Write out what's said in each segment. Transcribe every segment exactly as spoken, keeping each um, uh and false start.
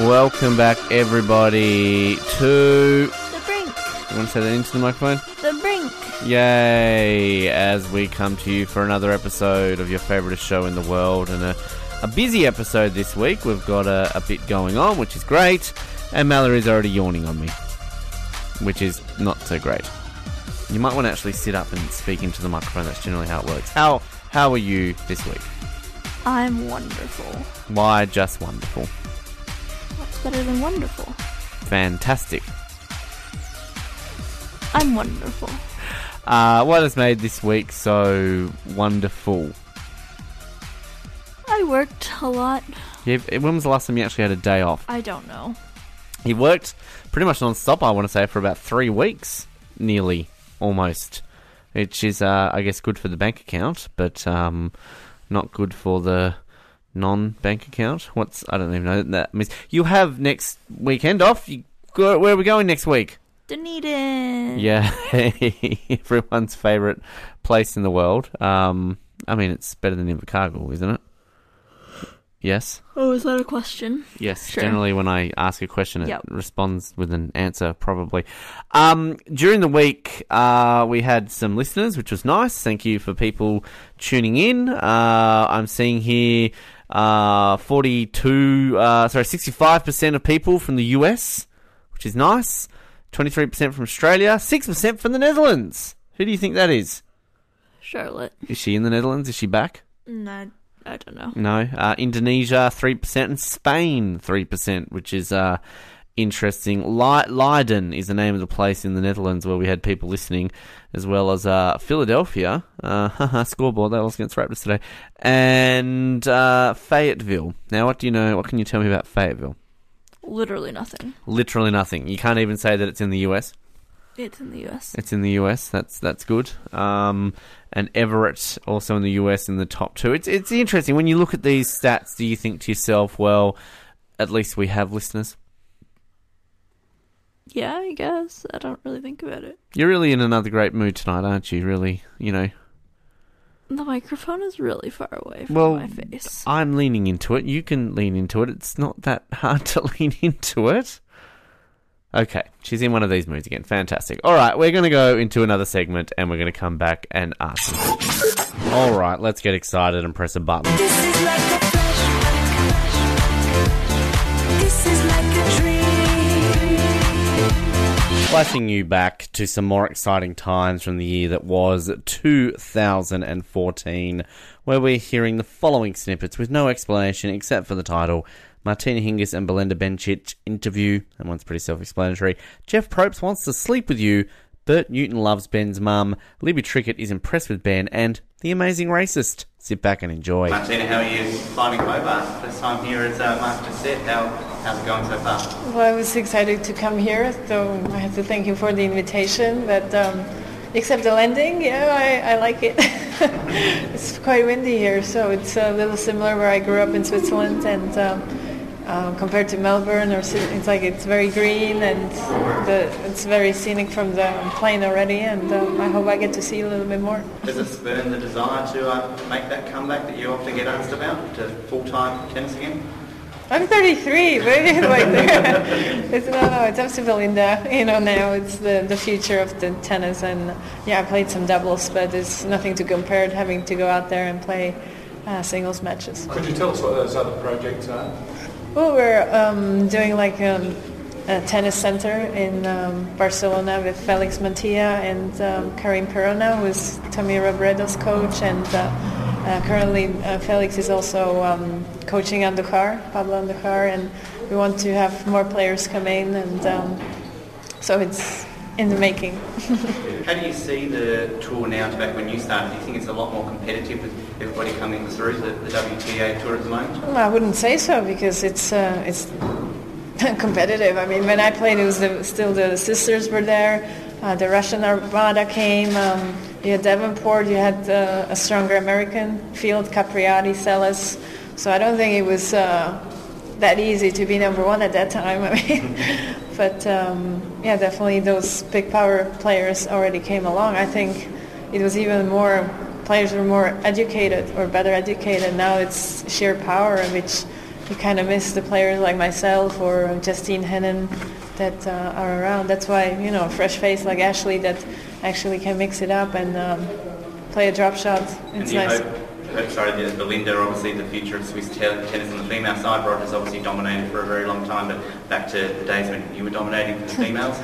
Welcome back, everybody, to... The Brink. You want to say that into the microphone? The Brink. Yay, as we come to you for another episode of your favourite show in the world, and a, a busy episode this week. We've got a, a bit going on, which is great, and Mallory's already yawning on me, which is not so great. You might want to actually sit up and speak into the microphone. That's generally how it works. How, how are you this week? I'm wonderful. Why just wonderful? What's better than wonderful? Fantastic. I'm wonderful. Uh, what has made this week so wonderful? I worked a lot. Yeah, when was the last time you actually had a day off? I don't know. You worked pretty much non-stop, I want to say, for about three weeks, nearly, almost. Which is, uh, I guess, good for the bank account, but... Um, not good for the non-bank account. What's... I don't even know what that means. You have next weekend off. You go, where are we going next week? Dunedin. Yeah. Everyone's favourite place in the world. Um, I mean, it's better than Invercargill, isn't it? Yes. Oh, is that a question? Yes. Sure. Generally, when I ask a question, it yep. responds with an answer, probably. Um, during the week, uh, we had some listeners, which was nice. Thank you for people tuning in. Uh, I'm seeing here uh, forty-two, uh, sorry, sixty-five percent of people from the U S, which is nice. twenty-three percent from Australia, six percent from the Netherlands. Who do you think that is? Charlotte. Is she in the Netherlands? Is she back? No. I don't know. No. Uh, Indonesia, three percent, and Spain, three percent, which is uh, interesting. Le- Leiden is the name of the place in the Netherlands where we had people listening, as well as uh, Philadelphia. Uh, haha, scoreboard, that was against Raptors today. And uh, Fayetteville. Now, what do you know? What can you tell me about Fayetteville? Literally nothing. Literally nothing. You can't even say that it's in the U S? It's in the U S. It's in the U S. That's that's good. Um, and Everett also in the U S in the top two. It's it's interesting. When you look at these stats, do you think to yourself, well, at least we have listeners? Yeah, I guess. I don't really think about it. You're really in another great mood tonight, aren't you? Really, you know. The microphone is really far away from well, my face. I'm leaning into it. You can lean into it. It's not that hard to lean into it. Okay, she's in one of these moods again. Fantastic. All right, we're going to go into another segment, and we're going to come back and ask. All right, let's get excited and press a button. This is like a flash. This is like a dream. Flashing you back to some more exciting times from the year that was two thousand fourteen, where we're hearing the following snippets with no explanation except for the title. Martina Hingis and Belinda Bencic interview. That one's pretty self-explanatory. Jeff Probst wants to sleep with you. Bert Newton loves Ben's mum. Libby Trickett is impressed with Ben. And The Amazing Racist. Sit back and enjoy. Martina, how are you climbing Hobart? First time here at uh, Mark Jessett. How, how's it going so far? Well, I was excited to come here, so I have to thank you for the invitation. But um, except the landing, yeah, I, I like it. It's quite windy here, so it's a little similar where I grew up in Switzerland. And... Um, Um, compared to Melbourne, or it's like it's very green and the, it's very scenic from the plane already, and um, I hope I get to see a little bit more. Does it spurn the desire to uh, make that comeback that you often get asked about, to full-time tennis again? I'm thirty-three, but like, it's, no, no, it's up to Belinda, you know, now it's the, the future of the tennis, and yeah, I played some doubles, but it's nothing to compare to having to go out there and play uh, singles matches. Could you tell us what those other projects are? Well, we're um, doing like um, a tennis center in um, Barcelona with Felix Mantia and um, Karim Perona, who's Tommy Robredo's coach, and uh, uh, currently uh, Felix is also um, coaching Andujar, Pablo Andujar, and we want to have more players come in, and um, so it's in the making. How do you see the tour now to back when you started? Do you think it's a lot more competitive with everybody coming through the, the W T A tour at the moment? Well, I wouldn't say so, because it's uh, it's competitive. I mean, when I played, it was the, still the sisters were there. Uh, the Russian Armada came. Um, you had Davenport. You had uh, a stronger American field, Capriati, Celis. So I don't think it was uh, that easy to be number one at that time. I mean. But, um, yeah, definitely those big power players already came along. I think it was even more, players were more educated or better educated. Now it's sheer power, which you kind of miss the players like myself or Justine Henin that uh, are around. That's why, you know, a fresh face like Ashley that actually can mix it up and um, play a drop shot. It's nice. Hope, hope, sorry, there's Belinda, obviously the future of Swiss tennis on the female side. Rod has obviously dominated for a very long time, but back to the days when you were dominating for the females.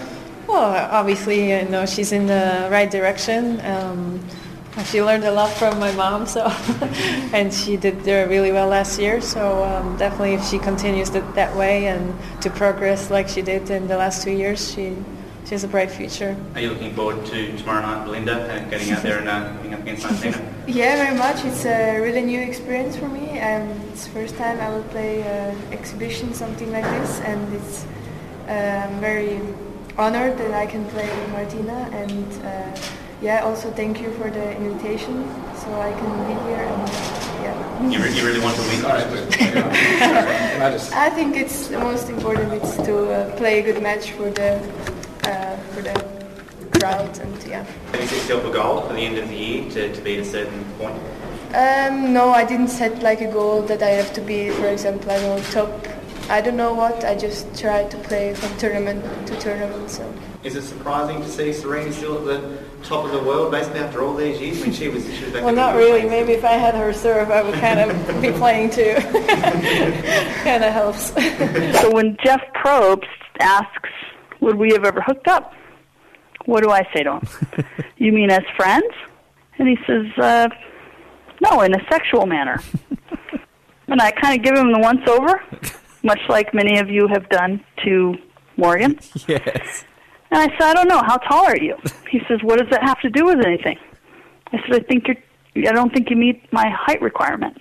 Well, obviously, you know, she's in the right direction. Um, she learned a lot from my mom, so and she did really well last year. So um, definitely, if she continues that, that way and to progress like she did in the last two years, she she has a bright future. Are you looking forward to tomorrow night, Belinda, and getting out there and uh, getting up against Martina? Yeah, very much. It's a really new experience for me. Um, it's the first time I will play an uh, exhibition, something like this, and it's um, very honored that I can play with Martina and. Uh, Yeah, also thank you for the invitation, so I can be here and, yeah. You, re you really want to win? I think it's the most important, it's to uh, play a good match for the, uh, for the crowd and, yeah. Have you set yourself a goal for the end of the year to, to be at a certain point? Um, no, I didn't set like a goal that I have to be, for example, I don't know, top. I don't know what, I just try to play from tournament to tournament, so. Is it surprising to see Serena still at the top of the world, basically after all these years? When she was, she was back well, not really. Playing. Maybe if I had her serve, I would kind of be playing too. Kind of helps. So when Jeff Probst asks, "Would we have ever hooked up?" What do I say to him? You mean as friends? And he says, uh, "No, in a sexual manner." And I kind of give him the once over, much like many of you have done to Morgan. Yes. And I said, I don't know, how tall are you? He says, what does that have to do with anything? I said, I think you're, I don't think you meet my height requirement.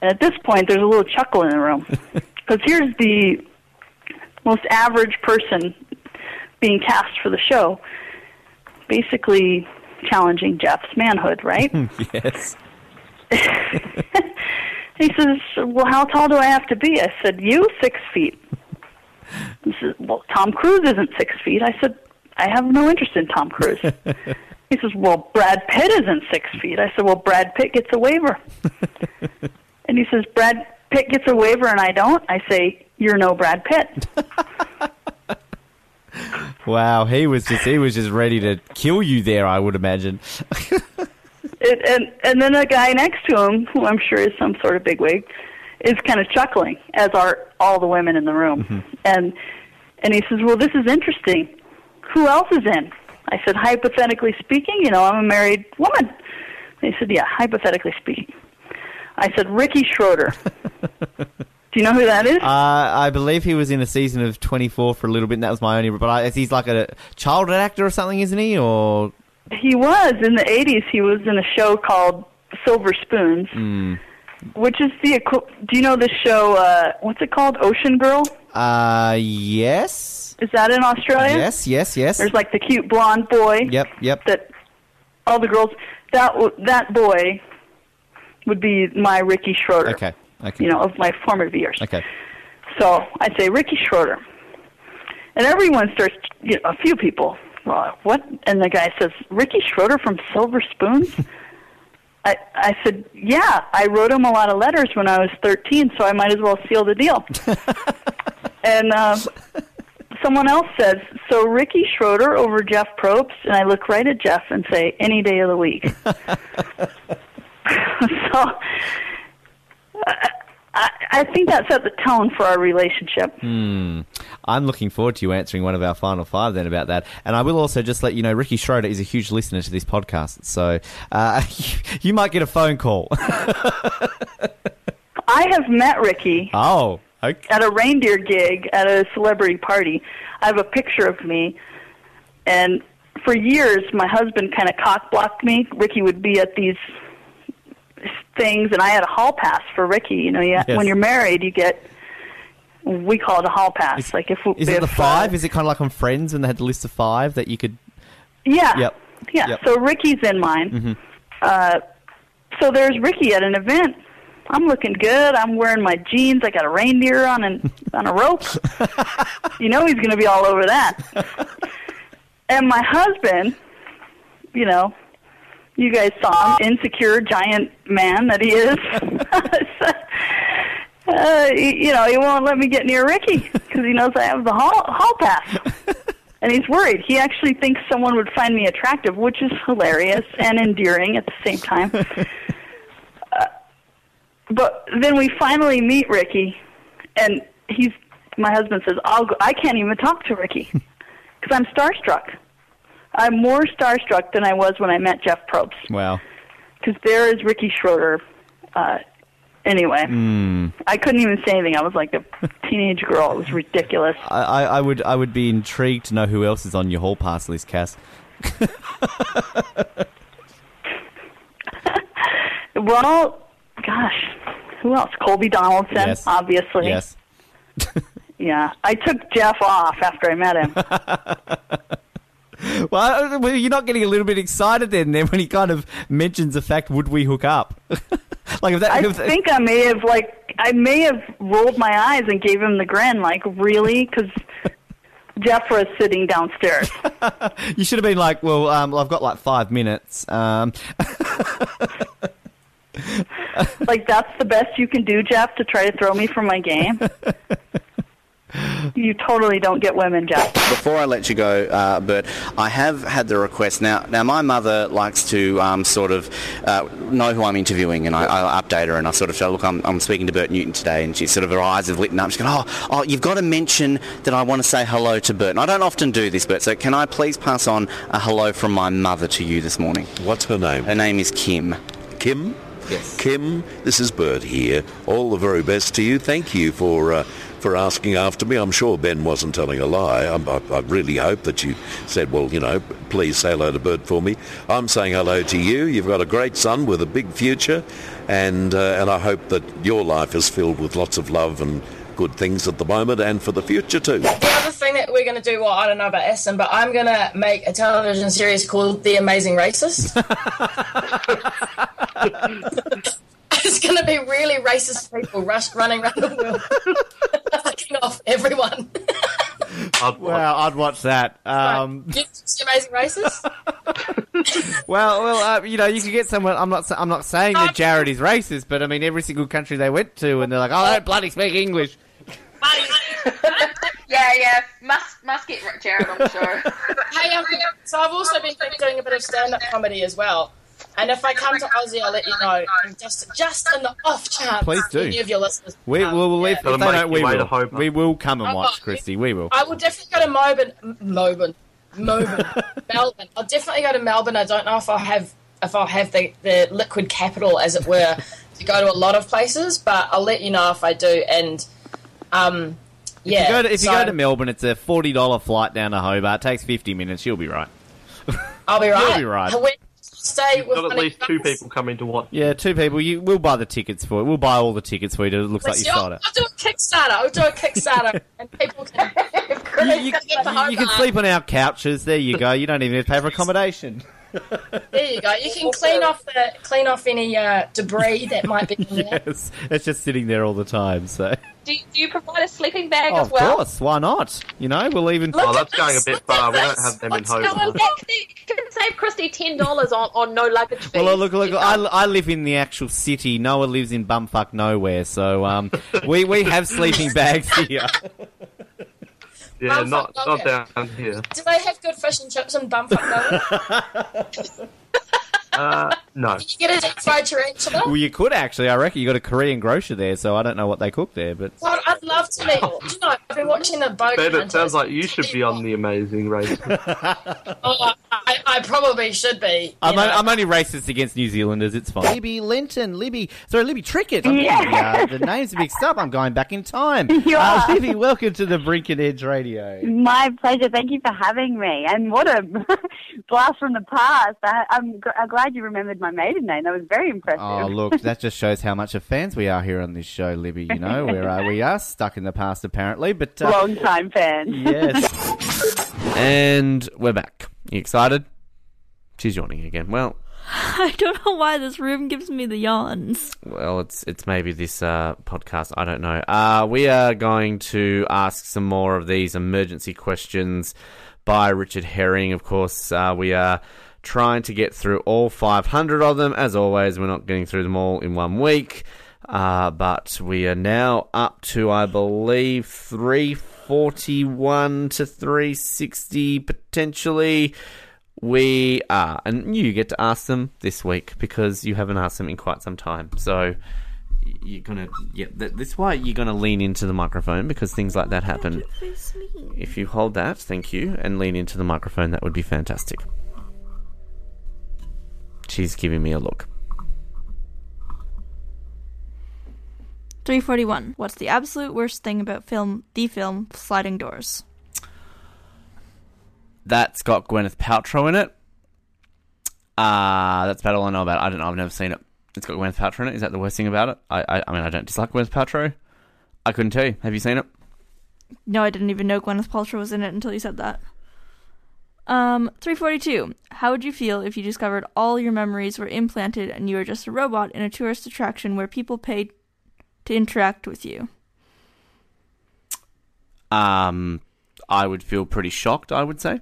At this point, there's a little chuckle in the room. Because here's the most average person being cast for the show, basically challenging Jeff's manhood, right? Yes. He says, well, how tall do I have to be? I said, you, six feet. He says, well, Tom Cruise isn't six feet. I said, I have no interest in Tom Cruise. He says, well, Brad Pitt isn't six feet. I said, well, Brad Pitt gets a waiver. And he says, Brad Pitt gets a waiver and I don't? I say, you're no Brad Pitt. Wow, he was just he was just ready to kill you there, I would imagine. and, and, and then the guy next to him, who I'm sure is some sort of bigwig, is kind of chuckling, as are all the women in the room. Mm-hmm. And and he says, well, this is interesting. Who else is in? I said, hypothetically speaking, you know, I'm a married woman. They said, yeah, hypothetically speaking. I said, Ricky Schroder. Do you know who that is? Uh, I believe he was in a season of twenty-four for a little bit, and that was my only... But I, he's like a childhood actor or something, isn't he? Or he was. In the eighties, he was in a show called Silver Spoons. Mm. Which is the... Do you know the show, uh, what's it called? Ocean Girl? Uh, yes. Is that in Australia? Yes, yes, yes. There's like the cute blonde boy. Yep, yep. That all the girls... That that boy would be my Ricky Schroder. Okay, okay. You know, of my formative years. Okay. So I'd say Ricky Schroder. And everyone starts... You know, a few people. Well, what? And the guy says, Ricky Schroder from Silver Spoons? I, I said, yeah, I wrote him a lot of letters when I was thirteen, so I might as well seal the deal. And uh, someone else says, so Ricky Schroder over Jeff Probst, and I look right at Jeff and say, any day of the week. So I, I, I think that set the tone for our relationship. Mm. I'm looking forward to you answering one of our final five then about that. And I will also just let you know, Ricky Schroder is a huge listener to this podcast, so uh, you, you might get a phone call. I have met Ricky. Oh, okay. At a reindeer gig at a celebrity party. I have a picture of me, and for years my husband kind of cock-blocked me. Ricky would be at these things, and I had a hall pass for Ricky. You know, you, yes. When you're married, you get... We call it a hall pass. Is, like if we, is it the five? Uh, is it kind of like on Friends when they had the list of five that you could... Yeah. Yep. Yeah. Yep. So Ricky's in mine. Mm-hmm. uh, so there's Ricky at an event. I'm looking good. I'm wearing my jeans. I got a reindeer on, an, on a rope. You know he's going to be all over that. And my husband, you know, you guys saw him, insecure giant man that he is. Uh, you know, he won't let me get near Ricky because he knows I have the hall, hall pass. And he's worried. He actually thinks someone would find me attractive, which is hilarious and endearing at the same time. Uh, but then we finally meet Ricky, and he's my husband says, I'll go, I can't even talk to Ricky because I'm starstruck. I'm more starstruck than I was when I met Jeff Probst. Wow. Because there is Ricky Schroder. Uh, Anyway, mm. I couldn't even say anything. I was like a teenage girl. It was ridiculous. I, I, I would I would be intrigued to know who else is on your hall pass list, Cass. Well, gosh, who else? Colby Donaldson, yes. Obviously. Yes. Yeah, I took Jeff off after I met him. Well, you're not getting a little bit excited then, then when he kind of mentions the fact, would we hook up? Like if that, I if, think I may have like I may have rolled my eyes and gave him the grin, like really, because Jeff was sitting downstairs. You should have been like, well, um, I've got like five minutes. Um. Like that's the best you can do, Jeff, to try to throw me from my game. You totally don't get women, Jeff. Before I let you go, uh, Bert, I have had the request. Now, now my mother likes to um, sort of uh, know who I'm interviewing, and I, I'll update her, and I sort of say, look, I'm, I'm speaking to Bert Newton today, and she sort of, her eyes have lit up. She's going, oh, oh, you've got to mention that I want to say hello to Bert. And I don't often do this, Bert, so can I please pass on a hello from my mother to you this morning? What's her name? Her name is Kim. Kim? Yes. Kim, this is Bert here. All the very best to you. Thank you for... Uh, for asking after me. I'm sure Ben wasn't telling a lie. I, I, I really hope that you said, well, you know, please say hello to Bert for me. I'm saying hello to you. You've got a great son with a big future, and uh, and I hope that your life is filled with lots of love and good things at the moment and for the future too. The other thing that we're going to do, well, I don't know about Aston, but I'm going to make a television series called The Amazing Racist. It's going to be really racist people rush, running around the world, fucking off everyone. I'd, wow, I'd watch that. Um, right. Amazing racist. well, well, uh, you know, you could get someone. I'm not. I'm not saying that Jared is racist, but I mean, every single country they went to, and they're like, "Oh, I don't bloody speak English." Yeah, yeah, must must get Jared on the show. Hey, um, so I've also been doing a bit of stand-up comedy as well. And if I come to Aussie, I'll let you know. Just, just in the off chance, please do. Any of your listeners, we will. We will. We will come and watch, Christy. We will. I will definitely go to Melbourne. Melbourne. Melbourne. Melbourne. I'll definitely go to Melbourne. I don't know if I'll have if I'll have the, the liquid capital, as it were, to go to a lot of places. But I'll let you know if I do. And um, yeah. If you go to, if so, you go to Melbourne, it's a forty dollar flight down to Hobart. It takes fifty minutes. You'll be right. I'll be right. You'll be right. When, Stay You've with got at least guys. Two people coming to watch. Yeah, two people. You, we'll buy the tickets for it. We'll buy all the tickets for you. It looks Let's like you started. I'll do a Kickstarter. I'll do a Kickstarter, and people can. you you, you, you can sleep on our couches. There you go. You don't even have to pay for accommodation. There you go. You can clean off the clean off any uh, debris that might be in there. Yes, it's just sitting there all the time. So, do you, do you provide a sleeping bag oh, as well? Of course, why not? You know, we'll even. Look oh, that's this. Going a bit look far. We don't have them What's in home. You can save Christy ten dollars on, on no luggage fees. Well, look, look. I, I live in the actual city. Noah lives in bumfuck nowhere. So, um, we we have sleeping bags here. Yeah, bumfuck not not it. Down here. Do they have good fish and chips in bumfuck? uh, no. Did you get a deep fried tarantula? Well, you could actually. I reckon you got a Korean grocer there, so I don't know what they cook there, but well, I'd love to meet. Oh. You know, I've been watching the boat. Ben, it sounds like you should be on The Amazing Race. Oh, I, I probably should be. I'm, on, I'm only racist against New Zealanders. It's fine. Libby Linton, Libby, sorry, Libby Trickett. I'm yeah. getting, uh, the names are mixed up. I'm going back in time. You uh, are. Libby, welcome to the Brink and Edge Radio. My pleasure. Thank you for having me. And what a blast from the past. I, I'm, g- I'm glad you remembered my maiden name. That was very impressive. Oh, look, that just shows how much of fans we are here on this show, Libby. You know, we're, uh, we are stuck in the past, apparently. But uh, long-time fans. Yes. And we're back. You excited? She's yawning again. Well, I don't know why this room gives me the yawns. Well, it's it's maybe this uh, podcast. I don't know. Uh, we are going to ask some more of these emergency questions by Richard Herring. Of course, uh, we are trying to get through all five hundred of them. As always, we're not getting through them all in one week. Uh, but we are now up to, I believe, three forty-one to three sixty potentially. We are, and you get to ask them this week because you haven't asked them in quite some time. So you're gonna, yeah, that's why you're gonna lean into the microphone, because things like that happen. If you hold that, thank you, and lean into the microphone, that would be fantastic. She's giving me a look. three forty-one. What's the absolute worst thing about film? The film Sliding Doors. That's got Gwyneth Paltrow in it. Uh, that's about all I know about it. I don't know. I've never seen it. It's got Gwyneth Paltrow in it. Is that the worst thing about it? I, I, I mean, I don't dislike Gwyneth Paltrow. I couldn't tell you. Have you seen it? No, I didn't even know Gwyneth Paltrow was in it until you said that. Um, three forty-two. How would you feel if you discovered all your memories were implanted and you were just a robot in a tourist attraction where people paid to interact with you? Um, I would feel pretty shocked, I would say.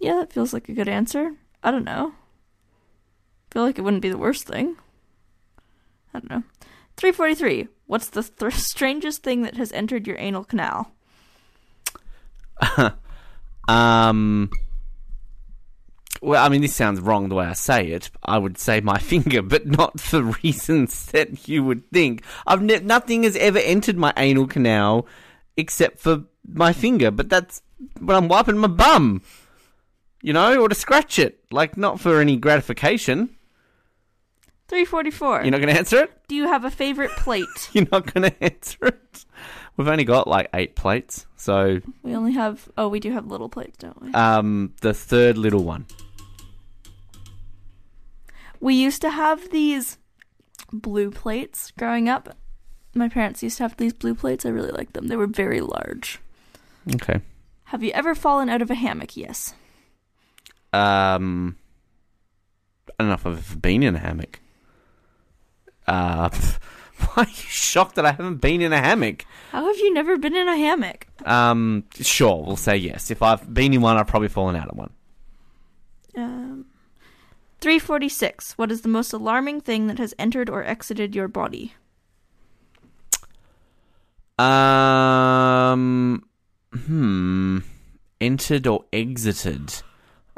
Yeah, that feels like a good answer. I don't know. I feel like it wouldn't be the worst thing. I don't know. three forty-three. What's the th- strangest thing that has entered your anal canal? um... Well, I mean, this sounds wrong the way I say it. I would say my finger, but not for reasons that you would think. I've ne- nothing has ever entered my anal canal except for my finger, but that's when I'm wiping my bum, you know, or to scratch it. Like, not for any gratification. three forty-four. You're not going to answer it? Do you have a favourite plate? You're not going to answer it? We've only got, like, eight plates, so... We only have... Oh, we do have little plates, don't we? Um, the third little one. We used to have these blue plates growing up. My parents used to have these blue plates. I really liked them. They were very large. Okay. Have you ever fallen out of a hammock? Yes. Um, I don't know if I've ever been in a hammock. Uh, why are you shocked that I haven't been in a hammock? How have you never been in a hammock? Um, sure, we'll say yes. If I've been in one, I've probably fallen out of one. Um... three forty-six. What is the most alarming thing that has entered or exited your body? Um, hmm. Entered or exited?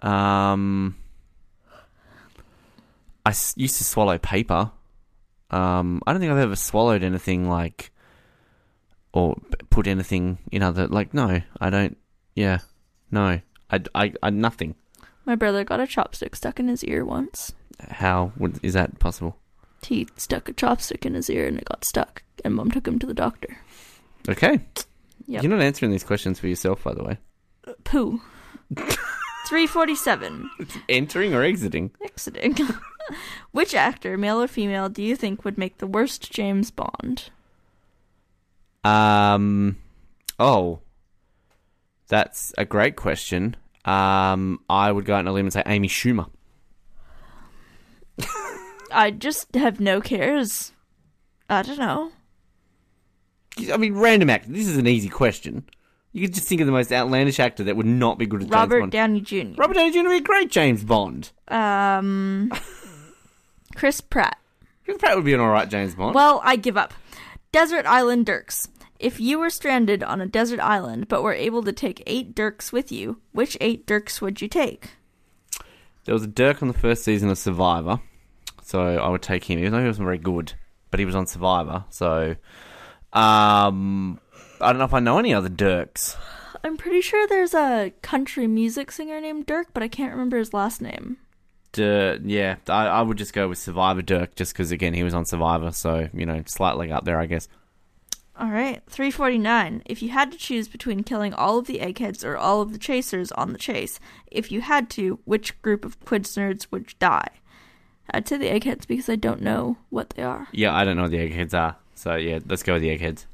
Um, I s- used to swallow paper. Um, I don't think I've ever swallowed anything like, or put anything in other, like, no, I don't, yeah, no, I, I, I nothing. My brother got a chopstick stuck in his ear once. How would, is that possible? He stuck a chopstick in his ear and it got stuck, and Mum took him to the doctor. Okay. Yep. You're not answering these questions for yourself, by the way. Uh, poo. three forty-seven. Entering or exiting? Exiting. Which actor, male or female, do you think would make the worst James Bond? Um. Oh. That's a great question. Um, I would go out on a limb and say Amy Schumer. I just have no cares. I don't know. I mean, random actor. This is an easy question. You could just think of the most outlandish actor that would not be good at Robert James Bond. Downey Junior Robert Downey Junior would be a great James Bond. Um, Chris Pratt. Chris Pratt would be an alright James Bond. Well, I give up. Desert Island Dirks. If you were stranded on a desert island but were able to take eight Dirks with you, which eight Dirks would you take? There was a Dirk on the first season of Survivor, so I would take him, even though he wasn't very good, but he was on Survivor, so... Um, I don't know if I know any other Dirks. I'm pretty sure there's a country music singer named Dirk, but I can't remember his last name. Uh, yeah, I, I would just go with Survivor Dirk, just because, again, he was on Survivor, so, you know, slightly up there, I guess. All right, three forty-nine. If you had to choose between killing all of the eggheads or all of the chasers on the chase, if you had to, which group of Quiz Nerds would die? I'd say the eggheads because I don't know what they are. Yeah, I don't know what the eggheads are. So, yeah, let's go with the eggheads.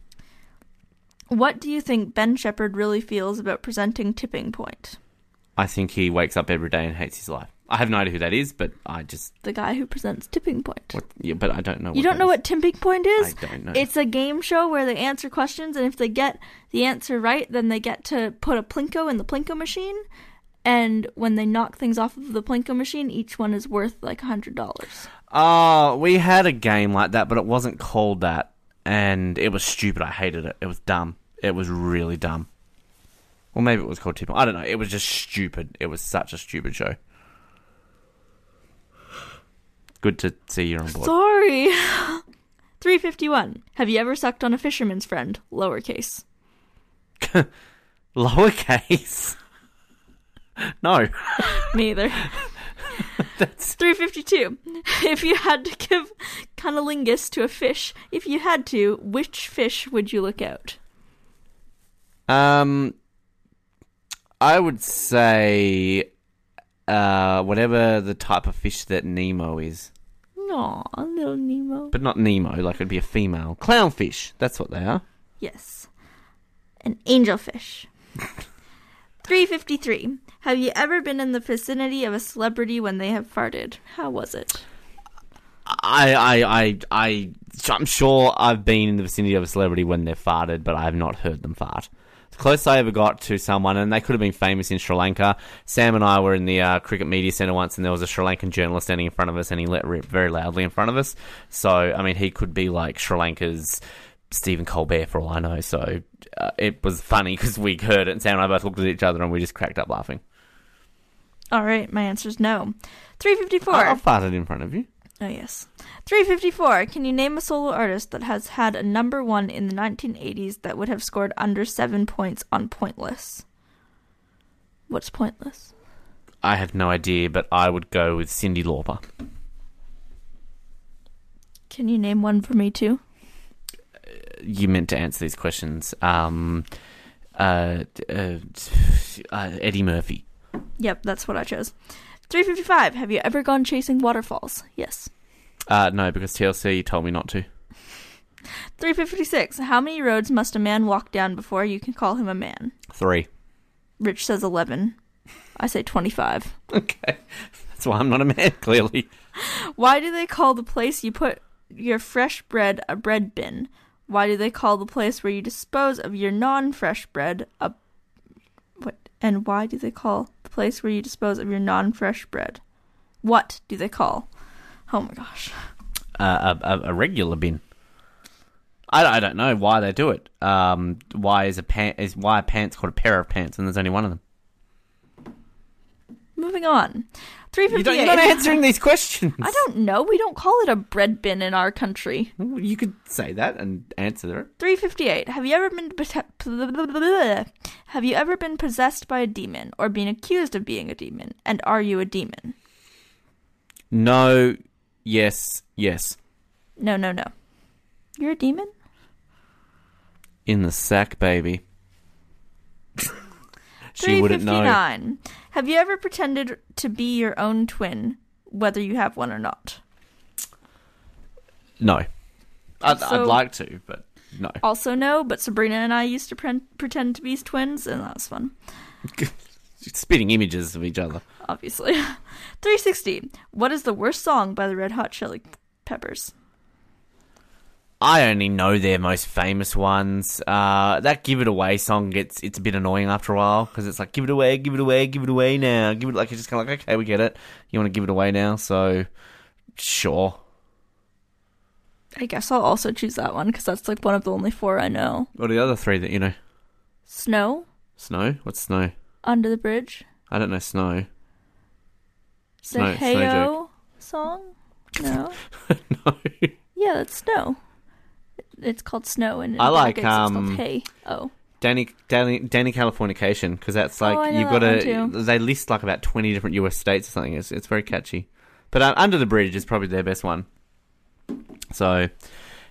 What do you think Ben Shepherd really feels about presenting Tipping Point? I think he wakes up every day and hates his life. I have no idea who that is, but I just... The guy who presents Tipping Point. What? Yeah, but I don't know what You don't know is. What Tipping Point is? I don't know. It's a game show where they answer questions, and if they get the answer right, then they get to put a Plinko in the Plinko machine, and when they knock things off of the Plinko machine, each one is worth, like, one hundred dollars. Oh, we had a game like that, but it wasn't called that. And it was stupid. I hated it. It was dumb. It was really dumb. Well, maybe it was called Tipping. I don't know. It was just stupid. It was such a stupid show. Good to see you're on board. Sorry. three fifty-one. Have you ever sucked on a fisherman's friend? Lowercase. Lowercase? No. Neither. That's... three fifty-two. If you had to give cunnilingus to a fish, if you had to, which fish would you look out? Um, I would say... Uh, whatever the type of fish that Nemo is. Aw, a little Nemo. But not Nemo, like it'd be a female. Clownfish, that's what they are. Yes. An angelfish. three fifty-three. Have you ever been in the vicinity of a celebrity when they have farted? How was it? I, I, I, I, I'm sure I've been in the vicinity of a celebrity when they've farted, but I have not heard them fart. The closest I ever got to someone, and they could have been famous in Sri Lanka. Sam and I were in the uh, Cricket Media Centre once, and there was a Sri Lankan journalist standing in front of us, and he let rip very loudly in front of us. So, I mean, he could be like Sri Lanka's Stephen Colbert for all I know. So uh, it was funny because we heard it, and Sam and I both looked at each other, and we just cracked up laughing. All right, my answer's no. three fifty-four. I, I farted in front of you. Oh, yes. three fifty-four. Can you name a solo artist that has had a number one in the nineteen eighties that would have scored under seven points on Pointless? What's Pointless? I have no idea, but I would go with Cyndi Lauper. Can you name one for me, too? You meant to answer these questions. Um, uh, uh, uh, Eddie Murphy. Yep, that's what I chose. three fifty-five. Have you ever gone chasing waterfalls? Yes. Uh, no, because T L C told me not to. three fifty-six. How many roads must a man walk down before you can call him a man? Three. Rich says eleven. I say twenty-five. Okay. That's why I'm not a man, clearly. Why do they call the place you put your fresh bread a bread bin? Why do they call the place where you dispose of your non-fresh bread a... What? And why do they call... place where you dispose of your non-fresh bread. What do they call? Oh my gosh. Uh, a, a regular bin. I, I don't know why they do it. Um, why is a pant is why a pants called a pair of pants and there's only one of them? Moving on. three fifty-eight. You're not answering these questions. I don't know. We don't call it a bread bin in our country. You could say that and answer it. three fifty-eight. Have you ever been Have you ever been possessed by a demon or been accused of being a demon? And are you a demon? No. Yes. Yes. No, no, no. You're a demon? In the sack, baby. She wouldn't know. three fifty-nine. Have you ever pretended to be your own twin, whether you have one or not? No. I'd, so, I'd like to, but no. Also no, but Sabrina and I used to pre- pretend to be twins, and that was fun. Spitting images of each other. Obviously. three sixty. What is the worst song by the Red Hot Chili Peppers? I only know their most famous ones. Uh, that Give It Away song gets it's a bit annoying after a while because it's like, give it away, give it away, give it away now. Give it like, it's just kind of like, okay, we get it. You want to give it away now, so sure. I guess I'll also choose that one because that's like one of the only four I know. What are the other three that you know? Snow. Snow? What's Snow? Under the Bridge. I don't know Snow. It's a Hey-O song? No. No. Yeah, that's Snow. It's called Snow, and in I like it's um, Hey Oh Danny Danny Danny Californication because that's like oh, you've got to they list like about twenty different U S states or something. It's it's very catchy, but uh, Under the Bridge is probably their best one. So,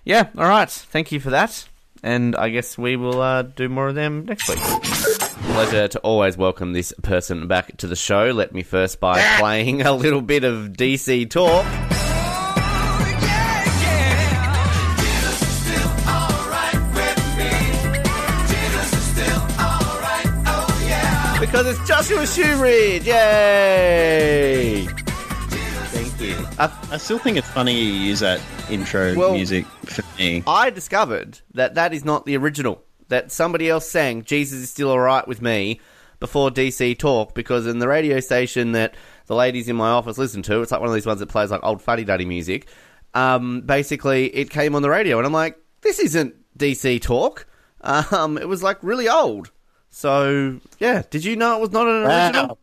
yeah, all right, thank you for that, and I guess we will uh, do more of them next week. Pleasure to always welcome this person back to the show. Let me first by playing a little bit of D C talk. Because it's Joshua Shoeridge, yay! Thank you. I, I still think it's funny you use that intro well, music for me. I discovered that that is not the original. That somebody else sang, Jesus is still alright with me, before D C Talk, because in the radio station that the ladies in my office listen to, it's like one of these ones that plays like old fuddy-duddy music, um, basically it came on the radio, and I'm like, this isn't D C Talk. Um, it was like really old. So, yeah. Did you know it was not an original? Wow.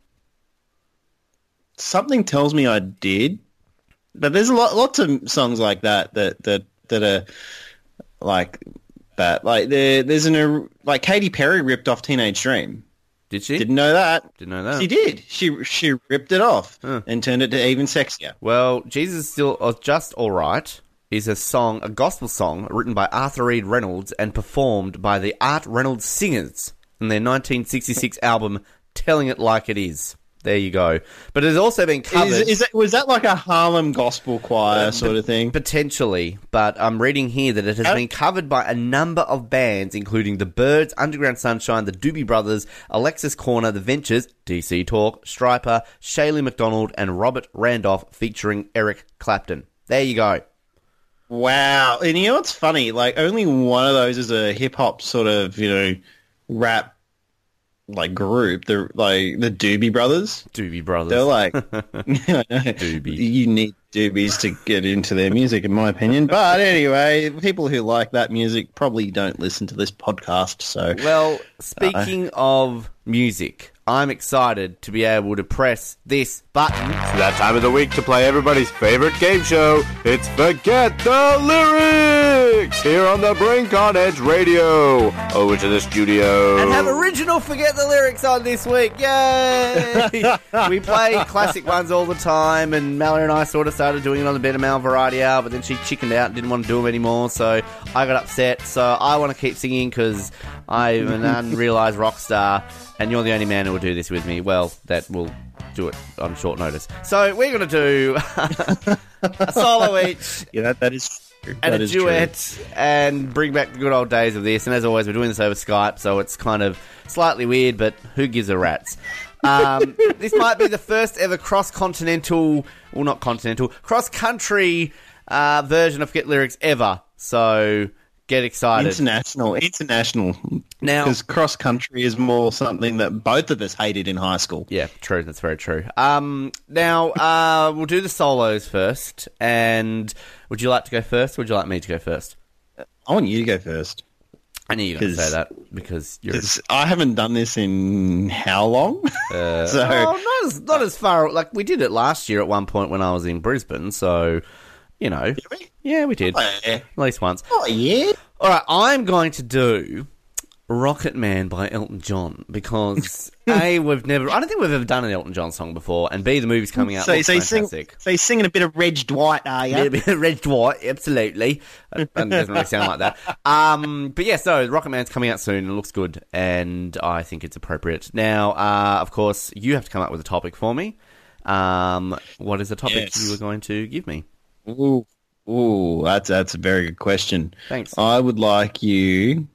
Something tells me I did. But there's a lot, lots of songs like that that that, that are like that. Like there, there's an like Katy Perry ripped off Teenage Dream. Did she? Didn't know that. Didn't know that. She did. She she ripped it off huh. and turned it to even sexier. Well, Jesus Still Just All Right is a song, a gospel song written by Arthur Reed Reynolds and performed by the Art Reynolds Singers in their nineteen sixty-six album "Telling It Like It Is." There you go. But it's also been covered. Is, is that, was that like a Harlem gospel choir uh, sort of thing? Potentially, but I'm reading here that it has oh. been covered by a number of bands, including The Byrds, Underground Sunshine, The Doobie Brothers, Alexis Corner, The Ventures, D C Talk, Stryper, Shaylee MacDonald, and Robert Randolph featuring Eric Clapton. There you go. Wow. And you know what's funny? Like, only one of those is a hip-hop sort of, you know, rap like group, the like the Doobie Brothers. Doobie Brothers. They're like Doobie. You need Doobies to get into their music, in my opinion. But anyway, people who like that music probably don't listen to this podcast. So, well, speaking uh, of music, I'm excited to be able to press this button. It's that time of the week to play everybody's favorite game show. It's Forget the Lyrics here on the Brink on Edge Radio. Over to the studio. And have original Forget the Lyrics on this week. Yay! We play classic ones all the time, and Mallory and I sort of started doing it on the Better Mal Variety Hour, but then she chickened out and didn't want to do them anymore, so I got upset. So I want to keep singing because I'm an unrealised rock star. And you're the only man who will do this with me. Well, that will do it on short notice. So we're going to do a solo each. Yeah, that, that is true. And that a duet true. And bring back the good old days of this. And as always, we're doing this over Skype, so it's kind of slightly weird, but who gives a rat's? Um, this might be the first ever cross-continental, well, not continental, cross-country uh, version of Forget Lyrics ever. So get excited. International. International. Now, because cross-country is more something that both of us hated in high school. Yeah, true. That's very true. Um, now, uh, we'll do the solos first. And would you like to go first or would you like me to go first? I want you to go first. I knew you were going to say that because you're... I haven't done this in how long? Uh, so, oh, not as, not as far... Like, we did it last year at one point when I was in Brisbane, so... You know. Did we? Yeah, we did. Oh, yeah. At least once. Oh, yeah. All right, I'm going to do Rocket Man by Elton John because, A, we've never... I don't think we've ever done an Elton John song before, and B, the movie's coming out. So, so, you sing, so you're singing a bit of Reg Dwight, are you? A bit of Reg Dwight, absolutely. It doesn't really sound like that. Um, but, yeah, so Rocket Man's coming out soon. It looks good, and I think it's appropriate. Now, uh, of course, you have to come up with a topic for me. Um, what is the topic yes. you were going to give me? Ooh, ooh, that's that's a very good question. Thanks. I would like you,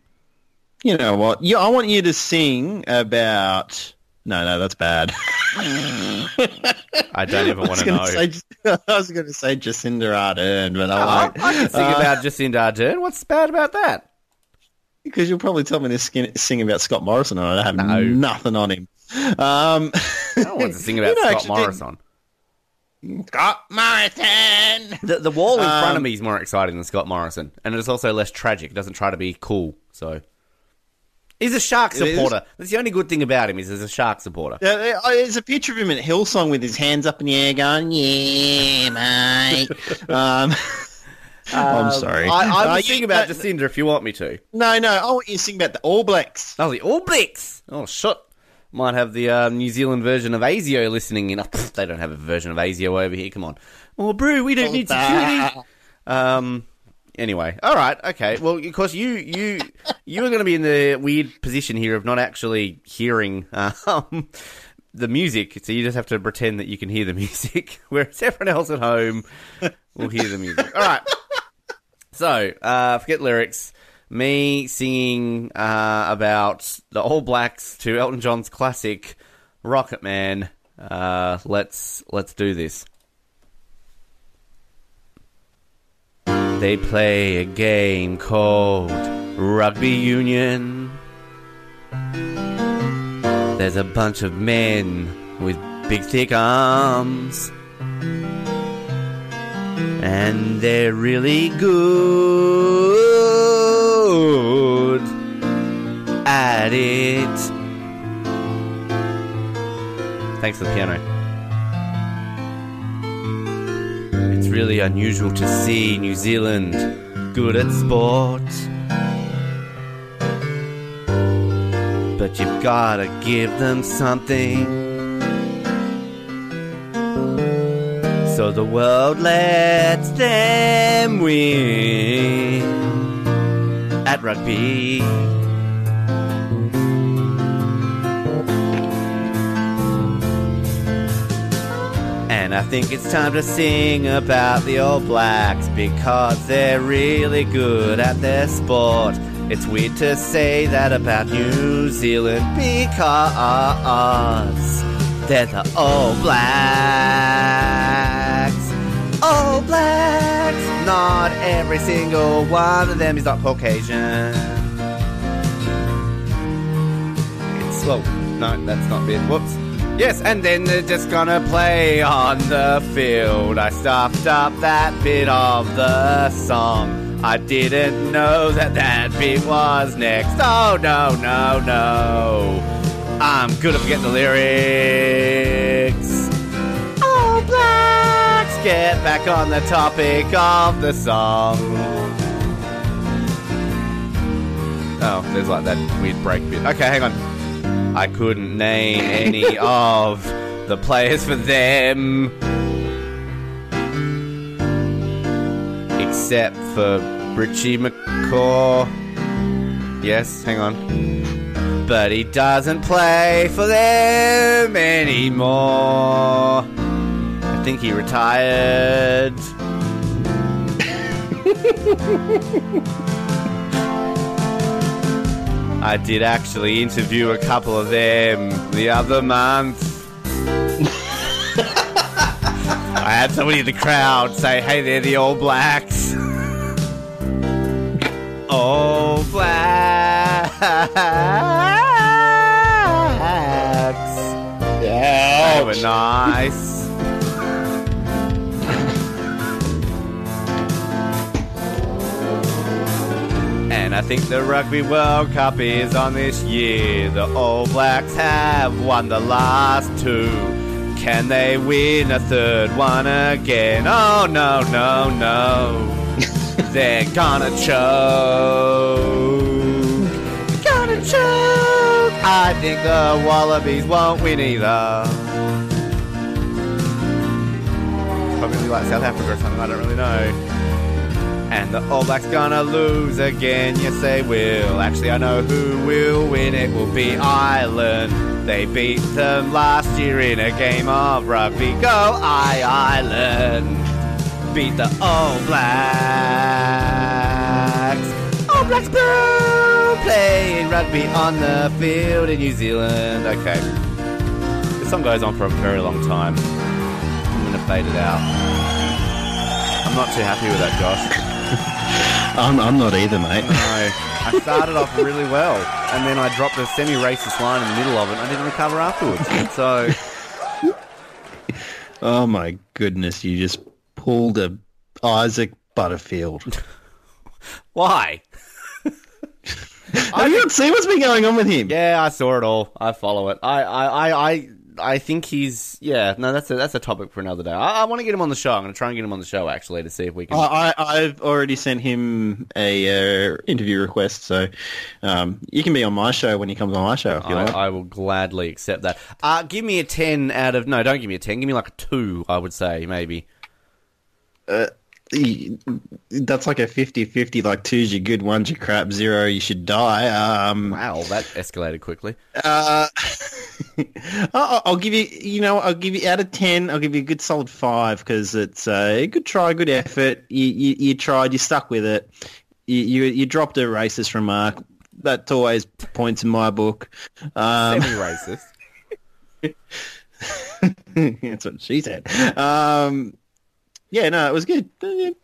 you know what? Yeah, I want you to sing about. No, no, that's bad. I don't even I want to know. Say, I was going to say Jacinda Ardern, but no, I won't. I can sing uh, about Jacinda Ardern. What's bad about that? Because you'll probably tell me to skin, sing about Scott Morrison, and I have no. nothing on him. Um, I don't want to sing about Scott Morrison. Didn't. Scott Morrison! The, the wall in um, front of me is more exciting than Scott Morrison. And it's also less tragic. It doesn't try to be cool. So, he's a Shark supporter. That's the only good thing about him is he's a Shark supporter. Yeah, there's a picture of him at Hillsong with his hands up in the air going, yeah, mate. um, um, I'm sorry. I, I was thinking about uh, Jacinda if you want me to. No, no. I want you to sing about the All Blacks. Oh, the All Blacks. Oh, shit. Might have the uh, New Zealand version of ASIO listening in. Oh, pff, they don't have a version of ASIO over here. Come on. Well, brew, we don't need security. Um, anyway. All right. Okay. Well, of course, you you you are going to be in the weird position here of not actually hearing um, the music. So you just have to pretend that you can hear the music, whereas everyone else at home will hear the music. All right. So, uh, Forget Lyrics. Me singing uh, about the All Blacks to Elton John's classic Rocket Man. Uh, let's let's do this. They play a game called rugby union. There's a bunch of men with big thick arms, and they're really good at it. Thanks for the piano. It's really unusual to see New Zealand good at sport, but you've gotta give them something, so the world lets them win at rugby. And I think it's time to sing about the All Blacks, because they're really good at their sport. It's weird to say that about New Zealand, because they're the All Blacks. All Blacks. Not every single one of them is not Caucasian. It's, well, no, that's not it. Whoops. Yes, and then they're just gonna play on the field. I stuffed up that bit of the song. I didn't know that that beat was next. Oh, no, no, no. I'm good at forgetting the lyrics. All Blacks, get back on the topic of the song. Oh, there's like that weird break bit. Okay, hang on. I couldn't name any of the players for them, except for Richie McCaw. Yes, hang on. But he doesn't play for them anymore. I think he retired. I did actually interview a couple of them the other month. I had somebody in the crowd say, hey, they're the All Blacks. All Blacks. Yeah, they were nice. And I think the Rugby World Cup is on this year. The All Blacks have won the last two. Can they win a third one again? Oh, no, no, no. They're gonna choke. Gonna choke. I think the Wallabies won't win either. Probably like South Africa or something, I don't really know. And the All Blacks gonna lose again, yes they will. Actually, I know who will win. It will be Ireland. They beat them last year in a game of rugby. Go Ireland! Beat the All Blacks! All Blacks boo! Playing rugby on the field in New Zealand. Okay. This song goes on for a very long time. I'm going to fade it out. I'm not too happy with that, Josh. I'm, I'm not either, mate. No. I started off really well, and then I dropped a semi-racist line in the middle of it, and I didn't recover afterwards. So, oh my goodness, you just pulled a Isaac Butterfield. Why? Have you not seen what's been going on with him? Yeah, I saw it all. I follow it. I, I, I, I, I think he's. Yeah, no, that's a that's a topic for another day. I, I want to get him on the show. I'm going to try and get him on the show actually to see if we can. I, I I've already sent him a uh, interview request, so um, you can be on my show when he comes on my show. If you I, like. I will gladly accept that. Uh, give me a ten out of no. Don't give me a ten. Give me like a two. I would say maybe. Uh, that's like a fifty-fifty, like two's your good, one's your crap, zero you should die. Um, wow, that escalated quickly. Uh, I'll give you, you know, I'll give you out of ten, I'll give you a good solid five, because it's a good try, good effort. You, you, you tried, you stuck with it. You, you, you dropped a racist remark. That always points in my book. Um, Semi-racist. That's what she said. Um... Yeah, no, it was good. You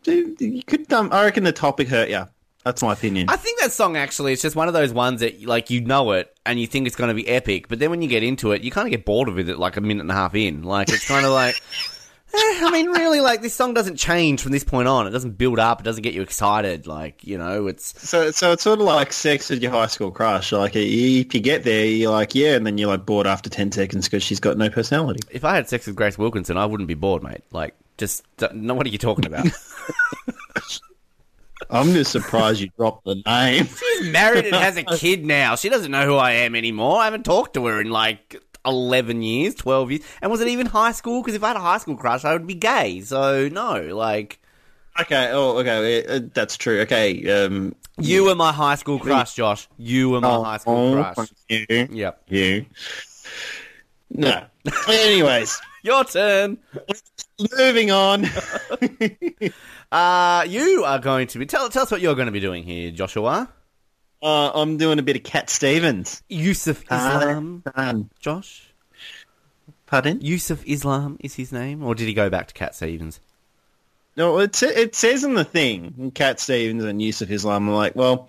could, um, I reckon the topic hurt you. That's my opinion. I think that song, actually, it's just one of those ones that, like, you know it and you think it's going to be epic, but then when you get into it, you kind of get bored of it like a minute and a half in. Like, it's kind of like, eh, I mean, really, like, this song doesn't change from this point on. It doesn't build up. It doesn't get you excited. Like, you know, it's... So so it's sort of like sex with your high school crush. Like, if you get there, you're like, yeah, and then you're, like, bored after ten seconds because she's got no personality. If I had sex with Grace Wilkinson, I wouldn't be bored, mate. Like, just, no, what are you talking about? I'm just surprised you dropped the name. She's married and has a kid now. She doesn't know who I am anymore. I haven't talked to her in like eleven years, twelve years. And was it even high school? Because if I had a high school crush, I would be gay. So, no, like... Okay, oh, okay, that's true. Okay, um... You were my high school crush, Josh. You were my oh, high school crush. Thank you. Yep. You. No. Anyways. Your turn. Moving on. Uh, you are going to be... Tell, tell us what you're going to be doing here, Joshua. Uh, I'm doing a bit of Cat Stevens. Yusuf Islam. Um, Josh? Pardon? Yusuf Islam is his name, or did he go back to Cat Stevens? No, it, it says in the thing, Cat Stevens and Yusuf Islam. I'm like, well,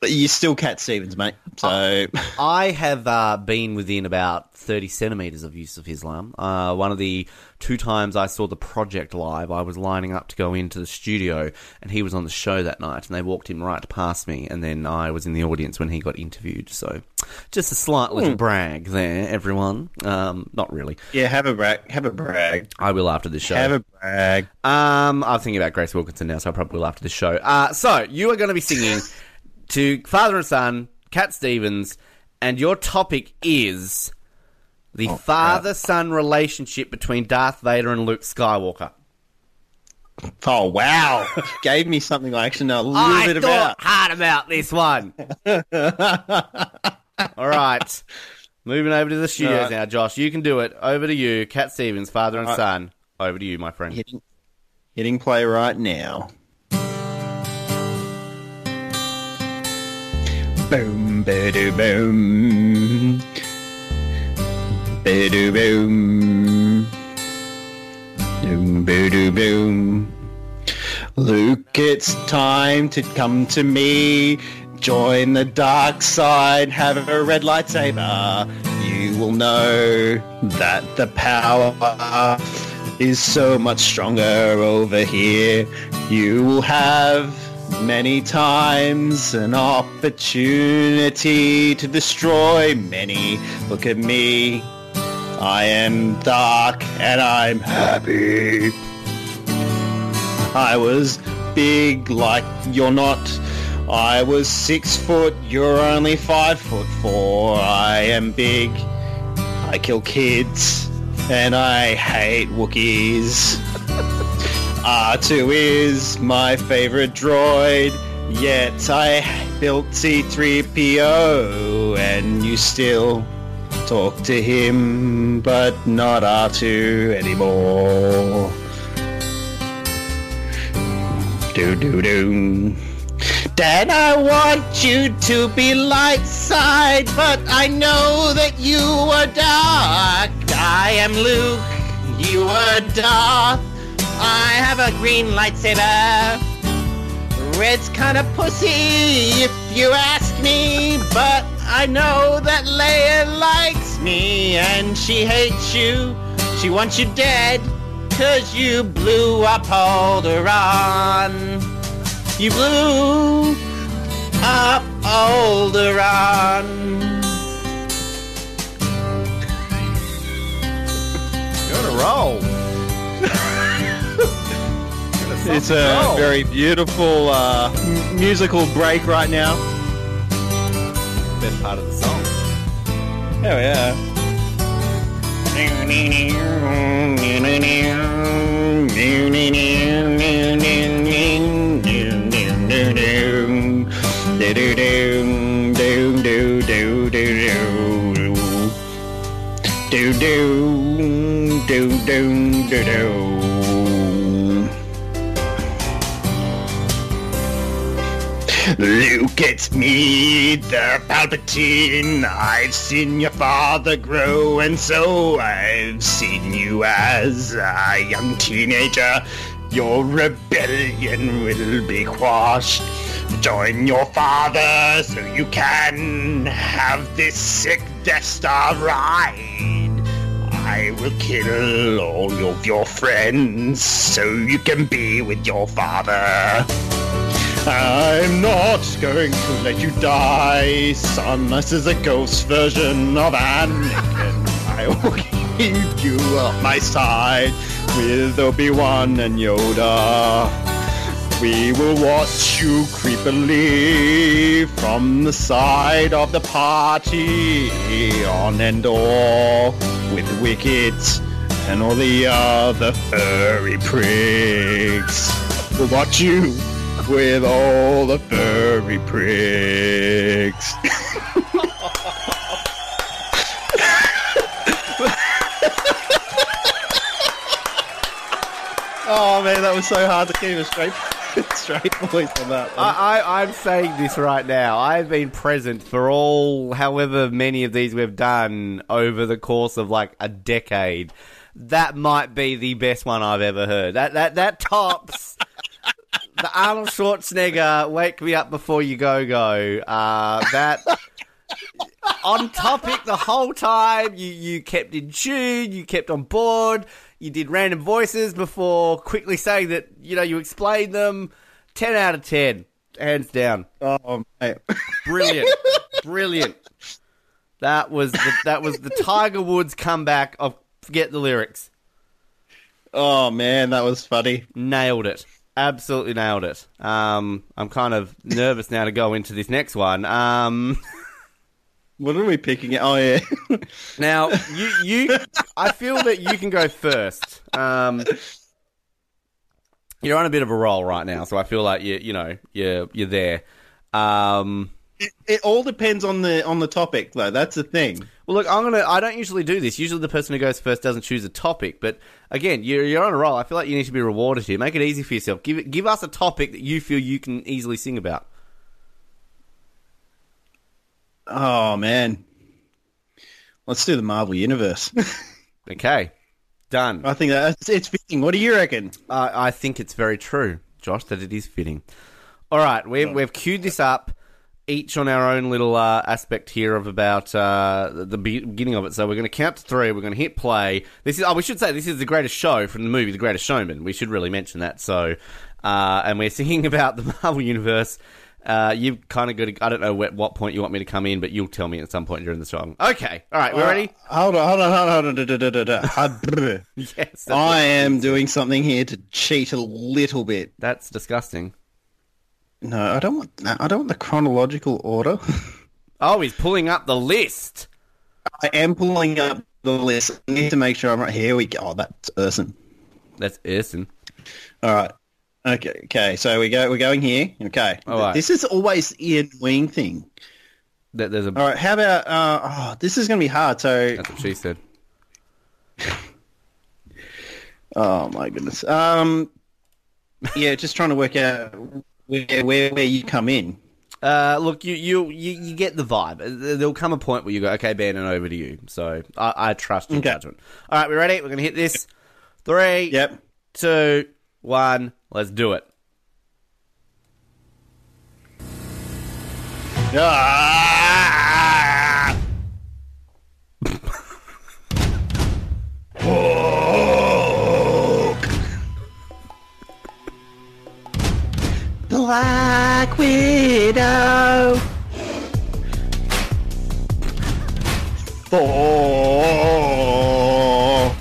you're still Cat Stevens, mate. So I, I have uh, been within about thirty centimetres of Yusuf Islam. Uh, one of the... Two times I saw The Project live, I was lining up to go into the studio, and he was on the show that night, and they walked him right past me, and then I was in the audience when he got interviewed. So, just a slight little mm. brag there, everyone. Um, not really. Yeah, have a brag. Have a brag. I will after the show. Have a brag. Um, I was thinking about Grace Wilkinson now, so I probably will after the show. Uh, so, you are going to be singing to Father and Son, Cat Stevens, and your topic is... The oh, father-son relationship between Darth Vader and Luke Skywalker. Oh, wow. Gave me something I actually know a little I bit about. I thought hard about this one. All right. Moving over to the studios right. now, Josh. You can do it. Over to you. Cat Stevens, father and right. son. Over to you, my friend. Hitting, hitting play right now. Boom, ba-do, boom. Boo boom, boom, boo boom. Luke, it's time to come to me. Join the dark side, have a red lightsaber. You will know that the power is so much stronger over here. You will have many times an opportunity to destroy many. Look at me. I am dark and I'm happy. I was big like you're not. I was six foot, you're only five foot four. I am big. I kill kids and I hate Wookiees. R two is my favorite droid. Yet I built C three P O and you still... Talk to him, but not R two anymore. Do do do. Dad, I want you to be light side, but I know that you are dark. I am Luke, you are Darth. I have a green lightsaber. Red's kind of pussy, if you ask me, but I know that Leia likes me and she hates you. She wants you dead, cause you blew up Alderaan. You blew up Alderaan. You're on a roll. It's a roll. Very beautiful uh, m- musical break right now. Best part of the song. Hell yeah. Luke, it's me, the Palpatine. I've seen your father grow, and so I've seen you as a young teenager. Your rebellion will be quashed. Join your father so you can have this sick Death Star ride. I will kill all of your friends so you can be with your father. I'm not going to let you die, son. This is a ghost version of Anakin. I will keep you at my side with Obi-Wan and Yoda. We will watch you creepily from the side of the party on Endor with Wicket and all the other furry prigs. We'll watch you with all the furry pricks. Oh man, that was so hard to keep a straight, straight voice on that one. I, I, I'm saying this right now. I've been present for all, however many of these we've done over the course of like a decade. That might be the best one I've ever heard. That that that tops. The Arnold Schwarzenegger, wake me up before you go go. Uh, that on topic the whole time. You you kept in tune. You kept on board. You did random voices before quickly saying that you know you explained them. Ten out of ten, hands down. Oh, mate. Brilliant, brilliant. That was the, that was the Tiger Woods comeback of forget the lyrics. Oh man, that was funny. Nailed it. Absolutely nailed it. Um, I'm kind of nervous now to go into this next one. Um, what are we picking? Oh, yeah. Now, you, you, I feel that you can go first. Um, you're on a bit of a roll right now, so I feel like you, you know, you're you're there. Um, it, it all depends on the on the topic, though. That's the thing. Well, look, I'm gonna. I don't usually do this. Usually, the person who goes first doesn't choose a topic, but. Again, you're, you're on a roll. I feel like you need to be rewarded here. Make it easy for yourself. Give give us a topic that you feel you can easily sing about. Oh, man. Let's do the Marvel Universe. Okay. Done. I think that's, it's fitting. What do you reckon? Uh, I think it's very true, Josh, that it is fitting. All right. We've, we've queued this up, each on our own little uh, aspect here of about uh, the beginning of it. So we're going to count to three. We're going to hit play. This is. Oh, we should say this is the greatest show from the movie, The Greatest Showman. We should really mention that. So, uh, and we're singing about the Marvel Universe. Uh, you've kind of got to... I don't know at what point you want me to come in, but you'll tell me at some point during the song. Okay. All right. We're uh, ready? Hold on. Hold on. Hold on. Da, da, da, da. Yes. I am doing something here to cheat a little bit. That's disgusting. No, I don't want that. I don't want the chronological order. Oh, he's pulling up the list. I am pulling up the list. I need to make sure I'm right. Here we go. Oh, that's Urson. That's Urson. All right. Okay. Okay. So we go. We're going here. Okay. All right. This is always the annoying thing. That there's a. All right. How about? Uh, oh, this is going to be hard. So that's what she said. Oh my goodness. Um. Yeah, just trying to work out. Where, where where you come in? Uh, look, you, you you you get the vibe. There'll come a point where you go, okay, Ben, and over to you. So I, I trust your okay. judgment. All right, we ready? We're gonna hit this. Three, yep, two, one. Let's do it. Ah! Oh! Black Widow. Thor.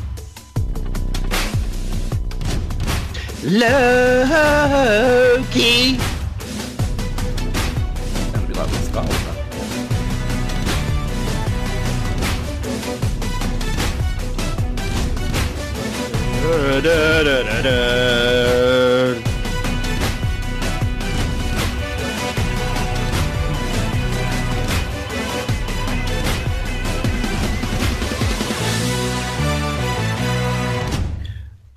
Loki. That'll be like with Scott. Da, da, da, da, da.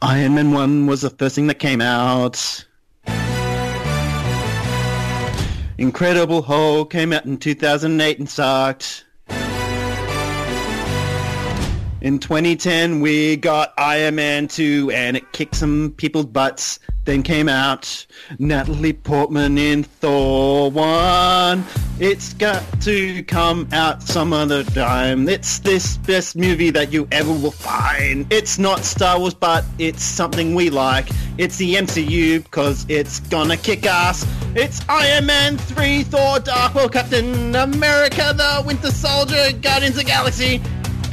Iron Man one was the first thing that came out. Incredible Hulk came out in two thousand eight and sucked. In twenty ten, we got Iron Man two, and it kicked some people's butts. Then came out Natalie Portman in Thor one. It's got to come out some other time. It's this best movie that you ever will find. It's not Star Wars, but it's something we like. It's the M C U, because it's gonna kick ass. It's Iron Man three, Thor, Dark World, Captain America, The Winter Soldier, Guardians of the Galaxy.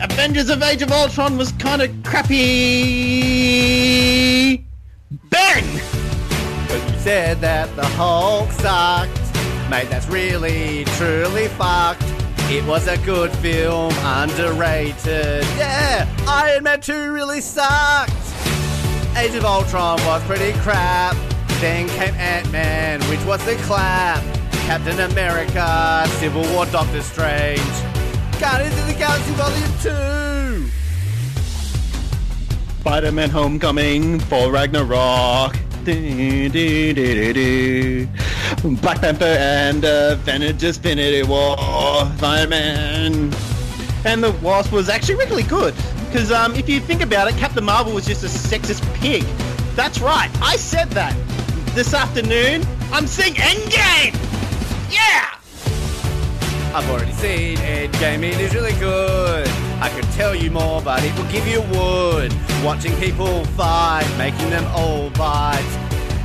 Avengers of Age of Ultron was kind of crappy. Ben! But you said that the Hulk sucked. Mate, that's really, truly fucked. It was a good film, underrated. Yeah, Iron Man two really sucked. Age of Ultron was pretty crap. Then came Ant-Man, which was the clap. Captain America, Civil War, Doctor Strange. Guardians of the Galaxy Volume two! Spider-Man Homecoming for Ragnarok. Do, do, do, do, do. Black Panther and Avengers Infinity War. Iron Man. And the Wasp was actually really good. Because um, if you think about it, Captain Marvel was just a sexist pig. That's right, I said that. This afternoon, I'm seeing Endgame! Yeah! I've already seen Endgame, it is really good. I could tell you more, but it will give you wood. Watching people fight, making them all bite.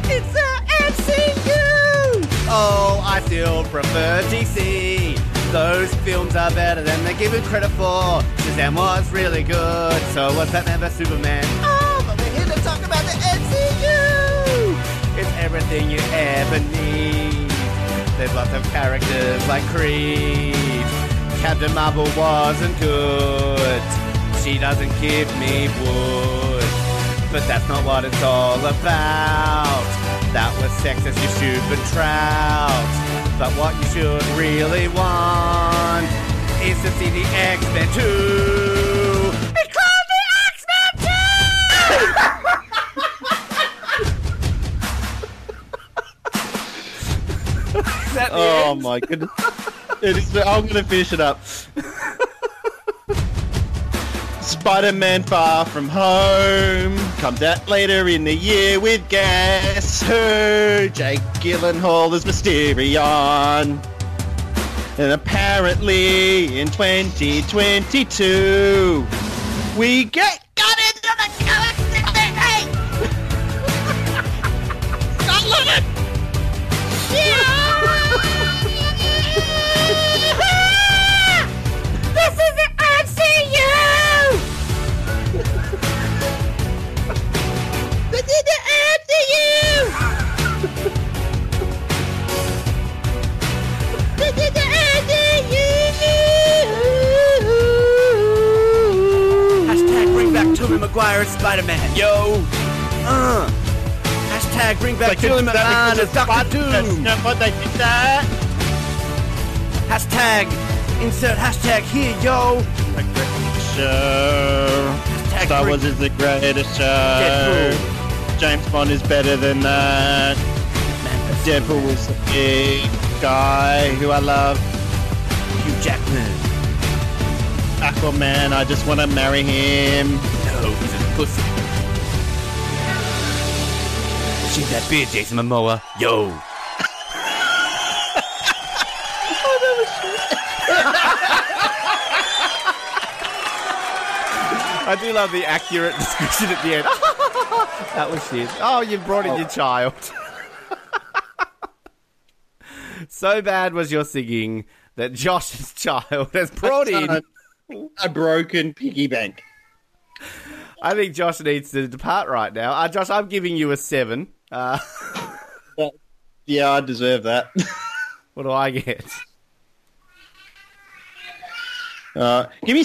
It's the M C U! Oh, I still prefer D C. Those films are better than they're given credit for. Shazam was really good, so was Batman versus. Superman. Oh, but we're here to talk about the M C U! It's everything you ever need. There's lots of characters like Creed. Captain Marvel wasn't good. She doesn't give me wood. But that's not what it's all about. That was sexist, you stupid trout. But what you should really want is to see the X-Men two. It's called the X-Men two! Oh end? My goodness. It is, I'm going to finish it up. Spider-Man Far From Home comes out later in the year with Guess Who? Jake Gyllenhaal is Mysterion. And apparently in twenty twenty-two, we get got into the galaxy. I love it! Yeah! Hashtag bring back Tobey Maguire as Spider-Man, yo. Uh. Hashtag bring back Tobey Maguire as Doctor Doom. Hashtag insert hashtag here, yo. The greatest show. Hashtag Star Wars is the greatest show. Deadpool. James Bond is better than that. Deadpool was the big guy who I love. Hugh Jackman. Aquaman, I just want to marry him. No, he's a pussy. Shave that beard, Jason Momoa. Yo. I do love the accurate description at the end. That was shit. Oh, you brought in oh. your child. So bad was your singing that Josh's child has brought in a, a broken piggy bank. I think Josh needs to depart right now. Uh, Josh, I'm giving you a seven. Uh, well, yeah, I deserve that. What do I get? Uh, give me,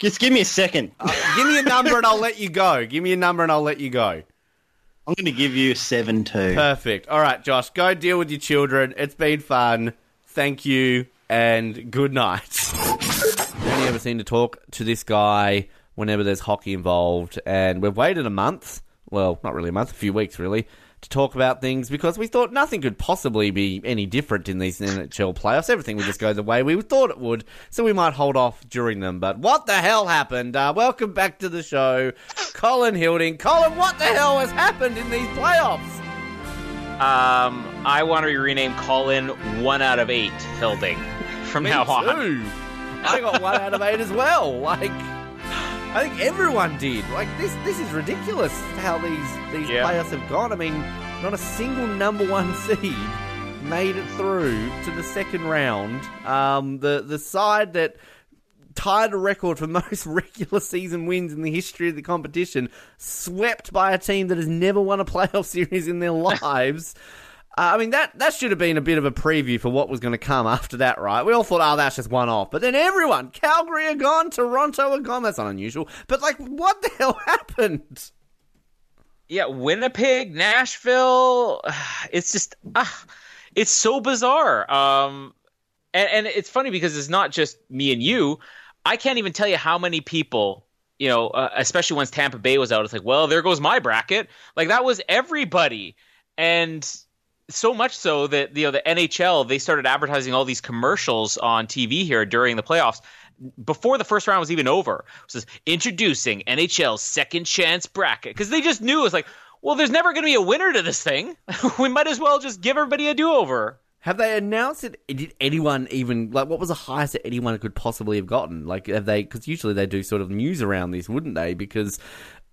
just give me a second. Uh, give me a number and I'll let you go. Give me a number and I'll let you go. I'm going to give you seven two. Perfect. All right, Josh, go deal with your children. It's been fun. Thank you and good night. We only ever seem to talk to this guy whenever there's hockey involved, and we've waited a month. Well, not really a month, a few weeks really, to talk about things because we thought nothing could possibly be any different in these N H L playoffs. Everything would just go the way we thought it would, so we might hold off during them. But what the hell happened? Uh, welcome back to the show, Colin Hilding. Colin, what the hell has happened in these playoffs? Um, I want to be renamed Colin one out of eight Hilding from Me now too. on. I got one out of eight as well. Like, I think everyone did. Like, this this is ridiculous how these, these yeah. players have gone. I mean, not a single number one seed made it through to the second round. Um, the, the side that tied a record for most regular season wins in the history of the competition, swept by a team that has never won a playoff series in their lives. Uh, I mean, that, that should have been a bit of a preview for what was going to come after that, right? We all thought, oh, that's just one-off. But then everyone, Calgary are gone, Toronto are gone. That's not unusual. But, like, what the hell happened? Yeah, Winnipeg, Nashville. It's just, ah, it's so bizarre. Um, and, and it's funny because it's not just me and you. I can't even tell you how many people, you know, uh, especially once Tampa Bay was out, it's like, well, there goes my bracket. Like, that was everybody. And... so much so that, you know, the N H L, they started advertising all these commercials on T V here during the playoffs before the first round was even over. It says, introducing N H L's second chance bracket. Because they just knew it was like, well, there's never going to be a winner to this thing. We might as well just give everybody a do-over. Have they announced it? Did anyone even, like, what was the highest that anyone could possibly have gotten? Like, have they, because usually they do sort of news around this, wouldn't they? Because...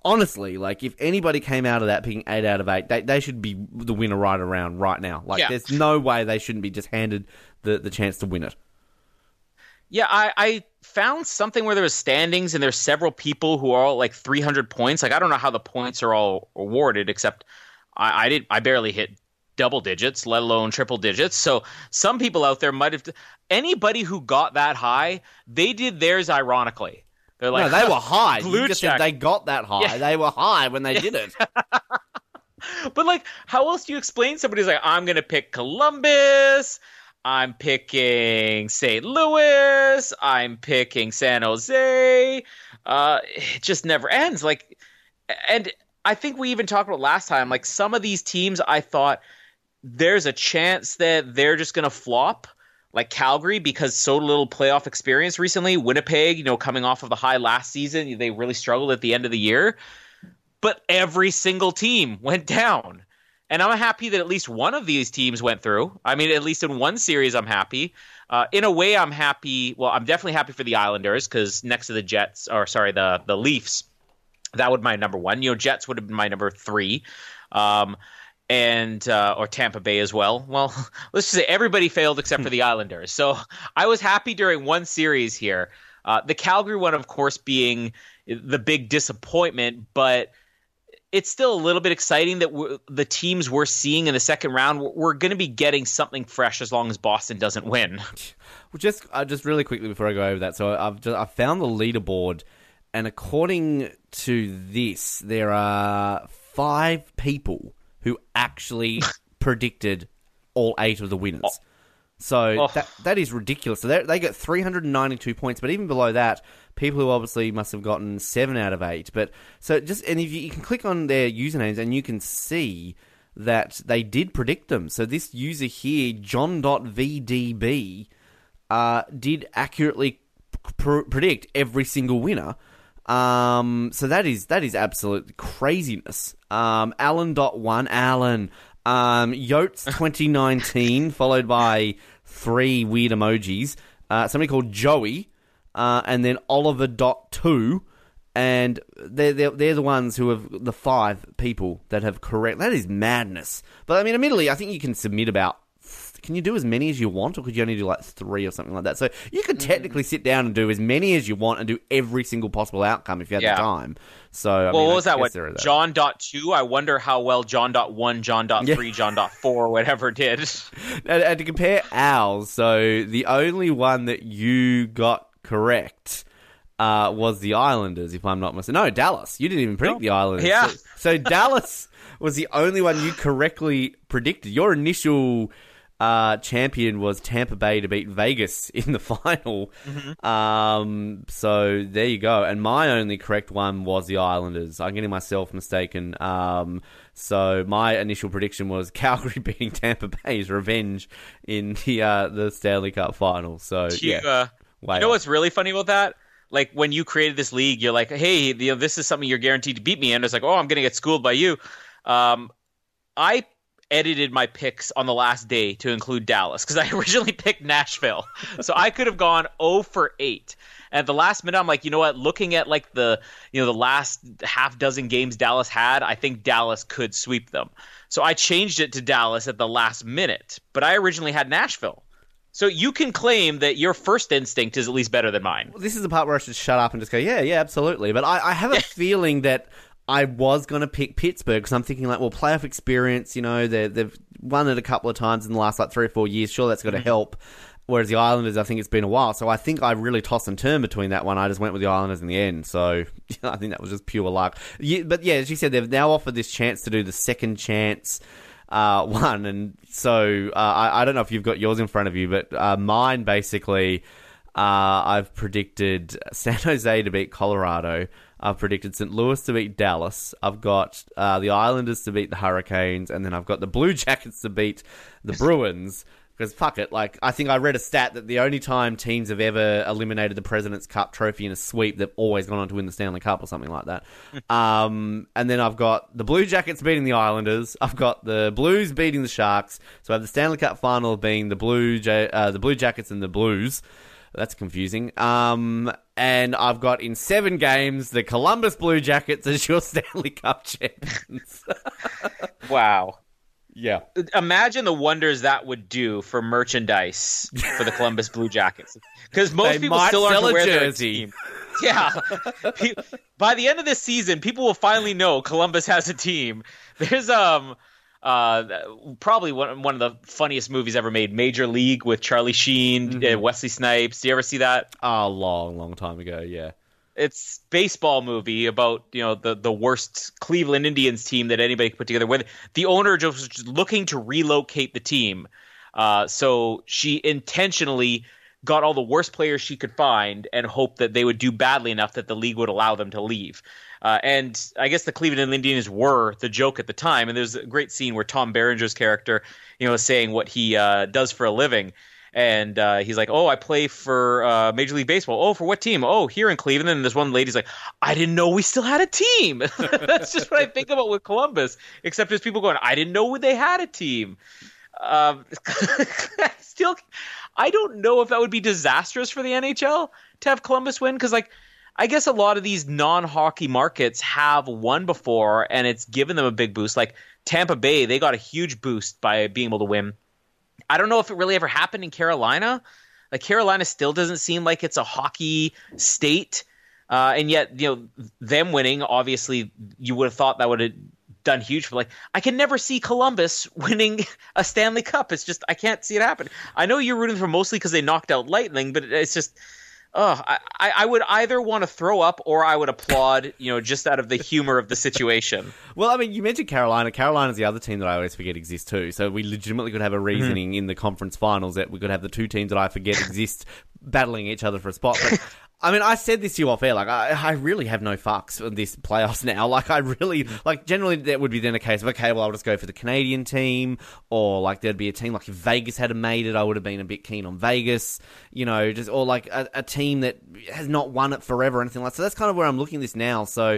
honestly, like, if anybody came out of that picking eight out of eight, they they should be the winner right around right now. Like, yeah. there's no way they shouldn't be just handed the, the chance to win it. Yeah, I, I found something where there was standings, and there's several people who are all, like, three hundred points. Like, I don't know how the points are all awarded, except I, I, did, I barely hit double digits, let alone triple digits. So some people out there might have – anybody who got that high, they did theirs ironically. They're like, no, they were high. You just said they got that high. Yeah. They were high when they yeah. did it. But, like, how else do you explain somebody's like, I'm going to pick Columbus, I'm picking Saint Louis, I'm picking San Jose. Uh, it just never ends. Like, and I think we even talked about last time, like, some of these teams I thought there's a chance that they're just going to flop. Like Calgary, because so little playoff experience recently. Winnipeg, you know, coming off of the high last season, they really struggled at the end of the year. But every single team went down. And I'm happy that at least one of these teams went through. I mean, at least in one series, I'm happy. Uh, in a way, I'm happy. Well, I'm definitely happy for the Islanders because next to the Jets, or sorry, the, the Leafs, that would be my number one. You know, Jets would have been my number three. Um And uh, or Tampa Bay as well. Well, let's just say everybody failed except for the Islanders. So I was happy during one series here. Uh, the Calgary one, of course, being the big disappointment, but it's still a little bit exciting that we're, the teams we're seeing in the second round, we're going to be getting something fresh as long as Boston doesn't win. Well, just uh, just really quickly before I go over that, so I've just, I found the leaderboard, and according to this, there are five people who actually predicted all eight of the winners. Oh. So oh. That, that is ridiculous. So they got three hundred ninety-two points, but even below that, people who obviously must have gotten seven out of eight. But so just and if you, you can click on their usernames and you can see that they did predict them. So this user here, John.vdb, uh, did accurately pr- predict every single winner. Um, so that is that is absolute craziness. Um, Alan.one, Alan, um, Yotes twenty nineteen, followed by three weird emojis. Uh, somebody called Joey, uh, and then Oliver.two, and they're, they're they're the ones who have the five people that have correct. That is madness. But I mean, admittedly, I think you can submit about. Can you do as many as you want, or could you only do like three or something like that? So you could technically sit down and do as many as you want and do every single possible outcome if you had yeah. the time. So, I well, mean, what I was that one? John.two? I wonder how well John.one, John.three, yeah. John.four, whatever did. And, and to compare ours, so the only one that you got correct uh, was the Islanders, if I'm not mistaken. No, Dallas. You didn't even predict no. the Islanders. Yeah. So, so Dallas was the only one you correctly predicted. Your initial... uh, champion was Tampa Bay to beat Vegas in the final. Mm-hmm. Um, so there you go. And my only correct one was the Islanders. I'm getting myself mistaken. Um, so my initial prediction was Calgary beating Tampa Bay's revenge in the uh, the Stanley Cup final. So you, yeah, uh, you know up. What's really funny about that? Like, when you created this league, you're like, hey, you know, this is something you're guaranteed to beat me in. It's like, oh, I'm going to get schooled by you. Um, I edited my picks on the last day to include Dallas because I originally picked Nashville. So I could have gone oh for eight. And at the last minute, I'm like, you know what? Looking at, like, the, you know, the last half dozen games Dallas had, I think Dallas could sweep them. So I changed it to Dallas at the last minute. But I originally had Nashville. So you can claim that your first instinct is at least better than mine. Well, this is the part where I should shut up and just go, yeah, yeah, absolutely. But I, I have a feeling that I was going to pick Pittsburgh because I'm thinking, like, well, playoff experience, you know, they've won it a couple of times in the last, like, three or four years. Sure, that's got to mm-hmm. help. Whereas the Islanders, I think it's been a while. So I think I really tossed and turned between that one. I just went with the Islanders in the end. So I think that was just pure luck. Yeah, but, yeah, as you said, they've now offered this chance to do the second chance Uh, one, and so uh, I, I don't know if you've got yours in front of you, but uh, mine basically, uh, I've predicted San Jose to beat Colorado. I've predicted Saint Louis to beat Dallas. I've got uh, the Islanders to beat the Hurricanes, and then I've got the Blue Jackets to beat the Bruins. Because fuck it, like, I think I read a stat that the only time teams have ever eliminated the President's Cup trophy in a sweep, they've always gone on to win the Stanley Cup or something like that. um, and then I've got the Blue Jackets beating the Islanders. I've got the Blues beating the Sharks. So I have the Stanley Cup final being the Blue J- uh, the Blue Jackets and the Blues. That's confusing. Um, and I've got in seven games the Columbus Blue Jackets as your Stanley Cup champions. Wow. Yeah. Imagine the wonders that would do for merchandise for the Columbus Blue Jackets. Because most they people might still aren't aware of their team. Yeah. By the end of this season, people will finally know Columbus has a team. There's um uh probably one, one of the funniest movies ever made, Major League, with Charlie Sheen mm-hmm. and Wesley Snipes. Do you ever see that? A long, long time ago, yeah. It's baseball movie about, you know, the, the worst Cleveland Indians team that anybody could put together, where the owner was just looking to relocate the team. Uh, so she intentionally got all the worst players she could find and hoped that they would do badly enough that the league would allow them to leave. Uh, and I guess the Cleveland Indians were the joke at the time. And there's a great scene where Tom Berenger's character, you know, is saying what he uh, does for a living. And uh, he's like, oh, I play for uh, Major League Baseball. Oh, for what team? Oh, here in Cleveland. And this one lady's like, I didn't know we still had a team. That's just what I think about with Columbus, except there's people going, I didn't know they had a team. Um, I still, I don't know if that would be disastrous for the N H L to have Columbus win, because, like, I guess a lot of these non-hockey markets have won before, and it's given them a big boost. Like Tampa Bay, they got a huge boost by being able to win. I don't know if it really ever happened in Carolina. Like, Carolina still doesn't seem like it's a hockey state. Uh, and yet, you know, them winning, obviously, you would have thought that would have done huge for, like, I can never see Columbus winning a Stanley Cup. It's just, I can't see it happen. I know you're rooting for mostly because they knocked out Lightning, but it's just, oh, I, I would either want to throw up or I would applaud, you know, just out of the humor of the situation. Well, I mean, you mentioned Carolina. Carolina's the other team that I always forget exists too. So we legitimately could have a reasoning mm-hmm. in the conference finals that we could have the two teams that I forget exist battling each other for a spot. But, I mean, I said this to you off air. Like, I, I really have no fucks for this playoffs now. Like, I really, like, generally that would be then a case of, okay, well, I'll just go for the Canadian team, or, like, there'd be a team, like, if Vegas had made it, I would have been a bit keen on Vegas, you know, just, or, like, a, a team that has not won it forever or anything like that. So that's kind of where I'm looking at this now. So,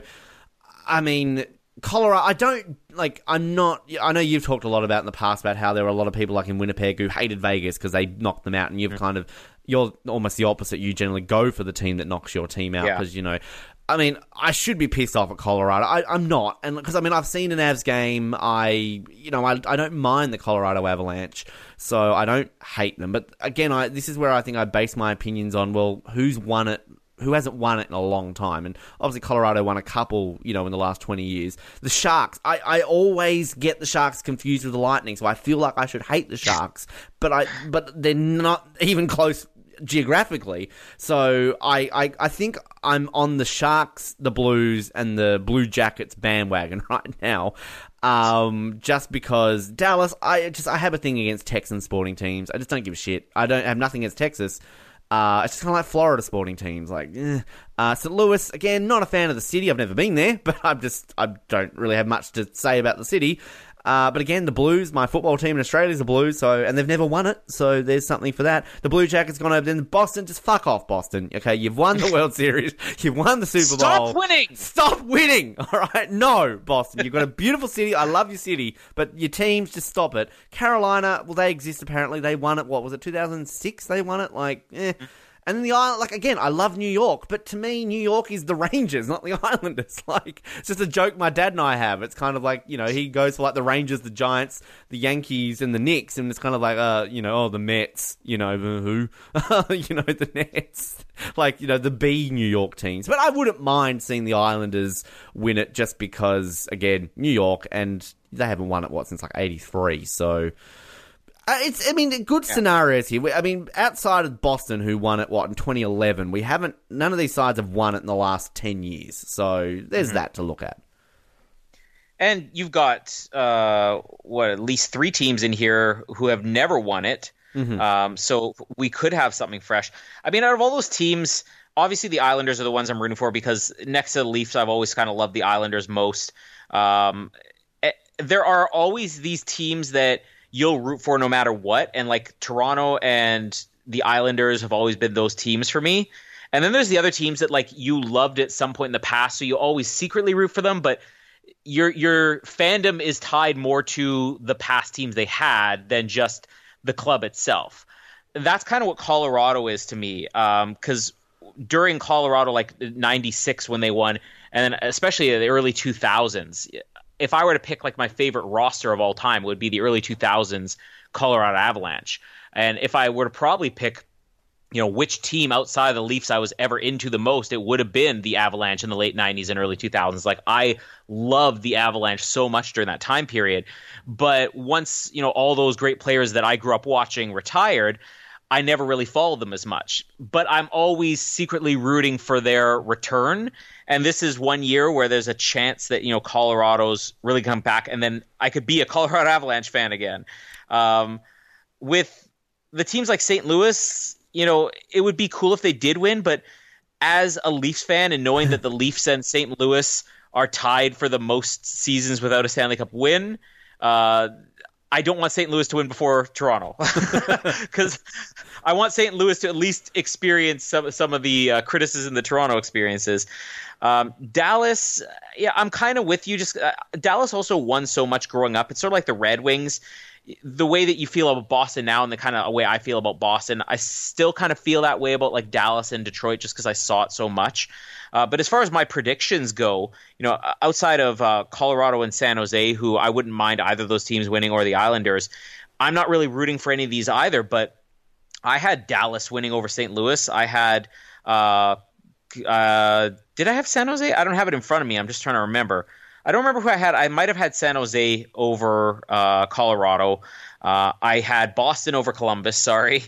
I mean, Colorado, I don't, like, I'm not, I know you've talked a lot about in the past about how there were a lot of people, like, in Winnipeg who hated Vegas because they knocked them out, and you've mm-hmm. kind of, you're almost the opposite. You generally go for the team that knocks your team out because, yeah. you know, I mean, I should be pissed off at Colorado. I, I'm not. And because, I mean, I've seen an Avs game. I, you know, I, I don't mind the Colorado Avalanche, so I don't hate them. But again, I, this is where I think I base my opinions on, well, who's won it? Who hasn't won it in a long time? And obviously Colorado won a couple, you know, in the last twenty years. The Sharks, I, I always get the Sharks confused with the Lightning, so I feel like I should hate the Sharks. But I but they're not even close geographically. So I, I, I think I'm on the Sharks, the Blues, and the Blue Jackets bandwagon right now. Um, just because Dallas, I just I have a thing against Texan sporting teams. I just don't give a shit. I don't I have nothing against Texas. Uh, it's just kind of like Florida sporting teams, like eh. uh, Saint Louis. Again, not a fan of the city. I've never been there, but I'm just I don't really have much to say about the city. Uh, but again, the Blues, my football team in Australia is the Blues, so and they've never won it, so there's something for that. The Blue Jackets gone over to Boston, just fuck off, Boston. Okay, you've won the World Series, you've won the Super Bowl. Stop winning! Stop winning! All right, no, Boston, you've got a beautiful city, I love your city, but your teams, just stop it. Carolina, well, they exist apparently, they won it, what was it, two thousand six they won it? Like, eh. And then the island, like, again, I love New York, but to me, New York is the Rangers, not the Islanders. Like, it's just a joke my dad and I have. It's kind of like, you know, he goes for, like, the Rangers, the Giants, the Yankees, and the Knicks, and it's kind of like, uh, you know, oh, the Mets, you know, who? you know, the Nets. Like, you know, the B New York teams. But I wouldn't mind seeing the Islanders win it just because, again, New York, and they haven't won it, what, since, like, eighty-three, so... Uh, it's, I mean, good yeah. scenarios here. We, I mean, outside of Boston, who won it, what, in twenty eleven, we haven't, none of these sides have won it in the last ten years. So there's mm-hmm. that to look at. And you've got, uh, what, at least three teams in here who have never won it. Mm-hmm. Um, so we could have something fresh. I mean, out of all those teams, obviously the Islanders are the ones I'm rooting for because next to the Leafs, I've always kind of loved the Islanders most. Um, there are always these teams that you'll root for no matter what. And like Toronto and the Islanders have always been those teams for me. And then there's the other teams that like you loved at some point in the past. So you always secretly root for them, but your, your fandom is tied more to the past teams they had than just the club itself. That's kind of what Colorado is to me. Um, cause during Colorado, like ninety-six when they won, and then especially the early two thousands, if I were to pick like my favorite roster of all time, it would be the early two thousands Colorado Avalanche. And if I were to probably pick, you know, which team outside of the Leafs I was ever into the most, it would have been the Avalanche in the late nineties and early two thousands. Like I loved the Avalanche so much during that time period. But once, you know, all those great players that I grew up watching retired, I never really followed them as much, but I'm always secretly rooting for their return. And this is one year where there's a chance that, you know, Colorado's really come back and then I could be a Colorado Avalanche fan again. Um, with the teams like Saint Louis, you know, it would be cool if they did win, but as a Leafs fan and knowing that the Leafs and Saint Louis are tied for the most seasons without a Stanley Cup win, uh, I don't want Saint Louis to win before Toronto because I want Saint Louis to at least experience some, some of the uh, criticism that Toronto experiences. Um, Dallas, yeah, I'm kind of with you. Just uh, Dallas also won so much growing up. It's sort of like the Red Wings. The way that you feel about Boston now and the kind of way I feel about Boston, I still kind of feel that way about like Dallas and Detroit just because I saw it so much. Uh, but as far as my predictions go, you know, outside of uh, Colorado and San Jose, who I wouldn't mind either of those teams winning or the Islanders, I'm not really rooting for any of these either. But I had Dallas winning over Saint Louis. I had uh, – uh, did I have San Jose? I don't have it in front of me. I'm just trying to remember. I don't remember who I had. I might have had San Jose over uh, Colorado. Uh, I had Boston over Columbus, sorry.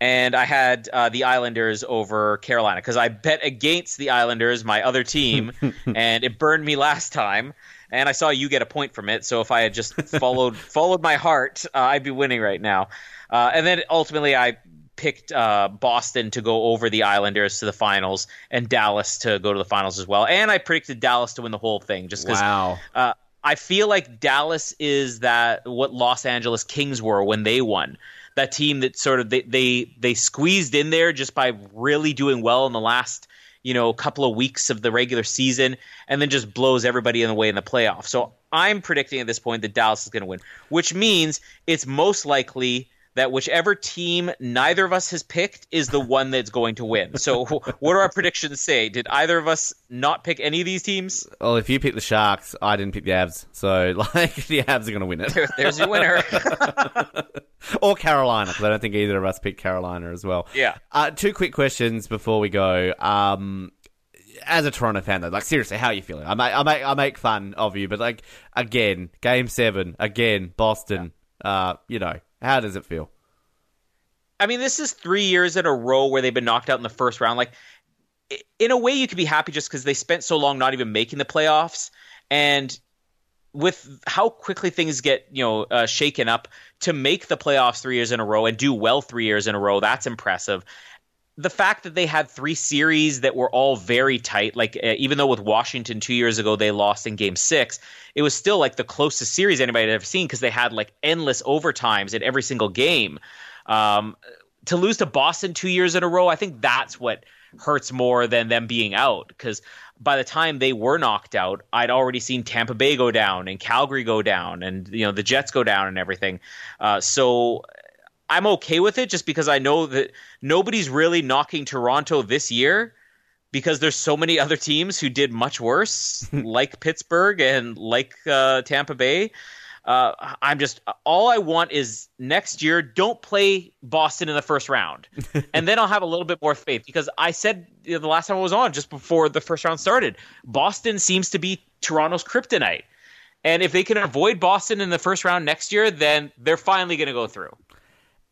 And I had uh, the Islanders over Carolina because I bet against the Islanders, my other team, and it burned me last time. And I saw you get a point from it. So if I had just followed followed my heart, uh, I'd be winning right now. Uh, and then ultimately I picked uh, Boston to go over the Islanders to the finals and Dallas to go to the finals as well. And I predicted Dallas to win the whole thing just because wow. uh, I feel like Dallas is that what Los Angeles Kings were when they won. That team that sort of they, they they squeezed in there just by really doing well in the last, you know, couple of weeks of the regular season and then just blows everybody in the way in the playoffs. So I'm predicting at this point that Dallas is going to win, which means it's most likely that whichever team neither of us has picked is the one that's going to win. So what do our predictions say? Did either of us not pick any of these teams? Well, if you picked the Sharks, I didn't pick the Avs. So, like, the Avs are going to win it. There, there's your winner. Or Carolina, because I don't think either of us picked Carolina as well. Yeah. Uh, two quick questions before we go. Um... As a Toronto fan, though, like, seriously, how are you feeling? I make, I make, I make fun of you, but, like, again, Game seven, again, Boston, yeah. uh, you know, how does it feel? I mean, this is three years in a row where they've been knocked out in the first round. Like, in a way, you could be happy just because they spent so long not even making the playoffs. And with how quickly things get, you know, uh, shaken up, to make the playoffs three years in a row and do well three years in a row, that's impressive. The fact that they had three series that were all very tight, like uh, even though with Washington two years ago they lost in game six, it was still like the closest series anybody had ever seen because they had like endless overtimes in every single game. Um, to lose to Boston two years in a row, I think that's what hurts more than them being out, because by the time they were knocked out, I'd already seen Tampa Bay go down and Calgary go down and, you know, the Jets go down and everything. Uh, so I'm okay with it just because I know that nobody's really knocking Toronto this year because there's so many other teams who did much worse, like Pittsburgh and like uh, Tampa Bay. Uh, I'm just, all I want is next year, don't play Boston in the first round. And then I'll have a little bit more faith, because I said, you know, the last time I was on, just before the first round started, Boston seems to be Toronto's kryptonite. And if they can avoid Boston in the first round next year, then they're finally going to go through.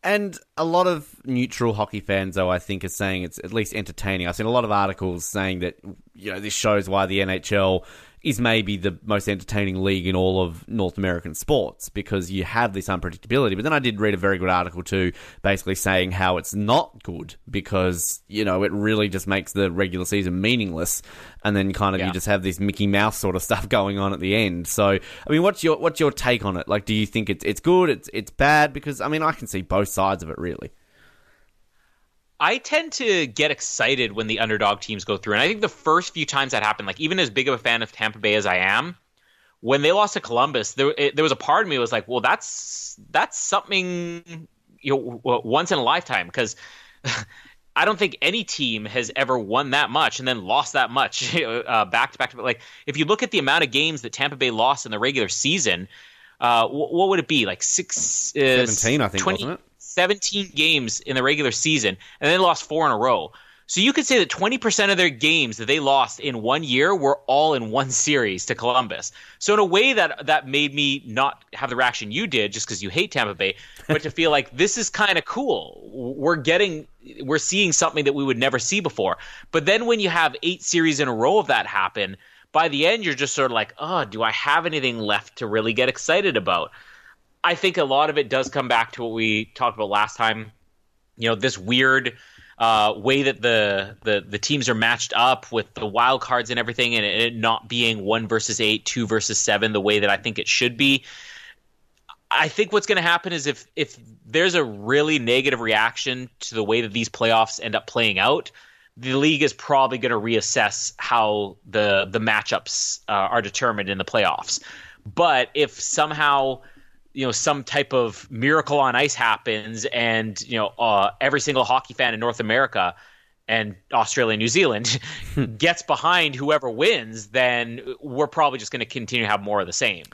And a lot of neutral hockey fans, though, I think, are saying it's at least entertaining. I've seen a lot of articles saying that, you know, this shows why the N H L is maybe the most entertaining league in all of North American sports, because you have this unpredictability. But then I did read a very good article, too, basically saying how it's not good because, you know, it really just makes the regular season meaningless. And then kind of yeah. you just have this Mickey Mouse sort of stuff going on at the end. So, I mean, what's your what's your take on it? Like, do you think it's, it's good, it's it's bad? Because, I mean, I can see both sides of it, really. I tend to get excited when the underdog teams go through. And I think the first few times that happened, like even as big of a fan of Tampa Bay as I am, when they lost to Columbus, there, it, there was a part of me that was like, well, that's that's something, you know, once in a lifetime, because I don't think any team has ever won that much and then lost that much uh, back to back to back. Like, if you look at the amount of games that Tampa Bay lost in the regular season, uh, what, what would it be? Like six, uh, seventeen, I think, twenty, wasn't it? seventeen games in the regular season, and then lost four in a row. So you could say that twenty percent of their games that they lost in one year were all in one series to Columbus. So in a way, that that made me not have the reaction you did, just because you hate Tampa Bay, but to feel like this is kind of cool. We're getting, we're seeing something that we would never see before. But then when you have eight series in a row of that happen, by the end you're just sort of like, oh, do I have anything left to really get excited about? I think a lot of it does come back to what we talked about last time. You know, this weird uh, way that the, the the teams are matched up with the wild cards and everything, and it not being one versus eight, two versus seven, the way that I think it should be. I think what's going to happen is if if there's a really negative reaction to the way that these playoffs end up playing out, the league is probably going to reassess how the the matchups uh, are determined in the playoffs. But if somehow, you know, some type of miracle on ice happens, and, you know, uh, every single hockey fan in North America and Australia and New Zealand gets behind whoever wins, then we're probably just going to continue to have more of the same.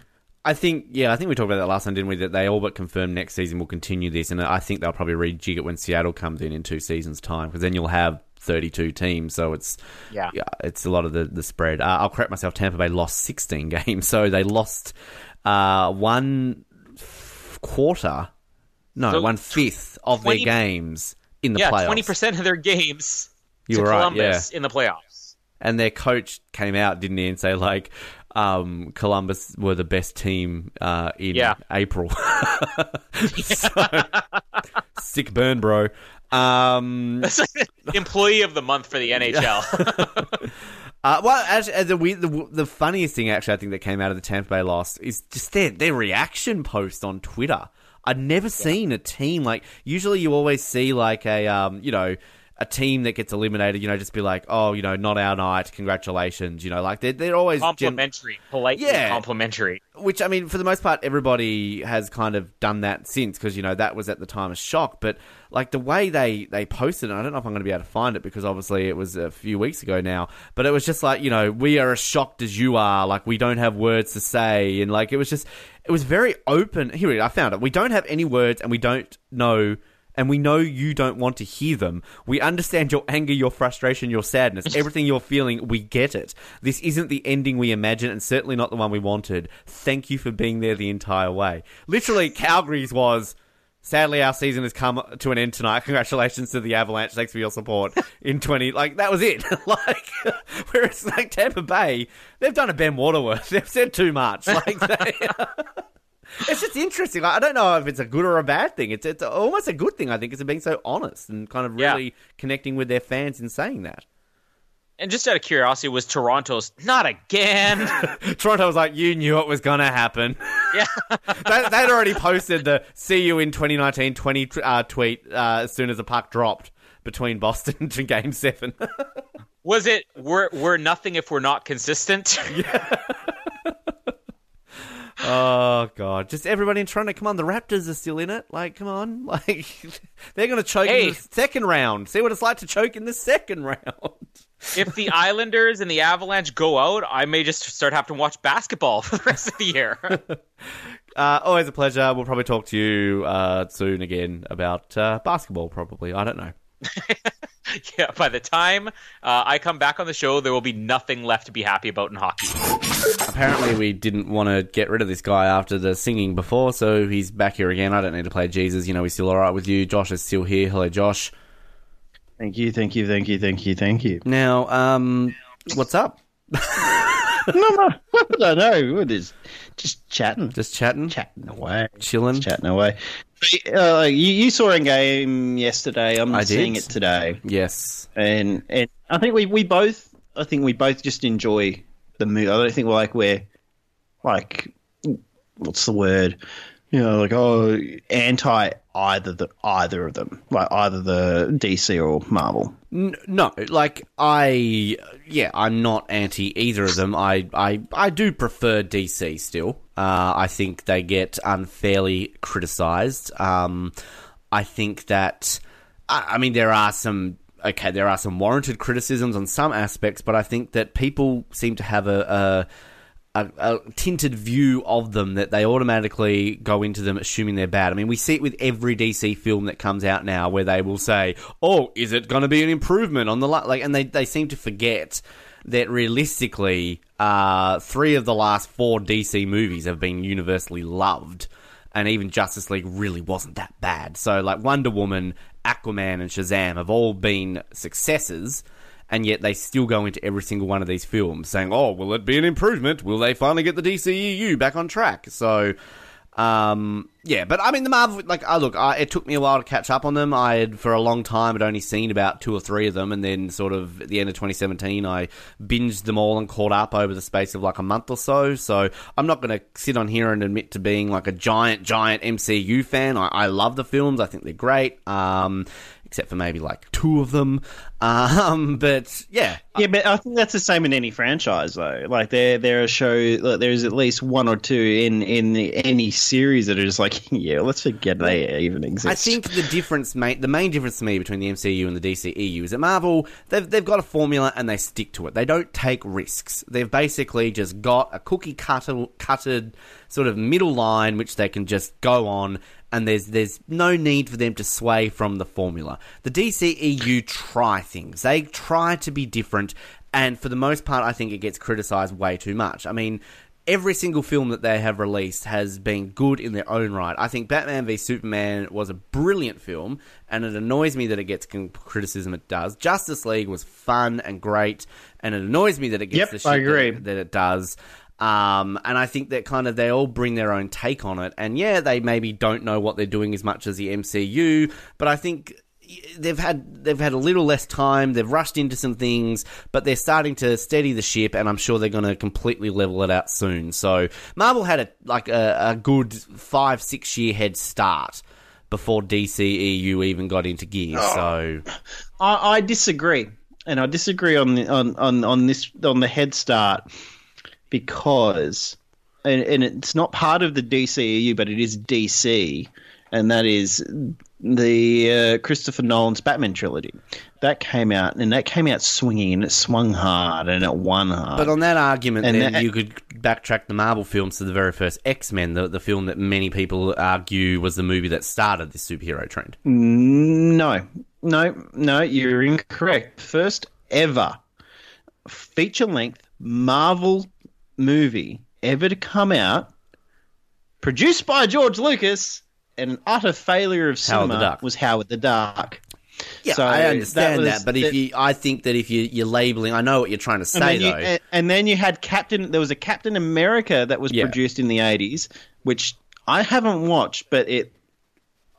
I think, yeah, I think we talked about that last time, didn't we, that they all but confirmed next season will continue this, and I think they'll probably rejig it when Seattle comes in in two seasons' time, because then you'll have thirty-two teams, so it's yeah, yeah it's a lot of the, the spread. Uh, I'll correct myself, Tampa Bay lost sixteen games, so they lost uh, one... quarter no so one fifth of twenty their games in the yeah, playoffs. twenty percent of their games you to were Columbus right, yeah. in the playoffs. And their coach came out, didn't he, and say like um Columbus were the best team uh in yeah. April. So, sick burn, bro. Um employee of the month for the N H L. Uh, well, actually, the, the the funniest thing, actually, I think that came out of the Tampa Bay loss is just their, their reaction post on Twitter. I've never yeah. seen a team like. Usually, you always see like a um, you know, a team that gets eliminated, you know, just be like, oh, you know, not our night, congratulations, you know, like they're they're always complimentary, gen- politely yeah. complimentary. Which, I mean, for the most part, everybody has kind of done that since, because, you know, that was at the time a shock. But like the way they, they posted it, I don't know if I'm going to be able to find it, because obviously it was a few weeks ago now, but it was just like, you know, we are as shocked as you are. Like, we don't have words to say. And like, it was just, it was very open. Here we go. I found it. We don't have any words, and we don't know, and we know you don't want to hear them. We understand your anger, your frustration, your sadness, everything you're feeling, we get it. This isn't the ending we imagined, and certainly not the one we wanted. Thank you for being there the entire way. Literally, Calgary's was, Sadly, our season has come to an end tonight. Congratulations to the Avalanche. Thanks for your support in twenty... Like, that was it. Like, whereas, like, Tampa Bay, they've done a Ben Waterworth. They've said too much. Like, they... It's just interesting. Like, I don't know if it's a good or a bad thing. It's it's almost a good thing, I think, because they're being so honest and kind of really yeah. connecting with their fans in saying that. And just out of curiosity, was Toronto's, not again. Toronto was like, you knew it was going to happen. Yeah. they, they'd already posted the see you in twenty nineteen twenty uh, tweet uh, as soon as the puck dropped between Boston to Game seven. Was it, we're, we're nothing if we're not consistent? Yeah. Oh, God. Just everybody in Toronto. Come on, the Raptors are still in it. Like, come on. Like, they're going to choke hey. in the second round. See what it's like to choke in the second round. If the Islanders and the Avalanche go out, I may just start having to watch basketball for the rest of the year. uh, always a pleasure. We'll probably talk to you uh, soon again about uh, basketball, probably. I don't know. Yeah, by the time uh, I come back on the show, there will be nothing left to be happy about in hockey. Apparently we didn't want to get rid of this guy after the singing before, so he's back here again. I don't need to play Jesus. You know, we're still all right with you. Josh is still here. Hello, Josh. Thank you, thank you, thank you, thank you, thank you. Now, um, what's up? no, no, I don't know. We're just, just chatting. Just chatting? Chatting away. Chilling? Just chatting away. Uh, you, you saw Endgame yesterday. I'm I seeing did. it today. Yes. And and I think we, we both, I think we both just enjoy the movie. I don't think we're like we're like, what's the word? You know, like, oh, anti either the either of them, like either the D C or Marvel. No, like I, yeah, I'm not anti either of them. I, I, I do prefer D C still. Uh, I think they get unfairly criticised. Um, I think that, I, I mean, there are some. Okay, there are some warranted criticisms on some aspects, but I think that people seem to have a. a A, a tinted view of them that they automatically go into them assuming they're bad. I mean, we see it with every D C film that comes out now where they will say, oh, is it going to be an improvement on the... Li-? like?" And they, they seem to forget that realistically uh, three of the last four D C movies have been universally loved, and even Justice League really wasn't that bad. So, like, Wonder Woman, Aquaman, and Shazam have all been successes, and yet they still go into every single one of these films saying, oh, will it be an improvement? Will they finally get the D C E U back on track? So, um, yeah. But, I mean, the Marvel... Like, oh, look, I, it took me a while to catch up on them. I had, for a long time, had only seen about two or three of them. And then, sort of, at the end of twenty seventeen, I binged them all and caught up over the space of, like, a month or so. So, I'm not going to sit on here and admit to being, like, a giant, giant M C U fan. I, I love the films. I think they're great. Um... Except for maybe like two of them, um, but yeah, yeah. But I think that's the same in any franchise, though. Like there, there are shows. Like, there is at least one or two in in any series that are just like, yeah, let's forget they even exist. I think the difference, mate, the main difference to me between the M C U and the D C E U is that Marvel, they've they've got a formula and they stick to it. They don't take risks. They've basically just got a cookie cutter, cuttered sort of middle line which they can just go on. And there's there's no need for them to sway from the formula. The D C E U try things. They try to be different, and for the most part, I think it gets criticised way too much. I mean, every single film that they have released has been good in their own right. I think Batman v Superman was a brilliant film, and it annoys me that it gets criticism it does. Justice League was fun and great, and it annoys me that it gets yep, the shit I agree. That, that it does. Um, and I think that kind of they all bring their own take on it. And yeah, they maybe don't know what they're doing as much as the M C U, but I think they've had they've had a little less time. They've rushed into some things, but they're starting to steady the ship, and I'm sure they're going to completely level it out soon. So Marvel had a like a, a good five, six year head start before D C E U even got into gear. So I, I disagree, and I disagree on the, on, on on this on the head start. Because, and, and it's not part of the D C E U, but it is D C, and that is the uh, Christopher Nolan's Batman trilogy. That came out, and that came out swinging, and it swung hard, and it won hard. But on that argument, and then that, you could backtrack the Marvel films to the very first X-Men, the, the film that many people argue was the movie that started this superhero trend. No, no, no, you're incorrect. First ever feature-length Marvel movie ever to come out, produced by George Lucas an utter failure of cinema Howard was Howard the Duck. Yeah, so I understand that, was, that but if you, I think that if you, you're labeling, I know what you're trying to say, and you, though. And, and then you had Captain, there was a Captain America that was yeah. produced in the eighties, which I haven't watched, but it,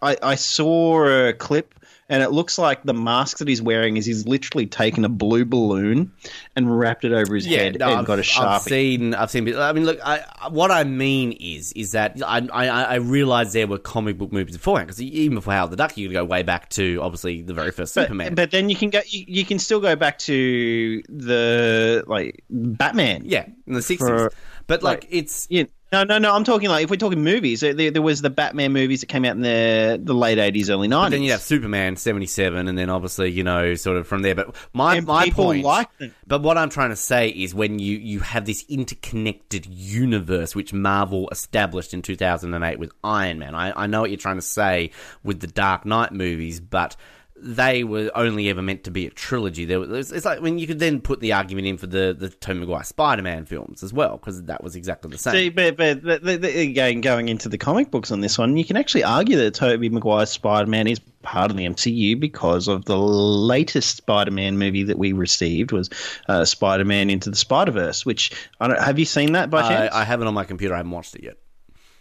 I, I saw a clip, and it looks like the mask that he's wearing is he's literally taken a blue balloon and wrapped it over his yeah, head no, and I've, got a Sharpie. I've seen, I've seen, I mean, look, I, what I mean is, is that I, I, I realised there were comic book movies beforehand, because even before Howard the Duck, you could go way back to obviously the very first but, Superman. But then you can go, you, you can still go back to the like Batman, yeah, in the sixties. For, but like, like it's. Yeah, No, no, no, I'm talking like, if we're talking movies, there, there was the Batman movies that came out in the the late eighties, early nineties. But then you have Superman, seventy-seven, and then obviously, you know, sort of from there. But my, my point, like them. But what I'm trying to say is when you, you have this interconnected universe, which Marvel established in two thousand eight with Iron Man. I, I know what you're trying to say with the Dark Knight movies, but they were only ever meant to be a trilogy. There was, it's like when I mean, you could then put the argument in for the, the Tobey Maguire Spider-Man films as well, because that was exactly the same. See, but, but the, the, again, going into the comic books on this one, you can actually argue that Tobey Maguire Spider-Man is part of the M C U because of the latest Spider-Man movie that we received was uh, Spider-Man Into the Spider-Verse, which I don't, have you seen that by chance? I, I haven't on my computer. I haven't watched it yet.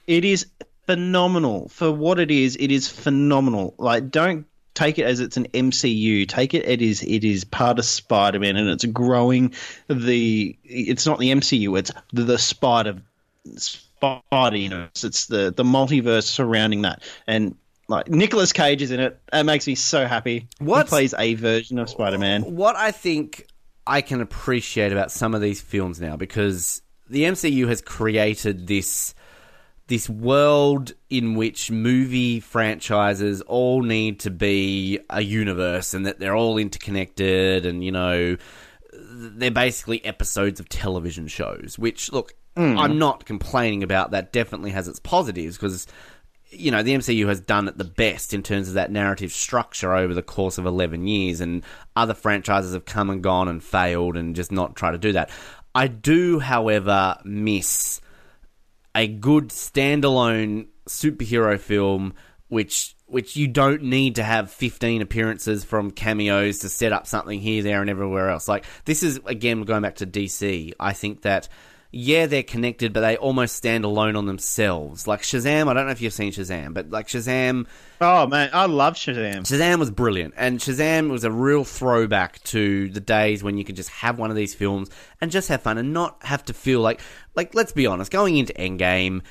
It is phenomenal. For what it is, it is phenomenal. Like, don't take it as it's an M C U. Take it, it is it is part of Spider-Man, and it's growing the – it's not the M C U, it's the, the Spider Spider-Verse. It's the, the multiverse surrounding that. And like Nicolas Cage is in it. It makes me so happy. What? He plays a version of Spider-Man. What I think I can appreciate about some of these films now, because the M C U has created this – this world in which movie franchises all need to be a universe and that they're all interconnected and, you know, they're basically episodes of television shows, which, look, mm. I'm not complaining about. That definitely has its positives because, you know, the M C U has done it the best in terms of that narrative structure over the course of eleven years, and other franchises have come and gone and failed and just not try to do that. I do, however, miss a good standalone superhero film, which which you don't need to have fifteen appearances from cameos to set up something here, there, and everywhere else. Like, this is, again, going back to D C. I think that, yeah, they're connected, but they almost stand alone on themselves. Like, Shazam, I don't know if you've seen Shazam, but, like, Shazam... Oh, man, I love Shazam. Shazam was brilliant, and Shazam was a real throwback to the days when you could just have one of these films and just have fun and not have to feel like... Like, let's be honest, going into Endgame,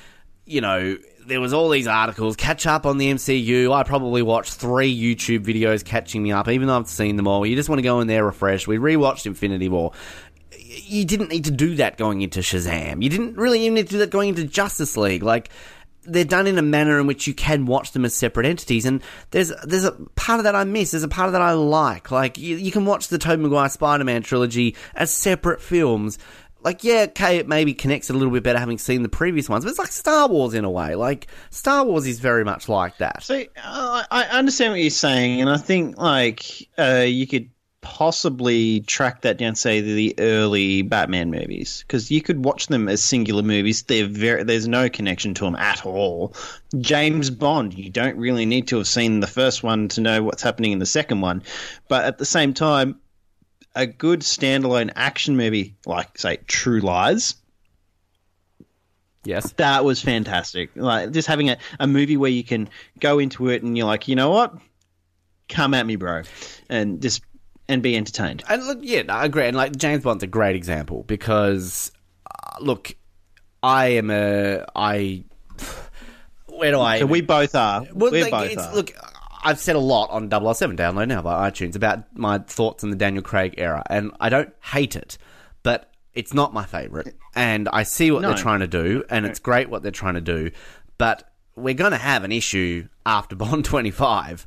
you know, there was all these articles, catch up on the M C U. I probably watched three YouTube videos catching me up, even though I've seen them all. You just want to go in there, refresh. We rewatched Infinity War. You didn't need to do that going into Shazam. You didn't really even need to do that going into Justice League. Like, they're done in a manner in which you can watch them as separate entities, and there's there's a part of that I miss. There's a part of that I like. Like, you, you can watch the Tobey Maguire Spider-Man trilogy as separate films. Like, yeah, okay, it maybe connects it a little bit better having seen the previous ones, but it's like Star Wars in a way. Like, Star Wars is very much like that. So, uh, I understand what you're saying, and I think, like, uh, you could possibly track that down, say, to the early Batman movies, because you could watch them as singular movies. They're very, there's no connection to them at all. James Bond, you don't really need to have seen the first one to know what's happening in the second one. But at the same time, a good standalone action movie, like, say, True Lies. Yes. That was fantastic. Like, just having a, a movie where you can go into it and you're like, you know what? Come at me, bro. And just and be entertained. And look, yeah, I agree. And, like, James Bond's a great example because, uh, look, I am a... I... Where do I... So we both are. Well, we like, both it's, are. Look, I've said a lot on double oh seven Download Now by iTunes about my thoughts on the Daniel Craig era, and I don't hate it, but it's not my favourite, and I see what no. they're trying to do, and it's great what they're trying to do, but we're going to have an issue after Bond twenty-five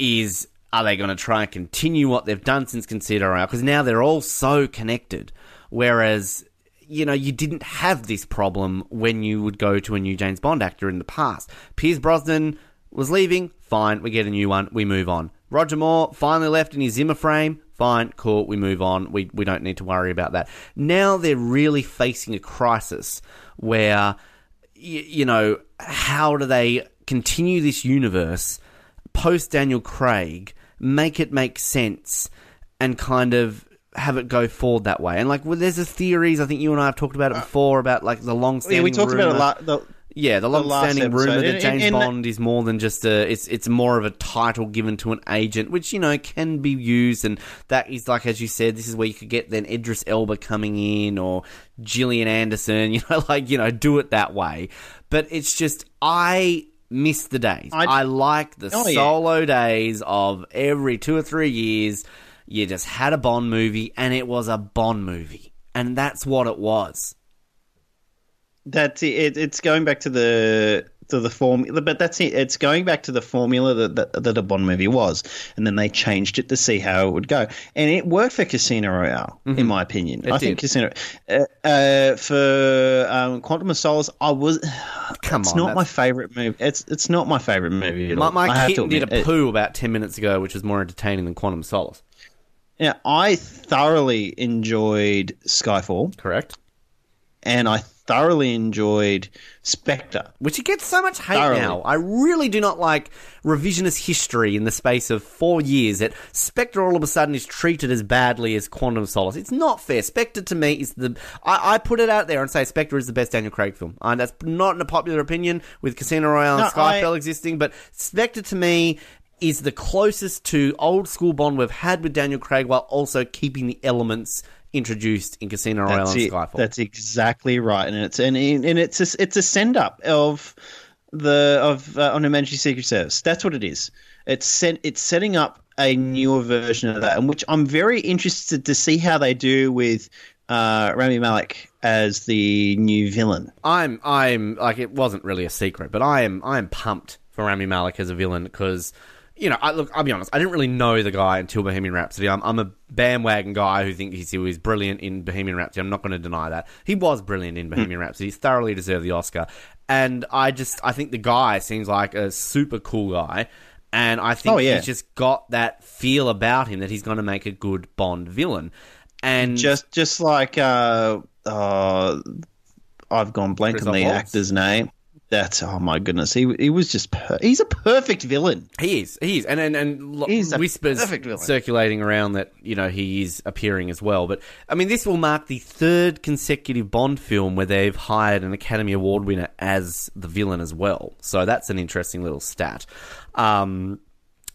is, are they going to try and continue what they've done since Consider Our, because now they're all so connected, whereas, you know, you didn't have this problem when you would go to a new James Bond actor in the past. Piers Brosnan was leaving, fine, we get a new one, we move on. Roger Moore finally left in his Zimmer frame, fine, cool, we move on, we we don't need to worry about that. Now they're really facing a crisis where, y- you know, how do they continue this universe post Daniel Craig, make it make sense, and kind of have it go forward that way. And like, well, there's the theories. I think you and I have talked about it before about like the long-standing. Yeah, we talked rumor. about a lot. The, yeah, the long-standing the rumor that James in, in, Bond is more than just a. It's it's more of a title given to an agent, which you know can be used, and that is like as you said, this is where you could get then Idris Elba coming in or Gillian Anderson. You know, like you know, do it that way. But it's just I. miss the days. I, I like the oh, solo yeah. days of every two or three years. You just had a Bond movie, and it was a Bond movie, and that's what it was. That's it. It's going back to the to the formula, but that's it. It's going back to the formula that, that that a Bond movie was, and then they changed it to see how it would go, and it worked for Casino Royale, mm-hmm. in my opinion. It I did. think Casino uh, uh, for um, Quantum of Solace, I was. Come it's on, not that's... my favorite movie. It's it's not my favorite movie at my, all. My kitten did a poo about ten minutes ago, which was more entertaining than Quantum of Solace. Yeah, I thoroughly enjoyed Skyfall. Correct. And I thoroughly enjoyed Spectre. Which it gets so much hate thoroughly. now. I really do not like revisionist history in the space of four years that Spectre all of a sudden is treated as badly as Quantum of Solace. It's not fair. Spectre to me is the... I, I put it out there and say Spectre is the best Daniel Craig film. And that's not in a popular opinion with Casino Royale no, and Skyfall I... existing, but Spectre to me... is the closest to old school Bond we've had with Daniel Craig while also keeping the elements introduced in Casino Royale that's and it. Skyfall. That's exactly right. And it's and, and it's a, it's a send-up of the of uh, on Emergency Secret Service. That's what it is. It's set, it's setting up a newer version of that, and which I'm very interested to see how they do with uh, Rami Malek as the new villain. I'm I'm like it wasn't really a secret, but I am I am pumped for Rami Malek as a villain because you know, I, look, I'll be honest, I didn't really know the guy until Bohemian Rhapsody. I'm, I'm a bandwagon guy who thinks he was brilliant in Bohemian Rhapsody. I'm not going to deny that. He was brilliant in Bohemian mm. Rhapsody. He thoroughly deserved the Oscar. And I just, I think the guy seems like a super cool guy. And I think oh, yeah. he's just got that feel about him that he's going to make a good Bond villain. And just just like, uh, uh, I've gone blank Chris on the Waltz. actor's name. That's oh my goodness. He he was just per- he's a perfect villain. He is. He is. And and and he's whispers circulating around that you know he is appearing as well. But I mean, this will mark the third consecutive Bond film where they've hired an Academy Award winner as the villain as well. So that's an interesting little stat. Um,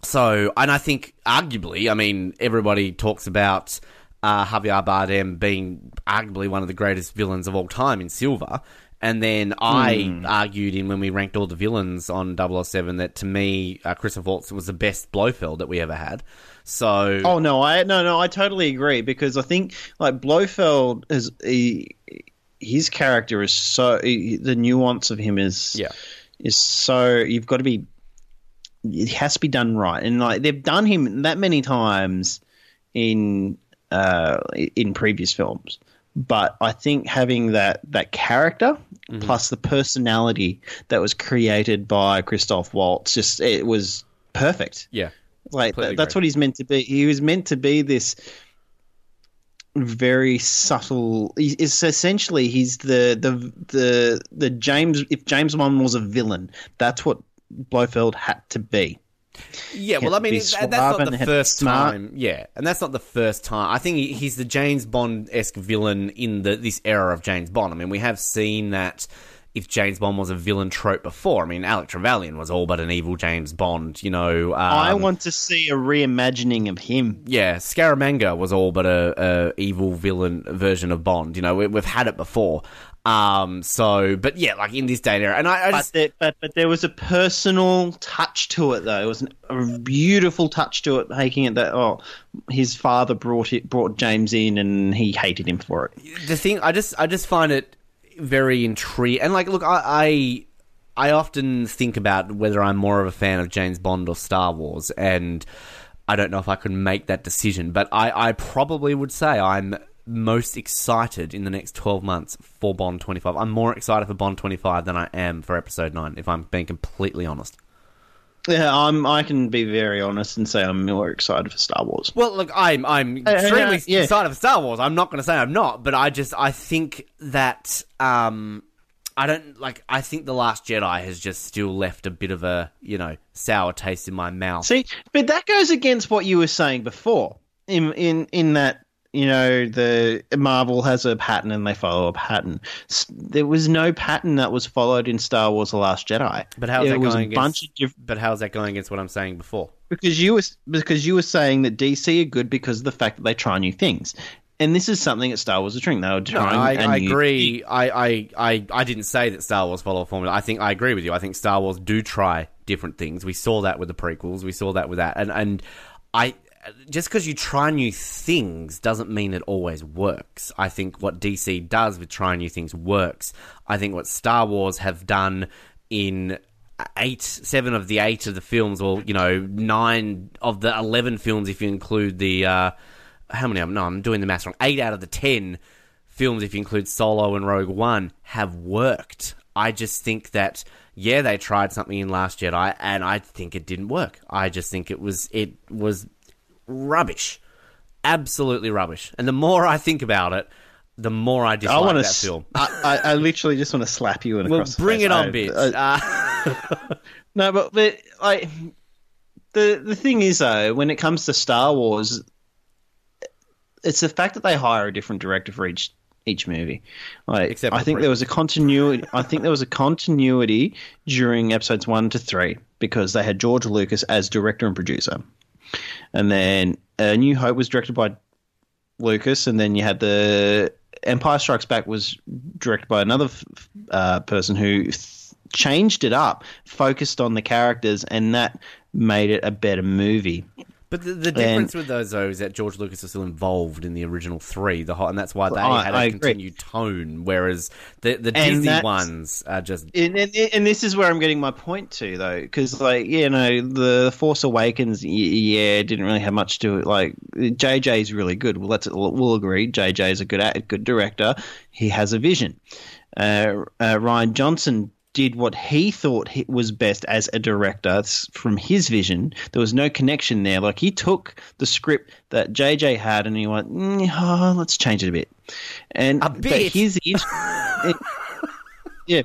so and I think arguably, I mean, everybody talks about uh, Javier Bardem being arguably one of the greatest villains of all time in Silver. And then I mm. argued in when we ranked all the villains on double oh seven that to me uh, Christoph Waltz was the best Blofeld that we ever had. So oh no, I no no I totally agree because I think like Blofeld is he, his character is so he, the nuance of him is yeah. is so you've got to be it has to be done right and like they've done him that many times in uh, in previous films. But I think having that, that character mm-hmm. plus the personality that was created by Christoph Waltz, just it was perfect. Yeah, like th- that's what he's meant to be. He was meant to be this very subtle. He, it's essentially he's the the the the James. If James Bond was a villain, that's what Blofeld had to be. Yeah, well, I mean, that's not the first time. Yeah, and that's not the first time. I think he's the James Bond-esque villain in the, this era of James Bond. I mean, we have seen that if James Bond was a villain trope before. I mean, Alec Trevelyan was all but an evil James Bond, you know. Um, I want to see a reimagining of him. Yeah, Scaramanga was all but a, a evil villain version of Bond. You know, we, we've had it before. Um. So, but yeah, like in this day and era, and I, I just, but, there, but but there was a personal touch to it, though. It was an, a beautiful touch to it, making it that oh, his father brought it, brought James in, and he hated him for it. The thing I just I just find it very intriguing, and like, look, I, I I often think about whether I'm more of a fan of James Bond or Star Wars, and I don't know if I could make that decision, but I I probably would say I'm. most excited in the next twelve months for Bond twenty-five. I'm more excited for Bond twenty-five than I am for Episode nine, if I'm being completely honest. Yeah, I'm, I can be very honest and say I'm more excited for Star Wars. Well, look, I'm I'm uh, extremely uh, yeah. excited for Star Wars. I'm not going to say I'm not, but I just I think that um, I don't like. I think The Last Jedi has just still left a bit of a, you know, sour taste in my mouth. See, but that goes against what you were saying before. In in in that, you know, the Marvel has a pattern and they follow a pattern. There was no pattern that was followed in Star Wars: The Last Jedi. But how is that going against? Diff- but how is that going against what I'm saying before? Because you were because you were saying that D C are good because of the fact that they try new things. And this is something that Star Wars is doing. They were trying. No, I, and I agree. You... I, I, I, I didn't say that Star Wars follow a formula. I think I agree with you. I think Star Wars do try different things. We saw that with the prequels. We saw that with that. And and I just because you try new things doesn't mean it always works. I think what D C does with trying new things works. I think what Star Wars have done in eight, seven of the eight of the films, or you know, nine of the eleven films if you include the. Uh, How many? No, I'm doing the maths wrong. Eight out of the ten films, if you include Solo and Rogue One, have worked. I just think that, yeah, they tried something in Last Jedi, and I think it didn't work. I just think it was it was rubbish, absolutely rubbish. And the more I think about it, the more I dislike I wanna that s- film. I, I, I literally just want to slap you in well, across the face. Well, bring it on, I, bitch. I, uh- no, but, but like the the thing is, though, when it comes to Star Wars. It's the fact that they hire a different director for each each movie. Like, Except I think there was a continuity. I think there was a continuity during episodes one to three because they had George Lucas as director and producer, and then A New Hope was directed by Lucas, and then you had the Empire Strikes Back was directed by another uh, person who th- changed it up, focused on the characters, and that made it a better movie. But the, the difference and, with those, though, is that George Lucas was still involved in the original three, the whole, and that's why they I, had a I continued agree. tone, whereas the, the Disney ones are just... And, and, and this is where I'm getting my point to, though, because, like, you know, The Force Awakens, yeah, didn't really have much to it. Like, J J's really good. Well, that's, we'll agree. J J's a good, a good director. He has a vision. Uh, uh, Rian Johnson did what he thought was best as a director from his vision. There was no connection there. Like, he took the script that J J had and he went, mm, oh, let's change it a bit. And a bit? His, his, it, yeah.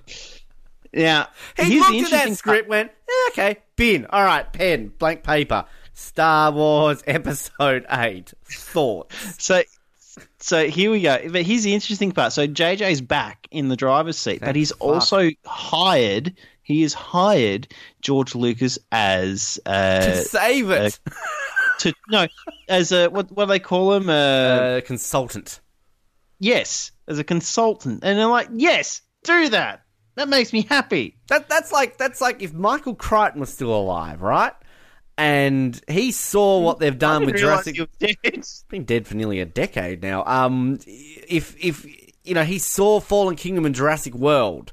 Yeah. He looked at that script and went, yeah, okay, bin, all right, pen, blank paper, Star Wars Episode eight, thoughts. So... So here we go. But here's the interesting part. So J J's back in the driver's seat, Thank but he's fuck. also hired. He has hired George Lucas as uh, to save it. Uh, to no, as a what? What do they call him? A uh, uh, consultant. Yes, as a consultant, and they're like, yes, do that. That makes me happy. That that's like that's like if Michael Crichton was still alive, right? And he saw what they've done with Jurassic. He's been dead for nearly a decade now. Um, if if you know, he saw Fallen Kingdom and Jurassic World,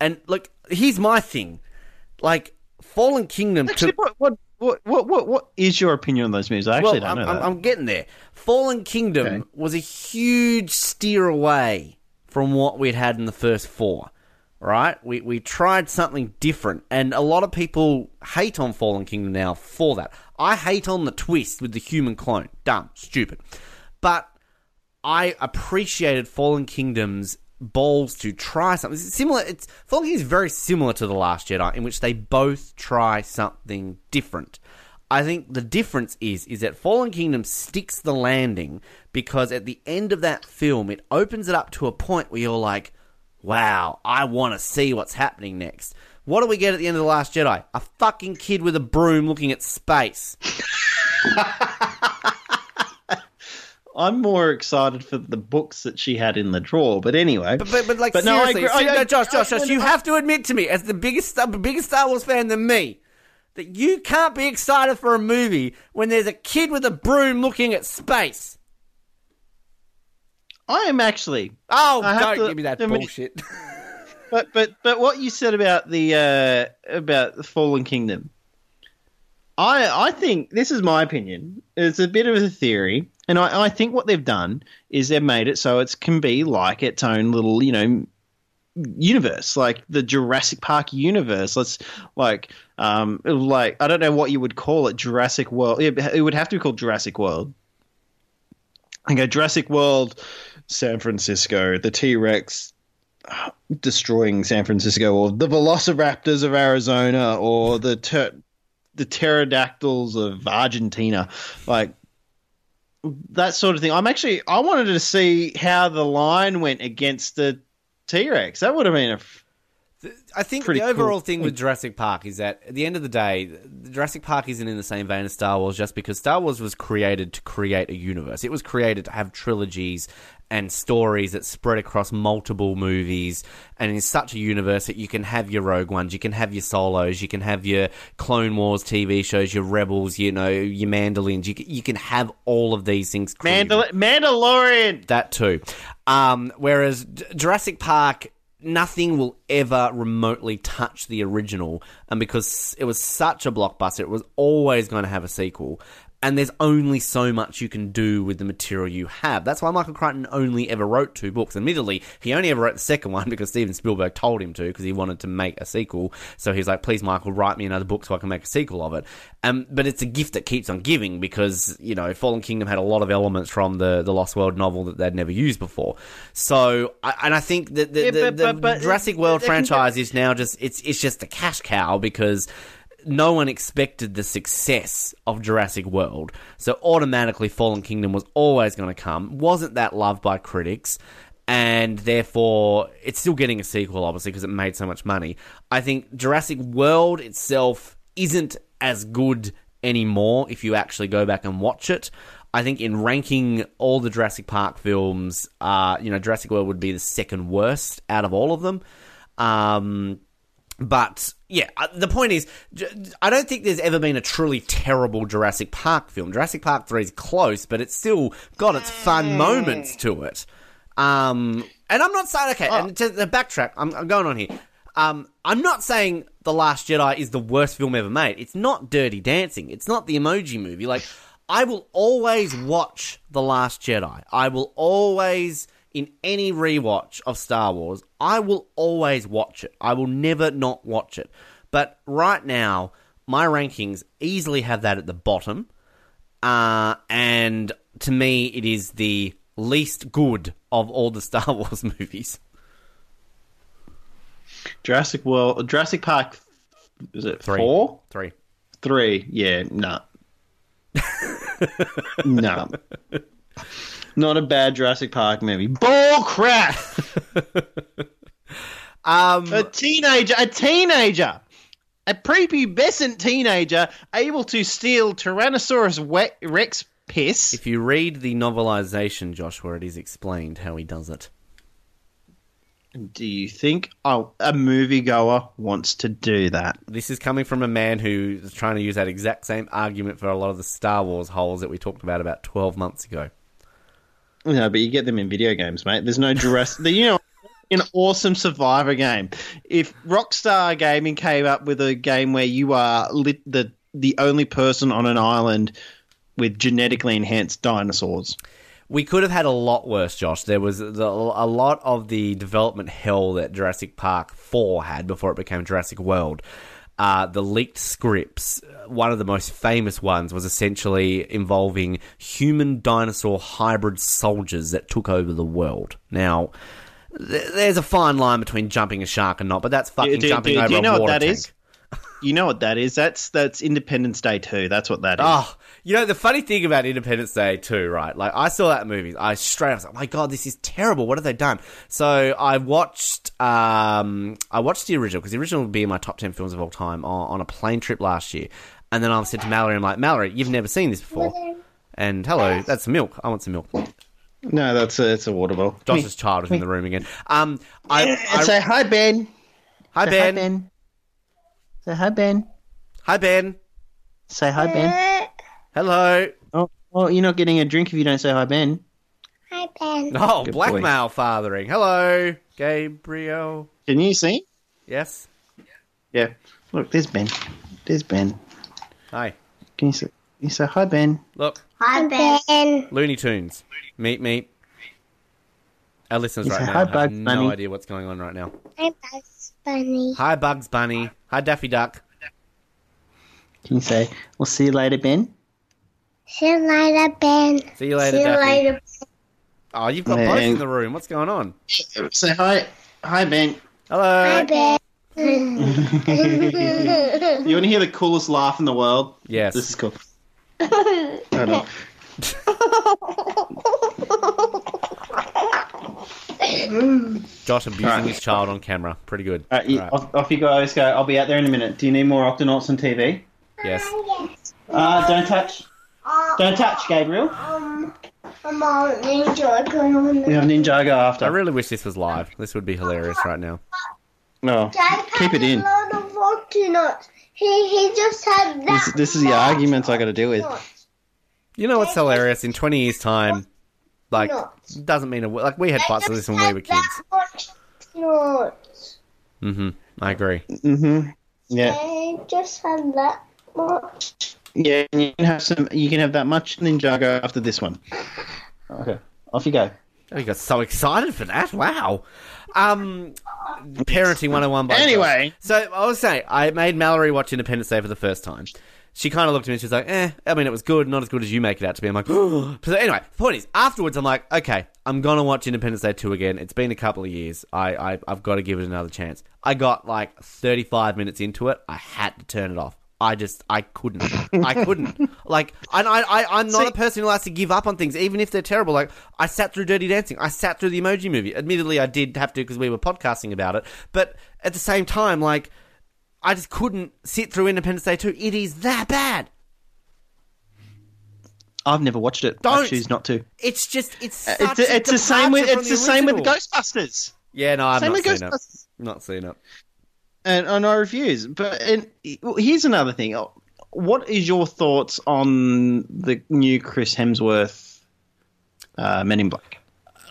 and look, here's my thing, like Fallen Kingdom. Actually, to... what, what what what what what is your opinion on those movies? I actually well, don't I'm, know. That. I'm getting there. Fallen Kingdom okay. was a huge steer away from what we'd had in the first four. Right, we we tried something different, and a lot of people hate on Fallen Kingdom now for that. I hate on the twist with the human clone, dumb, stupid. But I appreciated Fallen Kingdom's balls to try something. It's similar. It's Fallen Kingdom is very similar to The Last Jedi, in which they both try something different. I think the difference is is that Fallen Kingdom sticks the landing because at the end of that film, it opens it up to a point where you're like, wow, I want to see what's happening next. What do we get at the end of The Last Jedi? A fucking kid with a broom looking at space. I'm more excited for the books that she had in the drawer, but anyway. But, but, but like, but seriously, no, I agree. I, I, no, Josh, Josh, Josh, I, I, you have to admit to me, as the biggest, the biggest Star Wars fan than me, that you can't be excited for a movie when there's a kid with a broom looking at space. I am actually. Oh, don't to, give me that I mean, bullshit. but but but what you said about the uh, about the Fallen Kingdom, I I think this is my opinion. It's a bit of a theory, and I, I think what they've done is they've made it so it can be like its own little, you know, universe, like the Jurassic Park universe. Let's like um like I don't know what you would call it. Jurassic World. It, it would have to be called Jurassic World. I go Jurassic World. San Francisco, the T-Rex, destroying San Francisco, or the velociraptors of Arizona, or the ter- the pterodactyls of Argentina, like that sort of thing. I'm actually I wanted to see how the lion went against the T-Rex. That would have been a I think Pretty the overall cool. thing with Jurassic Park is that at the end of the day, Jurassic Park isn't in the same vein as Star Wars, just because Star Wars was created to create a universe. It was created to have trilogies and stories that spread across multiple movies, and in such a universe that you can have your Rogue Ones, you can have your Solos, you can have your Clone Wars T V shows, your Rebels, you know, your Mandalorians. You can, you can have all of these things. Mandal- Mandalorian! That too. Um, whereas Jurassic Park... nothing will ever remotely touch the original, and because it was such a blockbuster, it was always going to have a sequel, and there's only so much you can do with the material you have. That's why Michael Crichton only ever wrote two books. Admittedly, he only ever wrote the second one because Steven Spielberg told him to, because he wanted to make a sequel. So he's like, please, Michael, write me another book so I can make a sequel of it. Um, but it's a gift that keeps on giving, because, you know, Fallen Kingdom had a lot of elements from the, the Lost World novel that they'd never used before. So, I, and I think that the, yeah, the, but, the but, but, Jurassic World franchise is now just, it's it's just a cash cow, because... no one expected the success of Jurassic World, so automatically Fallen Kingdom was always going to come. Wasn't that loved by critics, and therefore it's still getting a sequel, obviously, because it made so much money. I think Jurassic World itself isn't as good anymore if you actually go back and watch it. I think in ranking all the Jurassic Park films, uh, you know, Jurassic World would be the second worst out of all of them. Um... But, yeah, the point is, I don't think there's ever been a truly terrible Jurassic Park film. Jurassic Park three is close, but it's still got its fun moments to it. Um, and I'm not saying... Okay, oh. and to the backtrack, I'm, I'm going on here. Um, I'm not saying The Last Jedi is the worst film ever made. It's not Dirty Dancing. It's not the Emoji Movie. Like, I will always watch The Last Jedi. I will always... in any rewatch of Star Wars, I will always watch it. I will never not watch it. But right now, my rankings easily have that at the bottom. Uh, and to me, it is the least good of all the Star Wars movies. Jurassic World, Jurassic Park, is it Three. four? Three. Three, yeah, no. no. Not a bad Jurassic Park movie. Bull crap! um, a teenager, a teenager, a prepubescent teenager able to steal Tyrannosaurus Rex piss. If you read the novelization, Joshua, it is explained how he does it. Do you think oh, a moviegoer wants to do that? This is coming from a man who is trying to use that exact same argument for a lot of the Star Wars holes that we talked about about twelve months ago. No, but you get them in video games, mate. There's no Jurassic... you know, an awesome Survivor game. If Rockstar Gaming came up with a game where you are lit the the only person on an island with genetically enhanced dinosaurs... we could have had a lot worse, Josh. There was the, a lot of the development hell that Jurassic Park four had before it became Jurassic World. Uh, the leaked scripts, one of the most famous ones, was essentially involving human-dinosaur hybrid soldiers that took over the world. Now, th- there's a fine line between jumping a shark and not, but that's fucking do, jumping do, over do you know a water what that tank. Is? You know what that is? That's that's Independence Day two. That's what that is. Oh, you know, the funny thing about Independence Day two, right? Like, I saw that movie. I straight up was like, my God, this is terrible. What have they done? So I watched um, I watched the original, because the original would be in my top ten films of all time, on, on a plane trip last year. And then I said to Mallory, I'm like, Mallory, you've never seen this before. And hello, that's milk. I want some milk. No, that's a, it's a water bowl. Josh's child is in the room again. Um, I, I Say hi, Ben. Hi, Say Ben. Hi, Ben. Say hi, Ben. Hi, Ben. Say hi, Ben. Hello. Oh, well, you're not getting a drink if you don't say hi, Ben. Hi, Ben. Oh, good blackmail boy. Fathering. Hello, Gabriel. Can you see? Yes. Yeah. Look, there's Ben. There's Ben. Hi. Can you say, can you say hi, Ben? Look. Hi, Ben. Looney Tunes. Meet me. Our listeners right now have no idea what's going on right now. Hi, Bugs Bunny. Hi, Bugs Bunny. Hi, Daffy Duck. Can you say, we'll see you later, Ben? See you later, Ben. See you later, see you Daffy. Later. Oh, you've got both in the room. What's going on? Say hi. Hi, Bink. Hello. Hi, Bink. You want to hear the coolest laugh in the world? Yes. This is cool. Oh, no. Josh abusing right. his child on camera. Pretty good. All right, you, All right. off, off you guys go. I'll be out there in a minute. Do you need more Octonauts on T V? Yes. Uh, yes. Uh, don't touch. Uh, don't touch, Gabriel. Um, I'm on Ninjago. We have Ninjago after. I really wish this was live. This would be hilarious right now. No. Dad Keep had it in. A lot of Octonauts. He, he just had that. This, this is the arguments I got to deal with. You know what's hilarious? In twenty years' time, like, doesn't mean a w- like we had parts of this when we were kids. Mm-hmm. I agree. Mm-hmm. Yeah. They just had that much. Yeah, and you can have some. You can have that much Ninjago after this one. Okay, off you go. Oh, you got so excited for that! Wow. Um, parenting one oh one by anyway. Josh. So I was saying, I made Mallory watch Independence Day for the first time. She kind of looked at me and she was like, eh, I mean, it was good, not as good as you make it out to be. I'm like, oh. So anyway, the point is, afterwards, I'm like, okay, I'm going to watch Independence Day two again. It's been a couple of years. I, I, I've got to give it another chance. I got like thirty-five minutes into it. I had to turn it off. I just, I couldn't. I couldn't. Like, and I, I, I'm not See, a person who likes to give up on things, even if they're terrible. Like, I sat through Dirty Dancing. I sat through the Emoji Movie. Admittedly, I did have to because we were podcasting about it. But at the same time, like, I just couldn't sit through Independence Day two. It is that bad. I've never watched it. Don't. I choose not to. It's just it's such uh, it's a, it's the same with it's the, the same with the Ghostbusters. Yeah, no, I've same not with seen it. Not seen it. And on our reviews, but and here's another thing. What is your thoughts on the new Chris Hemsworth uh, Men in Black?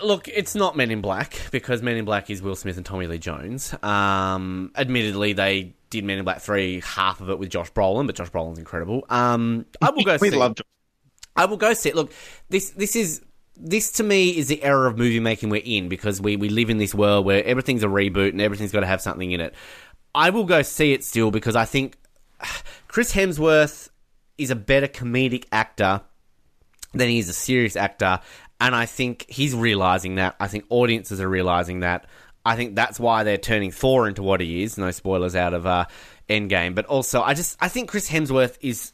Look, it's not Men in Black because Men in Black is Will Smith and Tommy Lee Jones. Um, admittedly, they did Men in Black three, half of it with Josh Brolin, but Josh Brolin's incredible. Um, I will go. we see. Loved him. I will go see. Look, this this is this to me is the era of movie making we're in because we we live in this world where everything's a reboot and everything's got to have something in it. I will go see it still because I think Chris Hemsworth is a better comedic actor than he is a serious actor. And I think he's realising that. I think audiences are realising that. I think that's why they're turning Thor into what he is. No spoilers out of uh, Endgame. But also, I just I think Chris Hemsworth is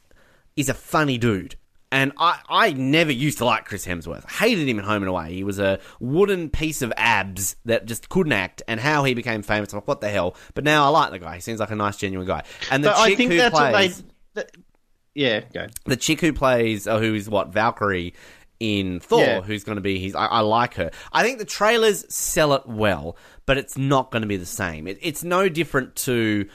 is a funny dude. And I, I never used to like Chris Hemsworth. I hated him in Home and Away. He was a wooden piece of abs that just couldn't act. And how he became famous, I'm like, what the hell? But now I like the guy. He seems like a nice, genuine guy. And the but chick I think who that's plays... What they, the, yeah, go. The chick who plays... Oh, who is what? Valkyrie... in Thor, yeah. who's going to be his... I, I like her. I think the trailers sell it well, but it's not going to be the same. It, it's no different to...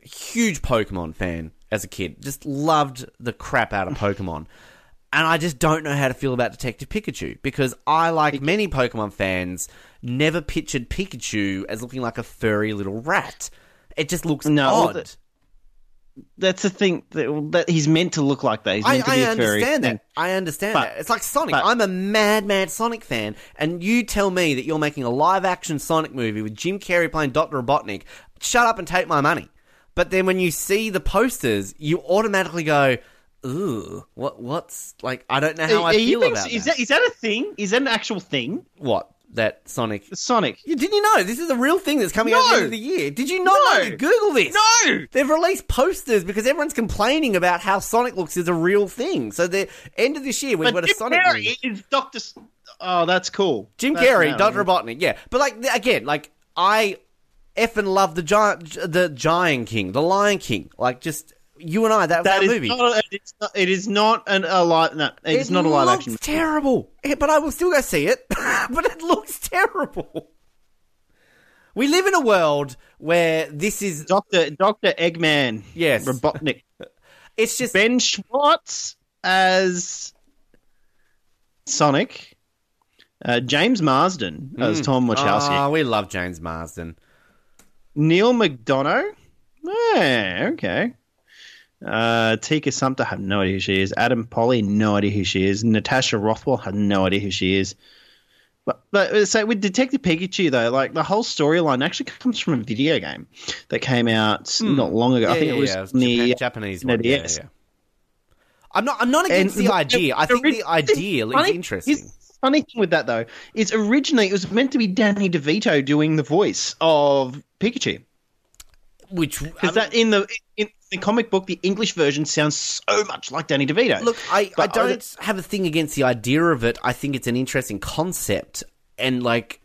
Huge Pokemon fan as a kid. Just loved the crap out of Pokemon. And I just don't know how to feel about Detective Pikachu, because I, like many Pokemon fans, never pictured Pikachu as looking like a furry little rat. It just looks no, odd. That- That's the thing that, that he's meant to look like that. He's meant I, to be I a furry. Understand that. I understand but, that. It's like Sonic. But, I'm a mad, mad Sonic fan, and you tell me that you're making a live-action Sonic movie with Jim Carrey playing Doctor Robotnik. Shut up and take my money. But then when you see the posters, you automatically go, "Ooh, what? What's like? I don't know how are, I are feel being, about is that. Is that a thing? Is that an actual thing? What?" That Sonic. Sonic. Yeah, didn't you know? This is a real thing that's coming no. out at the end of the year. Did you not no. know? You Google this. No. They've released posters because everyone's complaining about how Sonic looks is a real thing. So the end of this year, we've but got Jim a Sonic movie. Is Doctor... Oh, that's cool. Jim that's Carrey, Doctor Robotnik, yeah. But, like, again, like, I effing love the giant, the Giant King, the Lion King. Like, just... You and I, that, that was that movie. Not, it's not, it is not an, a live... No, it's it not a live action movie. It looks terrible. Yeah, but I will still go see it. But it looks terrible. We live in a world where this is... Doctor Doctor Eggman. Yes. Robotnik. It's just... Ben Schwartz as Sonic. Uh, James Marsden mm. as Tom Wachowski. Oh, we love James Marsden. Neil McDonough. Yeah, okay. Uh, Tika Sumpter, I have no idea who she is. Adam Polly, no idea who she is. Natasha Rothwell, I have no idea who she is. But, but so with Detective Pikachu, though, like the whole storyline actually comes from a video game that came out mm. not long ago. Yeah, I think yeah, it was, yeah. it was the Japan, Japanese one. Yeah, yeah. I'm not. I'm not against and, the idea. I think the, the idea is interesting. funny thing with that, though, is originally it was meant to be Danny DeVito doing the voice of Pikachu. Which because that in the in the comic book, the English version sounds so much like Danny DeVito. Look, I, I don't I was, have a thing against the idea of it. I think it's an interesting concept, and like,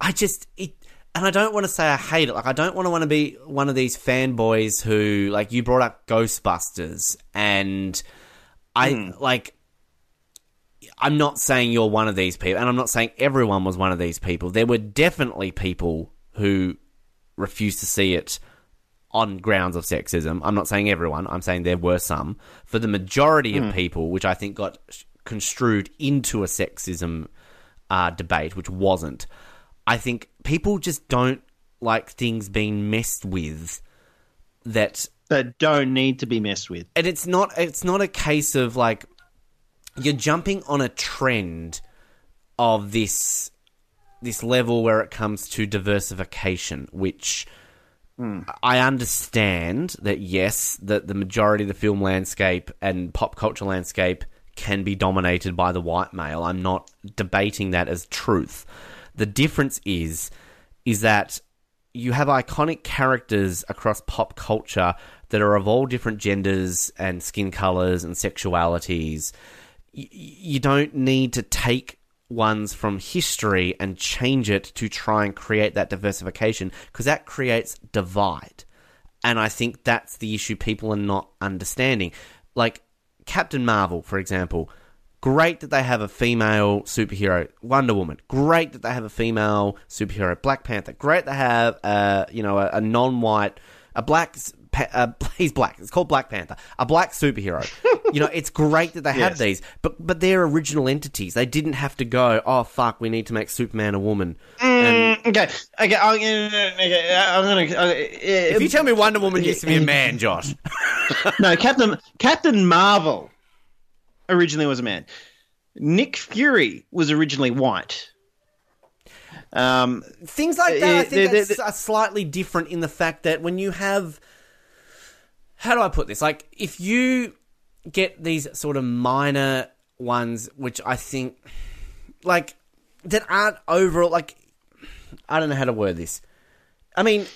I just it, and I don't want to say I hate it. Like, I don't want to want to be one of these fanboys who, like, you brought up Ghostbusters, and I mm. like. I'm not saying you're one of these people, and I'm not saying everyone was one of these people. There were definitely people who refused to see it on grounds of sexism. I'm not saying everyone. I'm saying there were some. For the majority mm. of people, which I think got construed into a sexism uh, debate, which wasn't, I think people just don't like things being messed with that... That don't need to be messed with. And it's not. it's not a case of, like... You're jumping on a trend of this this level where it comes to diversification, which mm. I understand that, yes, that the majority of the film landscape and pop culture landscape can be dominated by the white male. I'm not debating that as truth. The difference is, is that you have iconic characters across pop culture that are of all different genders and skin colours and sexualities. You don't need to take ones from history and change it to try and create that diversification, because that creates divide. And I think that's the issue people are not understanding. Like Captain Marvel, for example, great that they have a female superhero. Wonder Woman, great that they have a female superhero. Black Panther, great they have a, you know, a, a non-white, a black... Uh, he's black. It's called Black Panther. A black superhero. You know, it's great that they yes. have these, but but they're original entities. They didn't have to go, oh, fuck, we need to make Superman a woman. Mm, and, okay. Okay. I'll, okay. I'm going to... Okay. If you tell me Wonder Woman used to be a man, Josh. No, Captain Captain Marvel originally was a man. Nick Fury was originally white. Um, Things like that, I think, they're, they're, are slightly different in the fact that when you have... How do I put this? Like, if you get these sort of minor ones, which I think, like, that aren't overall, like, I don't know how to word this. I mean,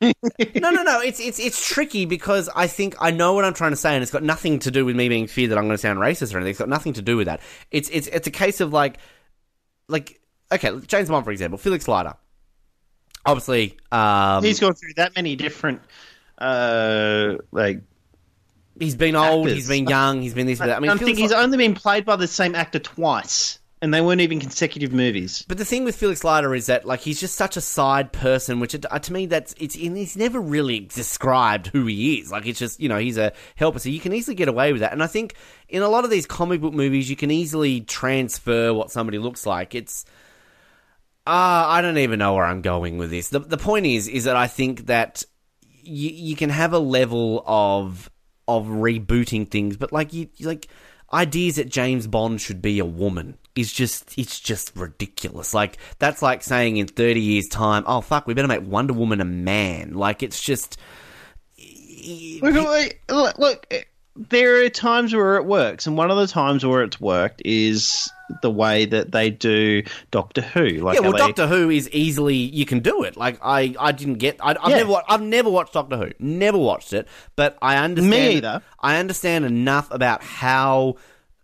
no, no, no, it's it's it's tricky because I think I know what I'm trying to say, and it's got nothing to do with me being feared that I'm going to sound racist or anything. It's got nothing to do with that. It's it's it's a case of like, like okay, James Bond, for example, Felix Leiter. Obviously, um, he's gone through that many different. Uh, like he's been actors. old, he's been young, he's been this. I mean, I think he's like... only been played by the same actor twice, and they weren't even consecutive movies. But the thing with Felix Leiter is that, like, he's just such a side person, which it, uh, to me that's it's in, he's never really described who he is. Like, it's just, you know, he's a helper, so you can easily get away with that. And I think in a lot of these comic book movies, you can easily transfer what somebody looks like. It's uh, I don't even know where I'm going with this. The the point is, is that I think that. You, you can have a level of of rebooting things, but like you like ideas that James Bond should be a woman is just it's just ridiculous. Like, that's like saying in thirty years' time, oh fuck, we better make Wonder Woman a man. Like, it's just look, look, look there are times where it works, and one of the times where it's worked is the way that they do Doctor Who. Like, yeah, well, they... Doctor Who is easily... You can do it. Like, I, I didn't get... I, I've, yeah. never watched, I've never watched Doctor Who. Never watched it. But I understand... Me either. I understand enough about how...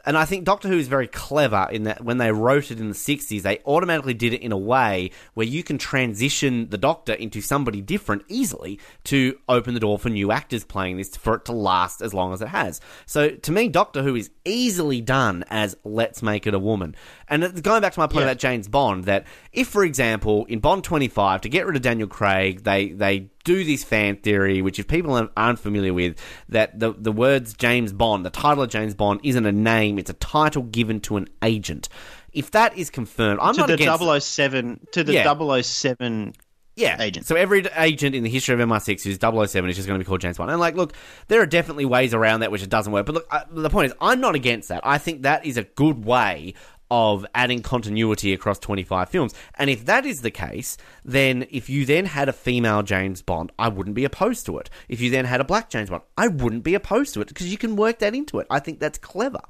And I think Doctor Who is very clever in that when they wrote it in the sixties, they automatically did it in a way where you can transition the Doctor into somebody different easily to open the door for new actors playing this for it to last as long as it has. So to me, Doctor Who is easily done as let's make it a woman. And going back to my point yeah. about James Bond, that if, for example, in Bond twenty-five, to get rid of Daniel Craig, they... they do this fan theory, which if people aren't familiar with, that the the words James Bond, the title of James Bond, isn't a name, it's a title given to an agent. If that is confirmed, I'm to not the against... double oh seven, to the yeah. double oh seven yeah. agent. So every agent in the history of M I six who's double oh seven is just going to be called James Bond. And, like, look, there are definitely ways around that which it doesn't work. But, look, I, the point is, I'm not against that. I think that is a good way of adding continuity across twenty-five films. And if that is the case, then if you then had a female James Bond, I wouldn't be opposed to it. If you then had a black James Bond, I wouldn't be opposed to it, because you can work that into it. I think that's clever.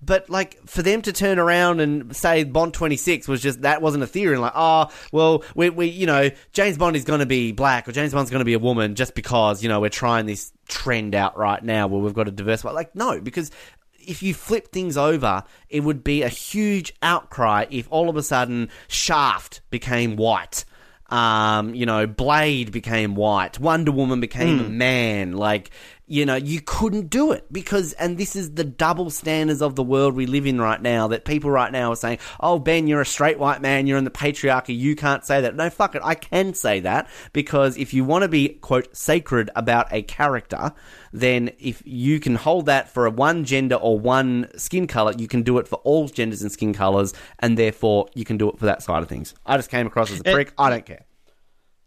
But, like, for them to turn around and say Bond twenty-six was just, that wasn't a theory. And like, oh, well, we, we you know, James Bond is going to be black or James Bond's going to be a woman just because, you know, we're trying this trend out right now where we've got a diverse... Like, no, because if you flip things over, it would be a huge outcry if all of a sudden Shaft became white. Um, you know, Blade became white. Wonder Woman became mm. a man. Like... You know, you couldn't do it because, and this is the double standards of the world we live in right now, that people right now are saying, oh, Ben, you're a straight white man, you're in the patriarchy, you can't say that. No, fuck it, I can say that, because if you want to be, quote, sacred about a character, then if you can hold that for a one gender or one skin colour, you can do it for all genders and skin colours, and therefore you can do it for that side of things. I just came across as a prick. It, I don't care.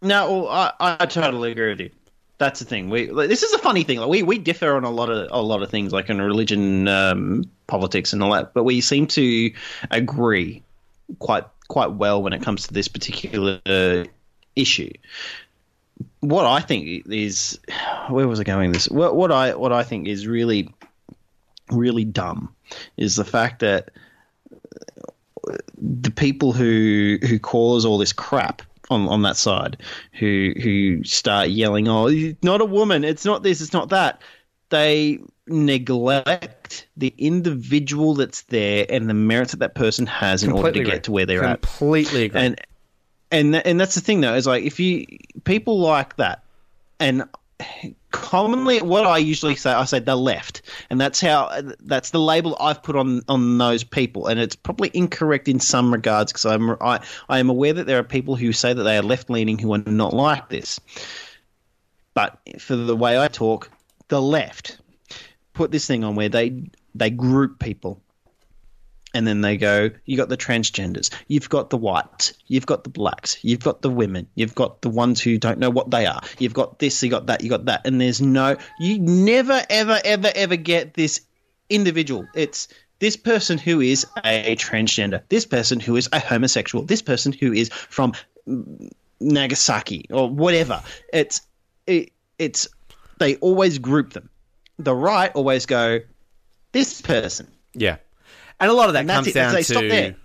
No, well, I, I totally agree with you. That's the thing. We like, this is a funny thing. Like, we we differ on a lot of a lot of things, like in religion, um, politics, and all that. But we seem to agree quite quite well when it comes to this particular uh, issue. What I think is, where was I going? This what, what I what I think is really really dumb is the fact that the people who who cause all this crap on on that side, who who start yelling, oh, it's not a woman, it's not this, it's not that, they neglect the individual that's there and the merits that that person has in completely order to agree. Get to where they're completely at. Completely agree. And, and, th- and that's the thing, though, is like if you – people like that, and commonly what I usually say, I say the left, and that's how – that's the label I've put on, on those people, and it's probably incorrect in some regards, because I'm, I, I am aware that there are people who say that they are left-leaning who are not like this. But for the way I talk, the left put this thing on where they they group people, and then they go, you got the transgenders, you've got the whites, you've got the blacks, you've got the women, you've got the ones who don't know what they are, you've got this, you got that, you got that, and there's no, you never, ever, ever, ever get this individual. It's this person who is a transgender, this person who is a homosexual, this person who is from Nagasaki or whatever. It's it, it's they always group them. The right always go, this person. Yeah. And a lot of that comes it. down to...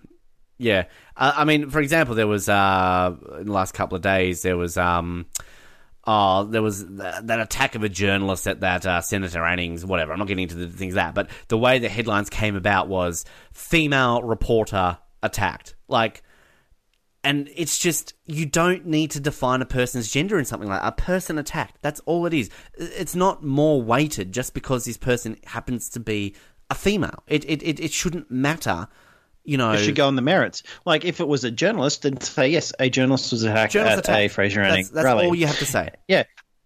Yeah. Uh, I mean, for example, there was... Uh, in the last couple of days, there was... Um, oh, there was th- that attack of a journalist at that uh, Senator Anning's, whatever. I'm not getting into the things that. But the way the headlines came about was female reporter attacked. Like... And it's just, you don't need to define a person's gender in something like that. A person attacked. That's all it is. It's not more weighted just because this person happens to be a female. It it it, it shouldn't matter, you know. It should go on the merits. Like if it was a journalist, then say, yes, a journalist was attacked journalist at attacked. a Fraser Anning That's, that's rally. all you have to say. Yeah.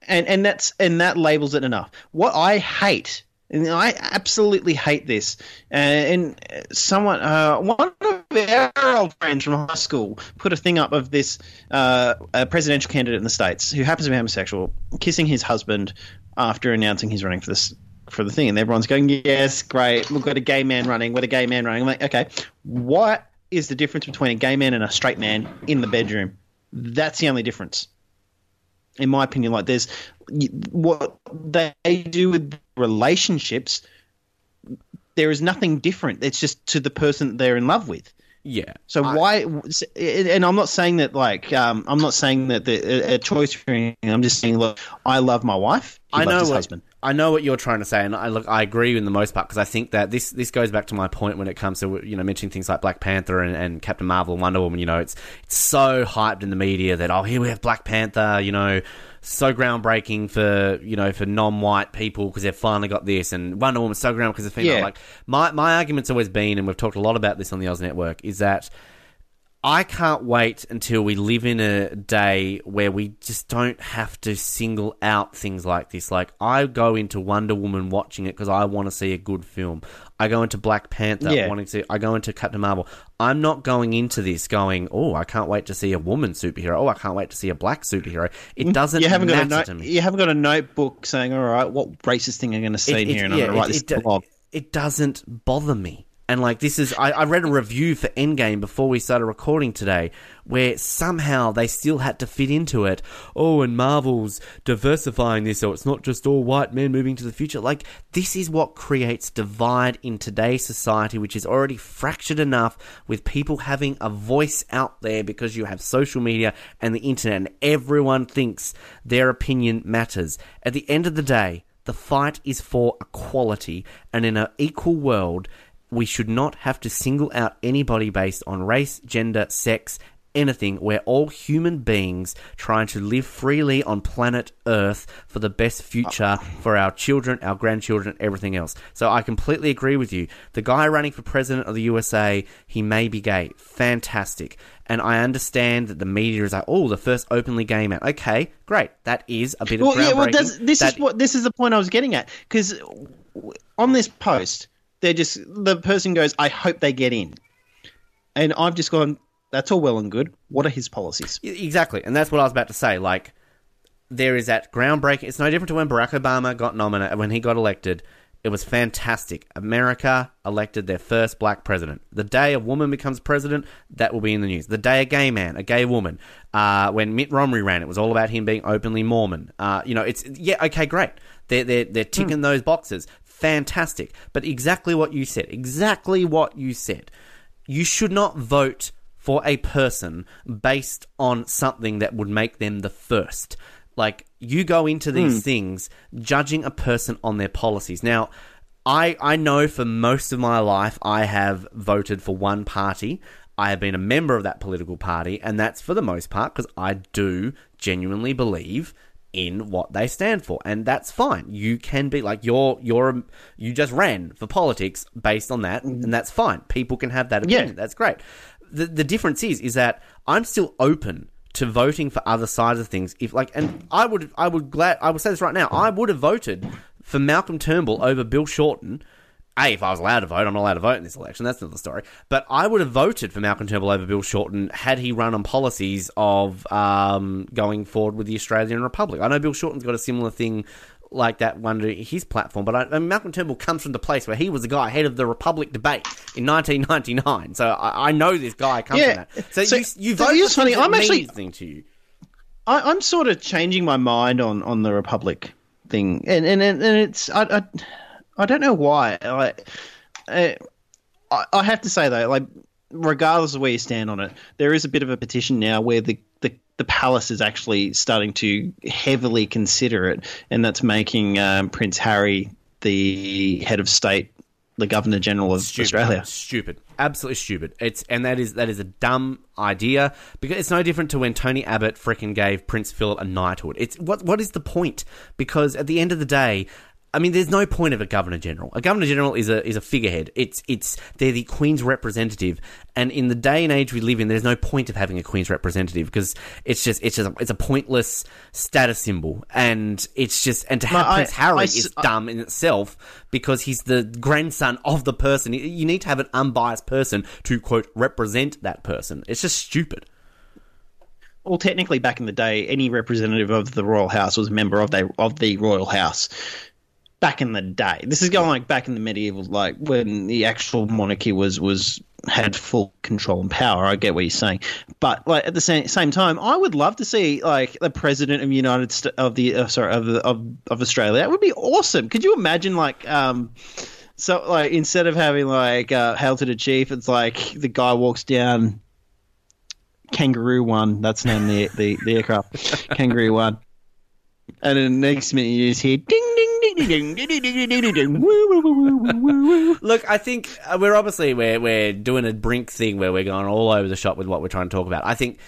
And and that's and that labels it enough. What I hate, and I absolutely hate this, and someone, uh, one of our old friends from high school put a thing up of this uh, a presidential candidate in the States who happens to be homosexual kissing his husband after announcing he's running for this for the thing, and everyone's going, yes, great, we've got a gay man running, we've got a gay man running. I'm like, okay, what is the difference between a gay man and a straight man in the bedroom? That's the only difference. In my opinion, like there's what they do with relationships, there is nothing different. It's just to the person that they're in love with. Yeah. So I, why? And I'm not saying that like um, I'm not saying that the, a choice. I'm just saying, look, I love my wife. He I know his what, husband. I know what you're trying to say, and I look, I agree in the most part, because I think that this this goes back to my point when it comes to, you know, mentioning things like Black Panther and, and Captain Marvel and Wonder Woman. You know, it's it's so hyped in the media that, oh, here we have Black Panther. You know, so groundbreaking for, you know, for non-white people because they've finally got this, and Wonder Woman's so groundbreaking because they're female. Yeah. Like my, my argument's always been, and we've talked a lot about this on the Oz Network, is that I can't wait until we live in a day where we just don't have to single out things like this. Like, I go into Wonder Woman watching it because I want to see a good film. I go into Black Panther yeah. wanting to see, I go into Captain Marvel. I'm not going into this going, oh, I can't wait to see a woman superhero. Oh, I can't wait to see a black superhero. It doesn't matter no- to me. You haven't got a notebook saying, all right, what racist thing I'm going to see it, in it, here and yeah, I'm going to write it, this blog. It, it doesn't bother me And, like, this is... I, I read a review for Endgame before we started recording today where somehow they still had to fit into it. Oh, and Marvel's diversifying this, so it's not just all white men moving to the future. Like, this is what creates divide in today's society, which is already fractured enough with people having a voice out there because you have social media and the internet and everyone thinks their opinion matters. At the end of the day, the fight is for equality, and in an equal world... we should not have to single out anybody based on race, gender, sex, anything. We're all human beings trying to live freely on planet Earth for the best future for our children, our grandchildren, everything else. So I completely agree with you. The guy running for president of the U S A, he may be gay. Fantastic. And I understand that the media is like, oh, the first openly gay man. Okay, great. That is a bit of groundbreaking. Well, yeah, well, that's, this, that- is what, this is the point I was getting at. Because on this post... they're just, the person goes, I hope they get in. And I've just gone, that's all well and good. What are his policies? Exactly. And that's what I was about to say. Like, there is that groundbreaking. It's no different to when Barack Obama got nominated, when he got elected. It was fantastic. America elected their first black president. The day a woman becomes president, that will be in the news. The day a gay man, a gay woman, uh, when Mitt Romney ran, it was all about him being openly Mormon. Uh, you know, it's, yeah, okay, great. They're, they're, they're ticking mm. those boxes. Fantastic. But exactly what you said, exactly what you said. You should not vote for a person based on something that would make them the first. Like, you go into these mm. things judging a person on their policies. Now, I, I know for most of my life I have voted for one party. I have been a member of that political party, and that's for the most part because I do genuinely believe in what they stand for, and that's fine. You can be like, you're you're you just ran for politics based on that, and that's fine. People can have that opinion. Yeah. That's great. The the difference is is that I'm still open to voting for other sides of things. If like, and I would I would glad I would say this right now. I would have voted for Malcolm Turnbull over Bill Shorten. A, if I was allowed to vote, I'm not allowed to vote in this election. That's another story. But I would have voted for Malcolm Turnbull over Bill Shorten had he run on policies of um, going forward with the Australian Republic. I know Bill Shorten's got a similar thing like that under his platform, but I, and Malcolm Turnbull comes from the place where he was the guy head of the Republic debate in nineteen ninety-nine. So I, I know this guy comes yeah, from that. So, so you, you vote for funny. I'm actually thing to you. I, I'm sort of changing my mind on, on the Republic thing, and and and, and it's I. I I don't know why. I, I, I have to say, though, like, regardless of where you stand on it, there is a bit of a petition now where the, the, the palace is actually starting to heavily consider it, and that's making um, Prince Harry the head of state, the Governor General of stupid, Australia. Stupid. Absolutely stupid. It's and that is that is a dumb idea, because it's no different to when Tony Abbott freaking gave Prince Philip a knighthood. It's what what is the point? Because at the end of the day, I mean, there's no point of a Governor General. A Governor General is a is a figurehead. It's it's they're the Queen's representative, and in the day and age we live in, there's no point of having a Queen's representative because it's just it's just a, it's a pointless status symbol, and it's just and to have no, Prince I, Harry I, is I, dumb in itself because he's the grandson of the person. You need to have an unbiased person to quote represent that person. It's just stupid. Well, technically, back in the day, any representative of the royal house was a member of the of the royal house. Back in the day, this is going like back in the medieval, like when the actual monarchy was was had full control and power. I get what you're saying, but like at the same same time, I would love to see like the president of United St- of the uh, sorry of, of of Australia. That would be awesome. Could you imagine like um so like instead of having like uh, hail to the chief, it's like the guy walks down Kangaroo One. That's named the the, the aircraft Kangaroo One. And then the next minute you just hear ding, ding, ding, ding, ding, ding, ding, ding, ding, ding, woo, woo, woo, woo, woo, woo. Look, I think we're obviously we're, we're doing a brink thing where we're going all over the shop with what we're trying to talk about. I think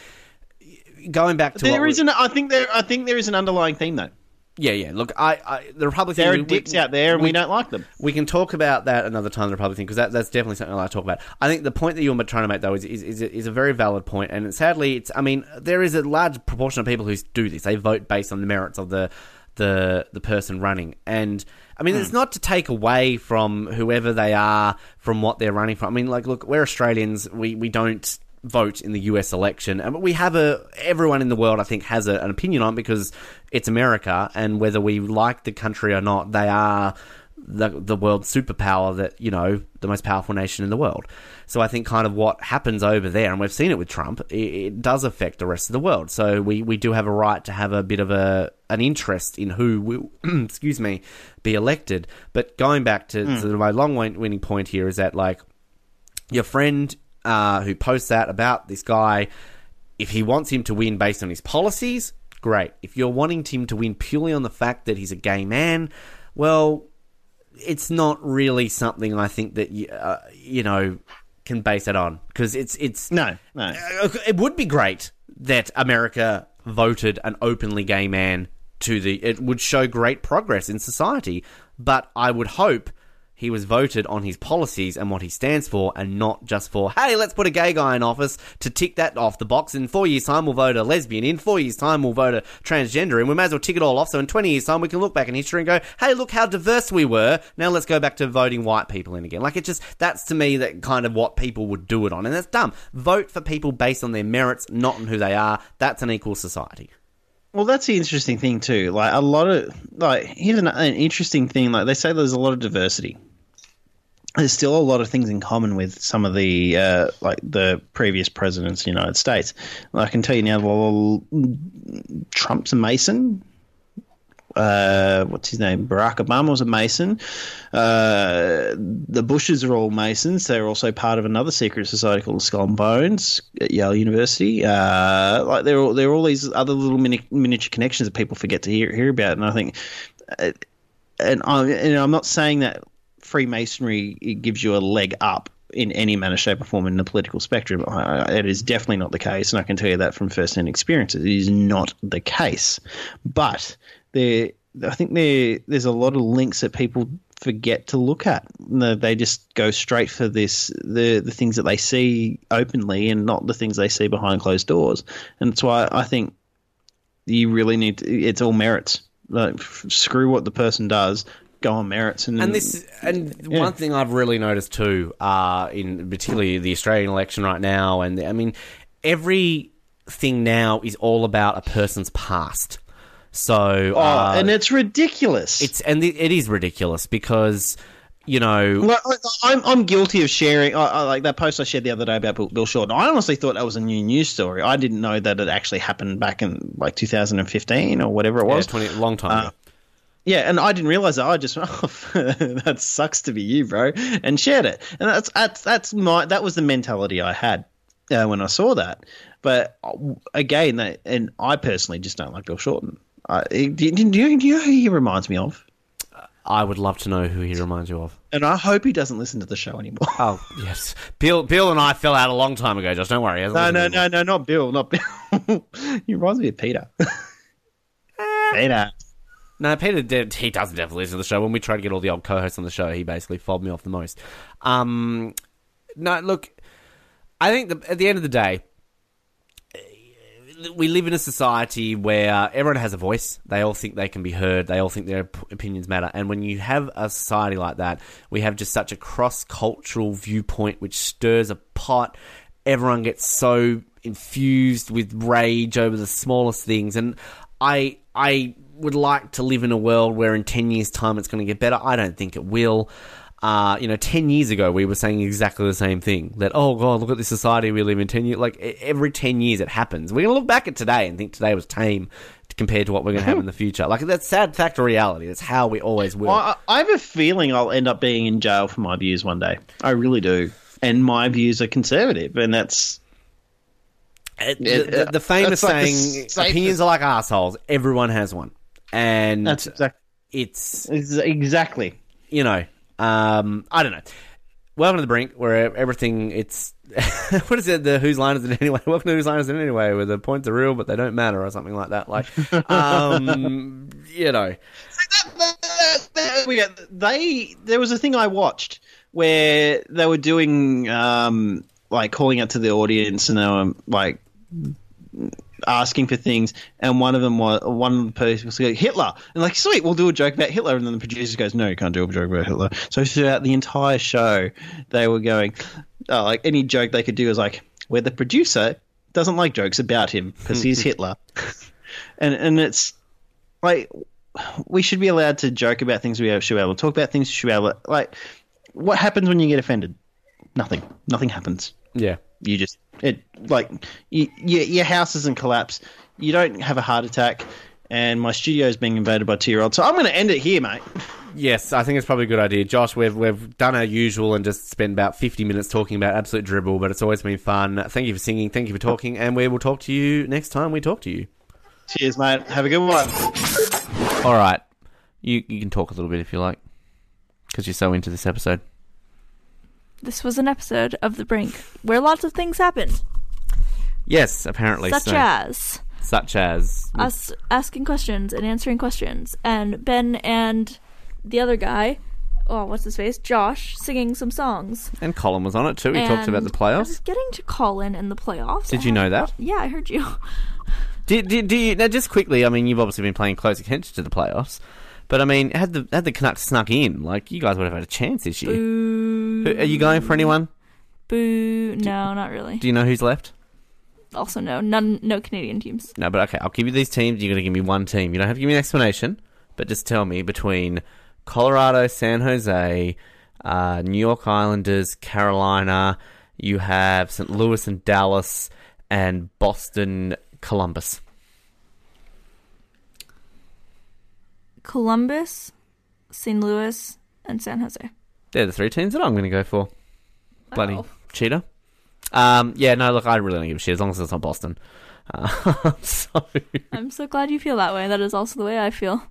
going back to there what is an, I think there I think there is an underlying theme though. Yeah, yeah. Look, I, I the Republic thing. There are we, dicks we, out there, and we, we don't like them. We can talk about that another time, the Republic thing, because that, that's definitely something I like to talk about. I think the point that you're trying to make, though, is is is a, is a very valid point, and sadly, it's. I mean, there is a large proportion of people who do this. They vote based on the merits of the the the person running, and I mean, mm. it's not to take away from whoever they are from what they're running for. I mean, like, look, we're Australians. We we don't vote in the U S election, and we have a everyone in the world I think has a, an opinion on because it's America, and whether we like the country or not, they are the the world's superpower, that, you know, the most powerful nation in the world. So I think kind of what happens over there, and we've seen it with Trump, it, it does affect the rest of the world. So we, we do have a right to have a bit of a an interest in who will, excuse me, be elected. But going back to, mm. to my long-winded point here is that, like, your friend uh, who posts that about this guy, if he wants him to win based on his policies, great. If you're wanting him to win purely on the fact that he's a gay man, well, it's not really something I think that you, uh, you know, can base it on, because it's it's no, no. It would be great that America voted an openly gay man to the. It would show great progress in society, but I would hope he was voted on his policies and what he stands for, and not just for, hey, let's put a gay guy in office to tick that off the box. In four years' time, we'll vote a lesbian. In four years' time, we'll vote a transgender. And we may as well tick it all off. So in twenty years' time, we can look back in history and go, hey, look how diverse we were. Now let's go back to voting white people in again. Like, it just, that's to me that kind of what people would do it on. And that's dumb. Vote for people based on their merits, not on who they are. That's an equal society. Well, that's the interesting thing too. Like, a lot of, like, here's an, an interesting thing. Like, they say there's a lot of diversity. There's still a lot of things in common with some of the uh, like the previous presidents of the United States. Like, I can tell you now, well, Trump's a Mason. Uh, what's his name? Barack Obama was a Mason. Uh, the Bushes are all Masons. They're also part of another secret society called Skull and Bones at Yale University. Uh, like, there are there are all these other little mini, miniature connections that people forget to hear hear about. And I think, uh, and I'm and I'm not saying that Freemasonry, it gives you a leg up in any manner, shape, or form in the political spectrum. I, it is definitely not the case, and I can tell you that from first-hand experiences. It is not the case, but there, I think there, there's a lot of links that people forget to look at. They just go straight for this, the the things that they see openly, and not the things they see behind closed doors. And that's why I think you really need to, it's all merits. Like, f- screw what the person does. Go on merits. And, and this, and yeah. One thing I've really noticed too, uh, in particularly the Australian election right now, and I mean, everything now is all about a person's past. So, oh, uh, and it's ridiculous. It's and it is ridiculous because, you know, like, I'm I'm guilty of sharing. I, I, like that post I shared the other day about Bill, Bill Shorten. I honestly thought that was a new news story. I didn't know that it actually happened back in like two thousand fifteen or whatever it was. Yeah, twenty long time. Uh, Yeah, and I didn't realize that. I just went, oh, that sucks to be you, bro, and shared it. And that's that's that's my that was the mentality I had uh, when I saw that. But again, that, and I personally just don't like Bill Shorten. I, do, do, do you know who he reminds me of? I would love to know who he reminds you of. And I hope he doesn't listen to the show anymore. Oh, yes. Bill Bill and I fell out a long time ago, Josh. Don't worry. No, no, no, no, not Bill. Not Bill. He reminds me of Peter. Peter. No, Peter, did, he doesn't ever listen to the show. When we try to get all the old co-hosts on the show, he basically fobbed me off the most. Um, no, look, I think the, at the end of the day, we live in a society where everyone has a voice. They all think they can be heard. They all think their opinions matter. And when you have a society like that, we have just such a cross-cultural viewpoint which stirs a pot. Everyone gets so infused with rage over the smallest things. And I, I... would like to live in a world where in ten years' time it's going to get better. I don't think it will. Uh, you know, ten years ago we were saying exactly the same thing, that, oh, God, look at this society we live in ten years. Like, every ten years it happens. We're going to look back at today and think today was tame compared to what we're going to have in the future. Like, that's sad fact of reality. That's how we always will. Well, I have a feeling I'll end up being in jail for my views one day. I really do. And my views are conservative, and that's... It, the, the famous saying, like, opinions are like assholes. Everyone has one. And that's exact- it's, it's exactly, you know, um, I don't know. Welcome to the Brink, where everything, it's, what is it, the Whose Line Is It Anyway? Welcome to Whose Line Is It Anyway, where the points are real, but they don't matter, or something like that. Like, um, you know. They, there was a thing I watched where they were doing, um, like, calling out to the audience, and they were, like, asking for things, and one of them was one person was like Hitler, and like, sweet, we'll do a joke about Hitler, and then the producer goes, no, you can't do a joke about Hitler. So throughout the entire show they were going, oh, like, any joke they could do is like, where the producer doesn't like jokes about him because he's Hitler. and and it's like, we should be allowed to joke about things. We should be able to talk about things. We should be able to, like, what happens when you get offended? Nothing. Nothing happens. Yeah. You just it like you, you, your house doesn't collapse. You don't have a heart attack. And my studio is being invaded by two-year-olds. So I'm going to end it here, mate. Yes, I think it's probably a good idea. Josh, we've we've done our usual and just spent about fifty minutes talking about absolute dribble, but it's always been fun. Thank you for singing. Thank you for talking. And we will talk to you next time we talk to you. Cheers, mate. Have a good one. All right. You, you can talk a little bit if you like, because you're so into this episode. This was an episode of The Brink, where lots of things happened. Yes, apparently. Such so. as... Such as... Us asking questions and answering questions. And Ben and the other guy, oh, what's his face? Josh, singing some songs. And Colin was on it too. He and talked about the playoffs. I was getting to Colin in the playoffs. Did I you know that? Heard, yeah, I heard you. Did, did, did you... Now, just quickly, I mean, you've obviously been paying close attention to the playoffs. But, I mean, had the had the Canucks snuck in, like, you guys would have had a chance this year. Boo. Who, are you going for anyone? Boo. Do, no, not really. Do you know who's left? Also, no, none, no Canadian teams. No, but okay, I'll give you these teams. You're going to give me one team. You don't have to give me an explanation, but just tell me between Colorado, San Jose, uh, New York Islanders, Carolina, you have Saint Louis and Dallas, and Boston, Columbus. Columbus, Saint Louis, and San Jose. They're the three teams that I'm going to go for. Bloody oh. cheater. Um, yeah, no, look, I really don't give a shit as long as it's not Boston. Uh, so... I'm so glad you feel that way. That is also the way I feel.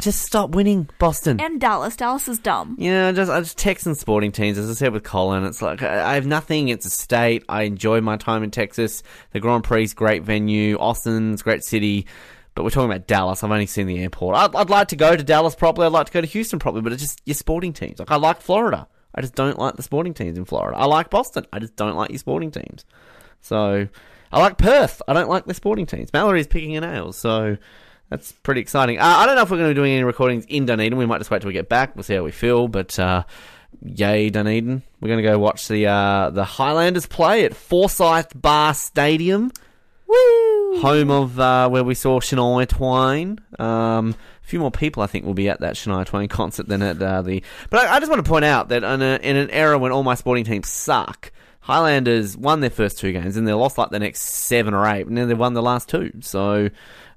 Just stop winning, Boston. And Dallas. Dallas is dumb. Yeah, just, I just Texans sporting teams. As I said with Colin, it's like, I have nothing. It's a state. I enjoy my time in Texas. The Grand Prix, great venue. Austin's, great city. But we're talking about Dallas. I've only seen the airport. I'd, I'd like to go to Dallas properly. I'd like to go to Houston properly. But it's just your sporting teams. Like, I like Florida. I just don't like the sporting teams in Florida. I like Boston. I just don't like your sporting teams. So, I like Perth. I don't like their sporting teams. Mallory's picking her nails, so that's pretty exciting. Uh, I don't know if we're going to be doing any recordings in Dunedin. We might just wait till we get back. We'll see how we feel, but uh, yay, Dunedin. We're going to go watch the uh, the Highlanders play at Forsyth Bar Stadium. Woo! Home of uh, where we saw Shania Twain. Um, a few more people, I think, will be at that Shania Twain concert than at uh, the... But I, I just want to point out that in, a, in an era when all my sporting teams suck, Highlanders won their first two games and they lost like the next seven or eight, and then they won the last two. So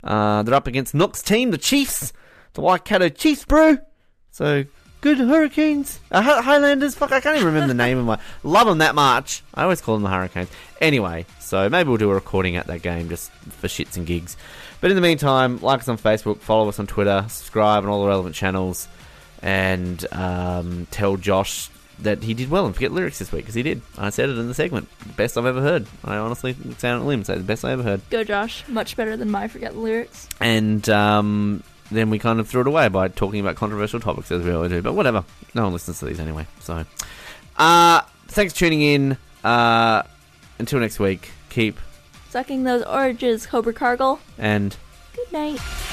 uh, they're up against Nook's team, the Chiefs, the Waikato Chiefs, brew. So good Hurricanes. Uh, Highlanders, fuck, I can't even remember the name of my... Love them that much. I always call them the Hurricanes. Anyway, so maybe we'll do a recording at that game just for shits and gigs. But in the meantime, like us on Facebook, follow us on Twitter, subscribe on all the relevant channels, and um, tell Josh that he did well and forget lyrics this week, because he did. I said it in the segment. Best I've ever heard. I honestly sound on a limb, say the best I ever heard. Go, Josh. Much better than my forget lyrics. And um, then we kind of threw it away by talking about controversial topics, as we always do. But whatever. No one listens to these anyway. So, uh, thanks for tuning in. Uh... Until next week, keep... sucking those oranges, Cobra Cargill. And... good night.